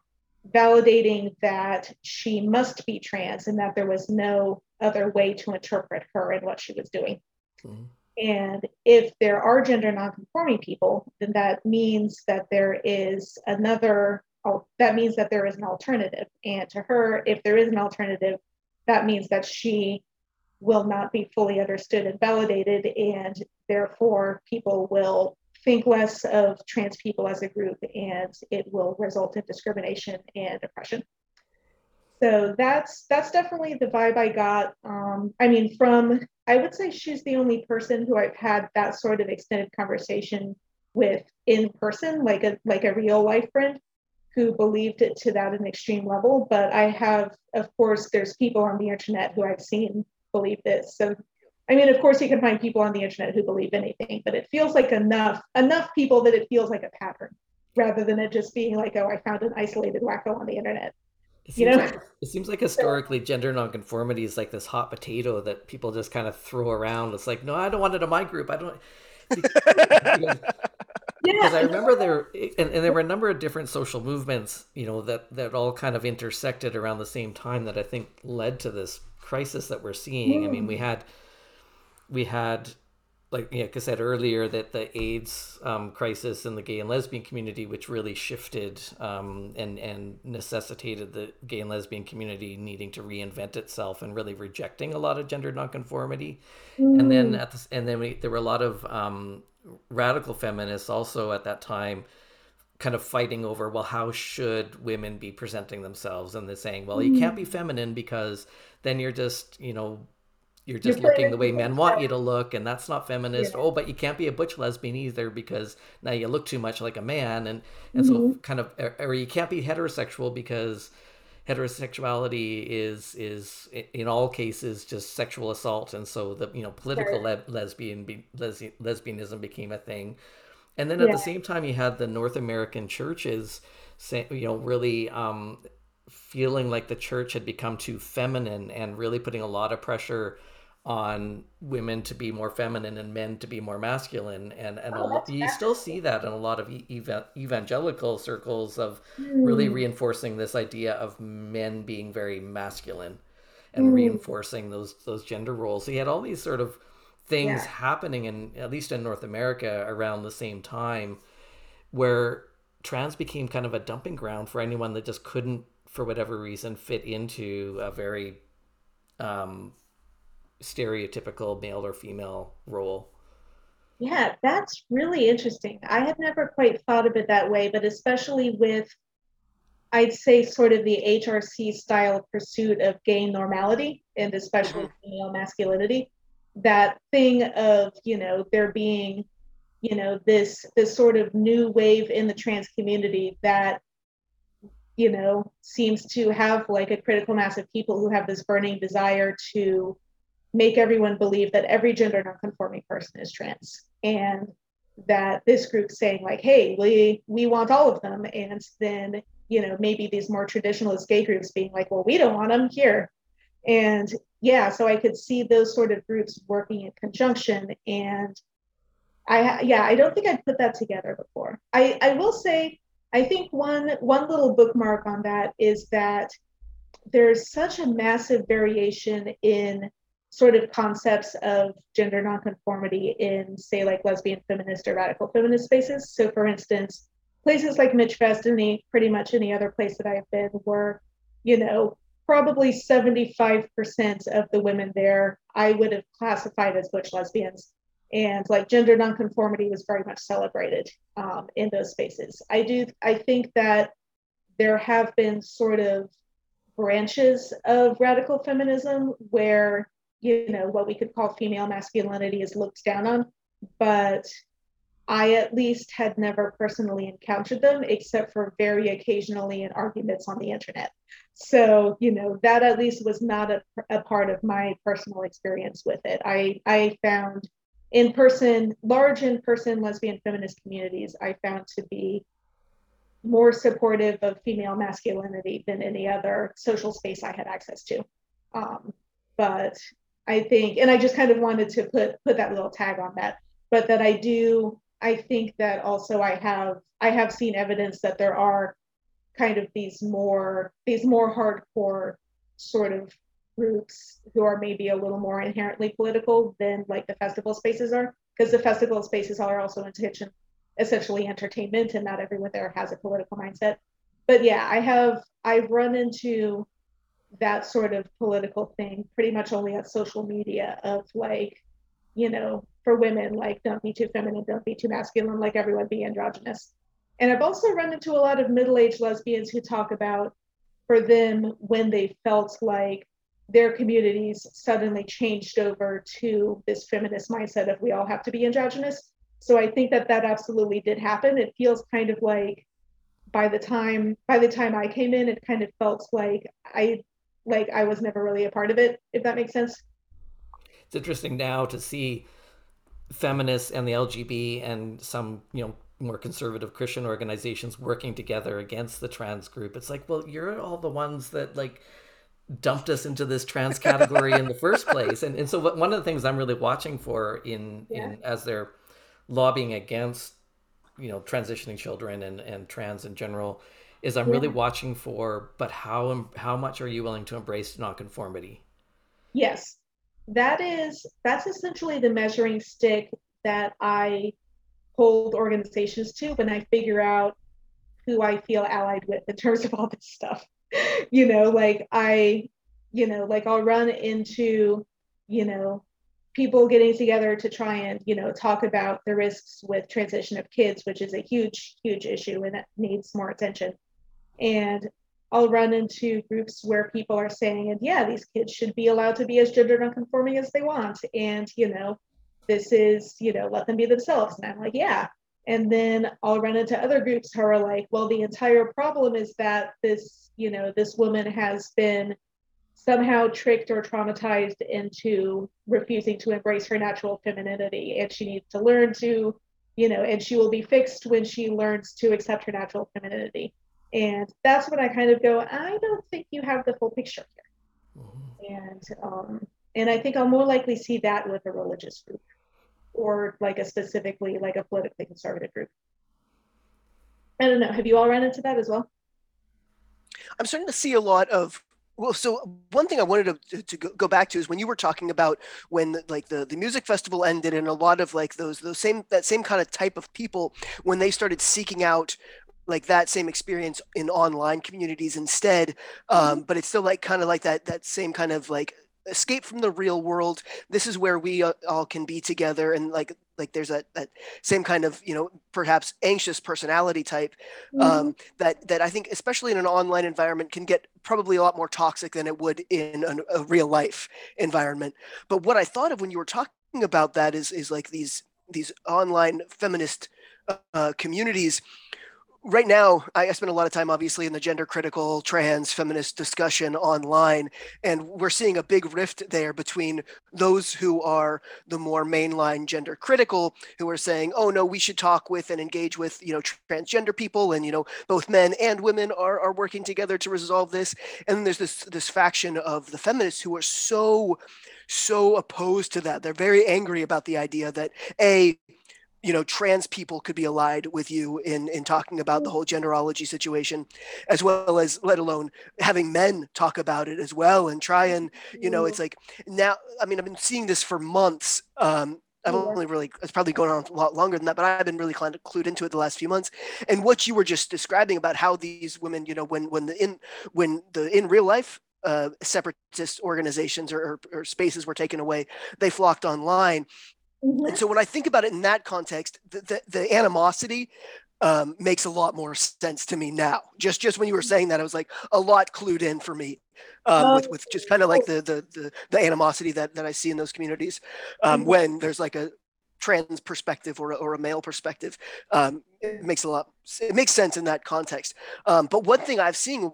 validating that she must be trans and that there was no other way to interpret her and what she was doing. Mm-hmm. And if there are gender nonconforming people, then that means that there is another, that means that there is an alternative. And to her, if there is an alternative, that means that she will not be fully understood and validated, and therefore people will think less of trans people as a group, and it will result in discrimination and oppression. So that's that's definitely the vibe I got. Um, I mean, from, I would say she's the only person who I've had that sort of extended conversation with in person, like a like a real life friend who believed it to that an extreme level. But I have, of course, there's people on the internet who I've seen believe this. So, I mean, of course, you can find people on the internet who believe anything, but it feels like enough enough people that it feels like a pattern, rather than it just being like, oh, I found an isolated wacko on the internet. It you know, like, it seems like historically gender nonconformity is like this hot potato that people just kind of throw around. It's like, no, I don't want it in my group. I don't. Because yeah, I remember there, and, and there were a number of different social movements, you know, that that all kind of intersected around the same time that I think led to this crisis that we're seeing. Mm. I mean, we had, we had, like, you know, like I said earlier, that the AIDS um, crisis in the gay and lesbian community, which really shifted um, and, and necessitated the gay and lesbian community needing to reinvent itself and really rejecting a lot of gender nonconformity. Mm. And then at the, and then we, there were a lot of um, radical feminists also at that time kind of fighting over, well, how should women be presenting themselves? And they're saying, well, mm. you can't be feminine because then you're just, you know, You're just You're looking the way men want you to look, and that's not feminist. Yeah. Oh, but you can't be a butch lesbian either because now you look too much like a man. And, and mm-hmm. so kind of, or you can't be heterosexual because heterosexuality is, is in all cases just sexual assault. And so the, you know, political sure. le- lesbian, be, lesbian, lesbianism became a thing. And then at yeah. the same time, you had the North American churches say, you know, really, um, feeling like the church had become too feminine and really putting a lot of pressure on women to be more feminine and men to be more masculine. And, and oh, a lot, you still see that in a lot of ev- evangelical circles of mm. really reinforcing this idea of men being very masculine and mm. reinforcing those, those gender roles. So you had all these sort of things yeah. happening in, at least in North America around the same time, where trans became kind of a dumping ground for anyone that just couldn't, for whatever reason, fit into a very, um, stereotypical male or female role. Yeah, that's really interesting. I had never quite thought of it that way, but especially with, I'd say, sort of the H R C style pursuit of gay normality and especially female masculinity, that thing of, you know, there being, you know, this, this sort of new wave in the trans community that, you know, seems to have like a critical mass of people who have this burning desire to make everyone believe that every gender nonconforming person is trans, and that this group saying like, hey, we we want all of them. And then, you know, maybe these more traditionalist gay groups being like, well, we don't want them here. And yeah, so I could see those sort of groups working in conjunction. And I, yeah, I don't think I'd put that together before. I, I will say, I think one one little bookmark on that is that there's such a massive variation in sort of concepts of gender nonconformity in, say, like lesbian feminist or radical feminist spaces. So for instance, places like Mitch Fest and the, pretty much any other place that I've been were, you know, probably seventy-five percent of the women there I would have classified as butch lesbians. And like gender nonconformity was very much celebrated um, in those spaces. I do, I think that there have been sort of branches of radical feminism where, you know, what we could call female masculinity is looked down on, but I at least had never personally encountered them, except for very occasionally in arguments on the internet. So, you know, that at least was not a, a part of my personal experience with it. I, I found in-person, large in-person lesbian feminist communities, I found to be more supportive of female masculinity than any other social space I had access to. Um, but I think, and I just kind of wanted to put, put that little tag on that, but that I do, I think that also I have, I have seen evidence that there are kind of these more, these more hardcore sort of groups who are maybe a little more inherently political than like the festival spaces are, because the festival spaces are also intention, essentially entertainment, and not everyone there has a political mindset. But yeah, I have, I've run into that sort of political thing pretty much only on social media of like, you know, for women, like don't be too feminine, don't be too masculine, like everyone be androgynous. And I've also run into a lot of middle-aged lesbians who talk about for them when they felt like their communities suddenly changed over to this feminist mindset of we all have to be androgynous. So I think that that absolutely did happen. It feels kind of like by the time by the time I came in, it kind of felt like I like I was never really a part of it, if that makes sense. It's interesting now to see feminists and the L G B and some, you know, more conservative Christian organizations working together against the trans group. It's like, well, you're all the ones that like dumped us into this trans category in the first place. And and so what, one of the things I'm really watching for in, yeah. in as they're lobbying against, you know, transitioning children and, and trans in general is I'm yeah. really watching for, but how how much are you willing to embrace nonconformity? Yes, that is, that's essentially the measuring stick that I hold organizations to when I figure out who I feel allied with in terms of all this stuff. You know, like I, you know, like I'll run into, you know, people getting together to try and, you know, talk about the risks with transition of kids, which is a huge, huge issue and that needs more attention. And I'll run into groups where people are saying, and yeah, these kids should be allowed to be as gender nonconforming as they want. And, you know, this is, you know, let them be themselves. And I'm like, yeah. And then I'll run into other groups who are like, well, the entire problem is that this, you know, this woman has been somehow tricked or traumatized into refusing to embrace her natural femininity. And she needs to learn to, you know, and she will be fixed when she learns to accept her natural femininity. And that's when I kind of go, I don't think you have the full picture here. Mm-hmm. And um, and I think I'll more likely see that with a religious group or like a specifically like a politically conservative group. I don't know. Have you all run into that as well? I'm starting to see a lot of, well, so one thing I wanted to, to go back to is when you were talking about when like the, the music festival ended and a lot of like those those same that same kind of type of people, when they started seeking out like that same experience in online communities instead, um, but it's still like kind of like that that same kind of like escape from the real world. This is where we all can be together, and like like there's that, that same kind of, you know, perhaps anxious personality type um, mm-hmm. that that I think especially in an online environment can get probably a lot more toxic than it would in a, a real life environment. But what I thought of when you were talking about that is is like these these online feminist uh, communities. Right now, I spend a lot of time, obviously, in the gender critical, trans, feminist discussion online, and we're seeing a big rift there between those who are the more mainline gender critical, who are saying, oh, no, we should talk with and engage with, you know, transgender people, and, you know, both men and women are, are working together to resolve this. And then there's this, this faction of the feminists who are so, so opposed to that. They're very angry about the idea that, A, you know, trans people could be allied with you in, in talking about the whole genderology situation, as well as let alone having men talk about it as well and try and, you know, it's like now, I mean, I've been seeing this for months. Um, I've only really, it's probably going on a lot longer than that, but I've been really kind of clued into it the last few months. And what you were just describing about how these women, you know, when, when the in, when the in real life, uh, separatist organizations or, or, or spaces were taken away, they flocked online. And so when I think about it in that context, the, the, the animosity um, makes a lot more sense to me now. Just just when you were saying that, I was like a lot clued in for me um, um, with, with just kind of like the, the the the animosity that that I see in those communities um, when there's like a trans perspective or, or a male perspective. Um, it makes a lot, it makes sense in that context. Um, but one thing I've seen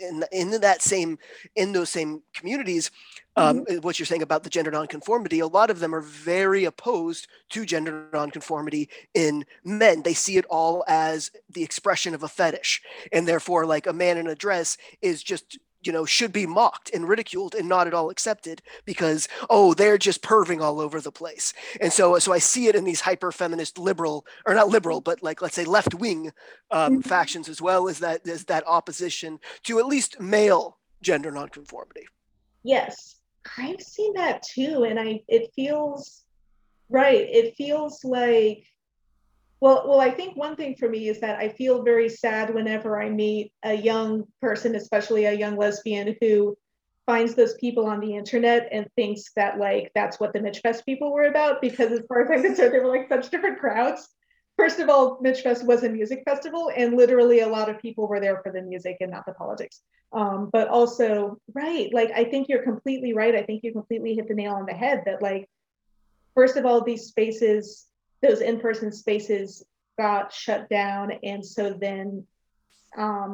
in, in that same, in those same communities, um, mm-hmm. what you're saying about the gender nonconformity, a lot of them are very opposed to gender nonconformity in men. They see it all as the expression of a fetish. And therefore, like, a man in a dress is just, you know, should be mocked and ridiculed and not at all accepted because, oh, they're just perving all over the place. And so, so I see it in these hyper-feminist liberal, or not liberal, but like, let's say left-wing um, mm-hmm. factions, as well as that, as that opposition to at least male gender nonconformity. Yes, I've seen that too. And I, it feels, right, it feels like, Well, well, I think one thing for me is that I feel very sad whenever I meet a young person, especially a young lesbian, who finds those people on the internet and thinks that, like, that's what the Mitch Fest people were about, because as far as I'm concerned, they were like such different crowds. First of all, Mitch Fest was a music festival, and literally a lot of people were there for the music and not the politics. Um, but also, right, like, I think you're completely right. I think you completely hit the nail on the head that, like, first of all, these spaces, those in-person spaces got shut down. And so then um,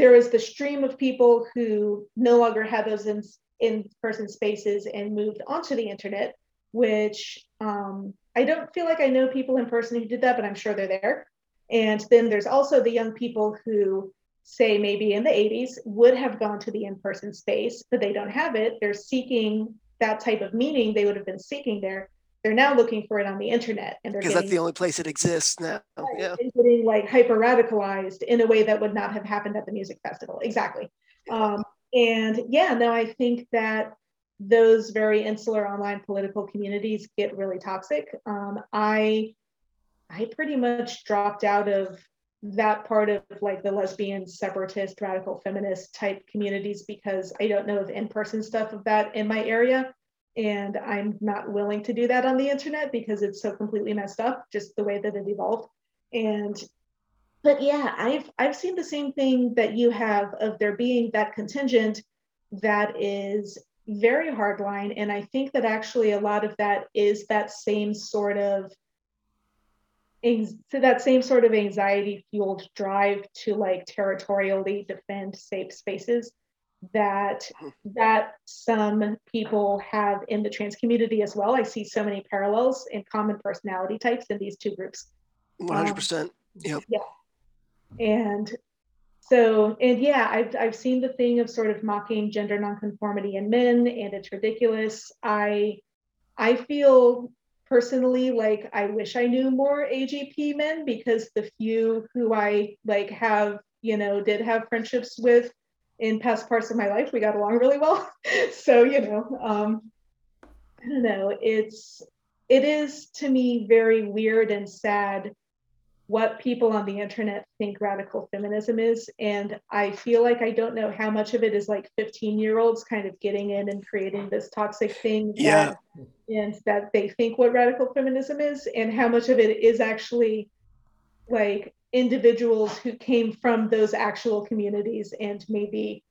there is the stream of people who no longer had those in, in-person spaces and moved onto the internet, which um, I don't feel like I know people in person who did that, but I'm sure they're there. And then there's also the young people who, say, maybe in the eighties would have gone to the in-person space, but they don't have it. They're seeking that type of meaning they would have been seeking there. They're now looking for it on the internet, and they're because that's the only place it exists now. Right, yeah, getting like hyper radicalized in a way that would not have happened at the music festival. Exactly, um, and yeah, no, I think that those very insular online political communities get really toxic. Um, I, I pretty much dropped out of that part of like the lesbian, separatist, radical feminist type communities because I don't know of in-person stuff of that in my area. And I'm not willing to do that on the internet because it's so completely messed up, just the way that it evolved. And, but yeah, I've I've seen the same thing that you have of there being that contingent that is very hardline. And I think that actually a lot of that is that same sort of, that same sort of anxiety fueled drive to like territorially defend safe spaces that that some people have in the trans community as well. I see so many parallels in common personality types in these two groups. one hundred percent. Um, yep. Yeah. And so, and yeah, I've, I've seen the thing of sort of mocking gender nonconformity in men, and it's ridiculous. I, I feel personally like I wish I knew more A G P men, because the few who I like have, you know, did have friendships with in past parts of my life, we got along really well. So, you know, um, I don't know, it's, it is to me very weird and sad what people on the internet think radical feminism is. And I feel like I don't know how much of it is like fifteen year olds kind of getting in and creating this toxic thing yeah. that, and that they think what radical feminism is, and how much of it is actually like individuals who came from those actual communities and maybe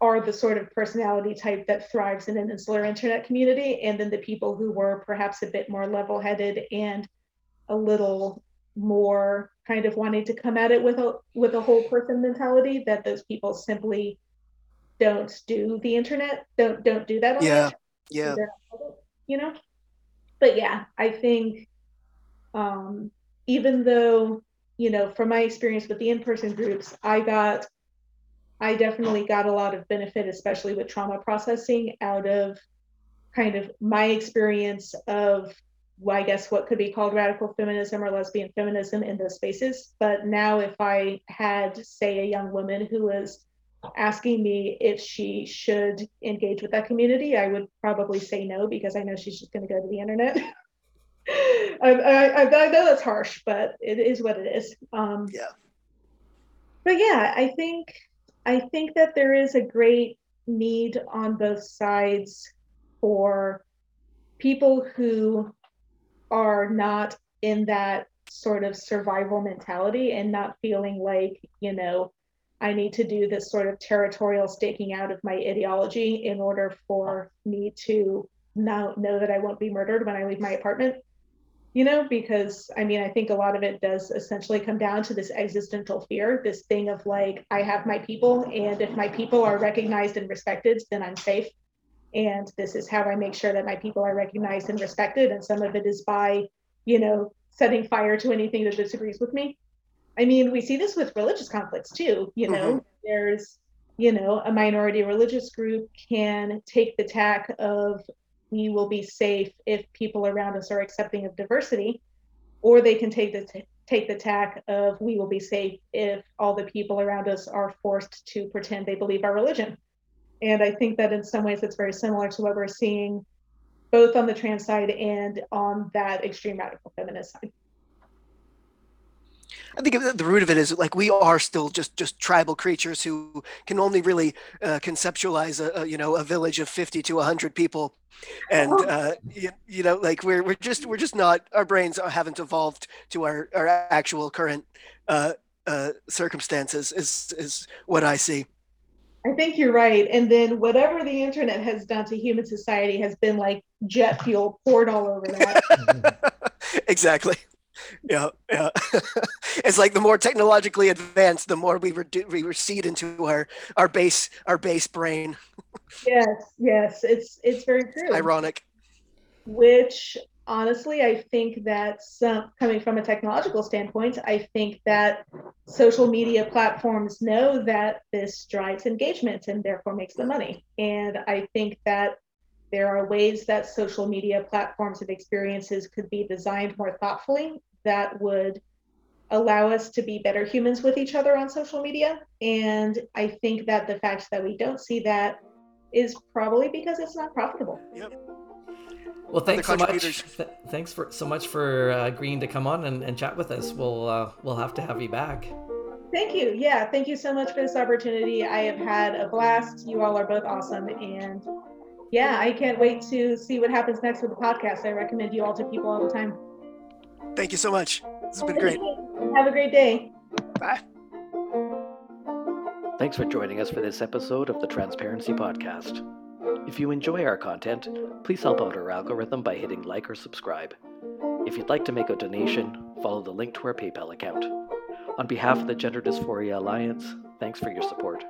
are the sort of personality type that thrives in an insular internet community, and then the people who were perhaps a bit more level-headed and a little more kind of wanting to come at it with a with a whole person mentality, that those people simply don't do the internet, don't don't do that on yeah the yeah you know. But yeah, I think um even though, you know, from my experience with the in-person groups, I got, I definitely got a lot of benefit, especially with trauma processing, out of kind of my experience of, well, I guess what could be called radical feminism or lesbian feminism in those spaces. But now if I had, say, a young woman who was asking me if she should engage with that community, I would probably say no, because I know she's just going to go to the internet. I, I, I know that's harsh, but it is what it is. Um, yeah. But yeah, I think I think that there is a great need on both sides for people who are not in that sort of survival mentality and not feeling like, you know, I need to do this sort of territorial staking out of my ideology in order for me to now know that I won't be murdered when I leave my apartment. you know, because I mean, I think a lot of it does essentially come down to this existential fear, this thing of like, I have my people, and if my people are recognized and respected, then I'm safe. And this is how I make sure that my people are recognized and respected. And some of it is by, you know, setting fire to anything that disagrees with me. I mean, we see this with religious conflicts too, you know, mm-hmm. there's, you know, a minority religious group can take the tack of, we will be safe if people around us are accepting of diversity, or they can take the t- take the tack of, we will be safe if all the people around us are forced to pretend they believe our religion. And I think that in some ways it's very similar to what we're seeing both on the trans side and on that extreme radical feminist side. I think the root of it is like we are still just just tribal creatures who can only really uh, conceptualize a, a you know a village of fifty to one hundred people, and uh, you, you know like we're we're just we're just not our brains are, haven't evolved to our, our actual current uh, uh, circumstances is is what I see. I think you're right. And then whatever the internet has done to human society has been like jet fuel poured all over that. Exactly. Yeah, yeah. It's like the more technologically advanced, the more we, redu- we recede into our our base our base brain. yes, yes, it's it's very true. It's ironic. Which honestly, I think that some, coming from a technological standpoint, I think that social media platforms know that this drives engagement and therefore makes them money. And I think that there are ways that social media platforms and experiences could be designed more thoughtfully that would allow us to be better humans with each other on social media. And I think that the fact that we don't see that is probably because it's not profitable. Yep. Well, thanks so much. Th- thanks for so much for uh, agreeing to come on and, and chat with us. We'll uh, we'll have to have you back. Thank you. Yeah, thank you so much for this opportunity. I have had a blast. You all are both awesome, and yeah, I can't wait to see what happens next with the podcast. I recommend you all to people all the time. Thank you so much. This has been great. Have a great day. Bye. Thanks for joining us for this episode of the Transparency Podcast. If you enjoy our content, please help out our algorithm by hitting like or subscribe. If you'd like to make a donation, follow the link to our PayPal account. On behalf of the Gender Dysphoria Alliance, thanks for your support.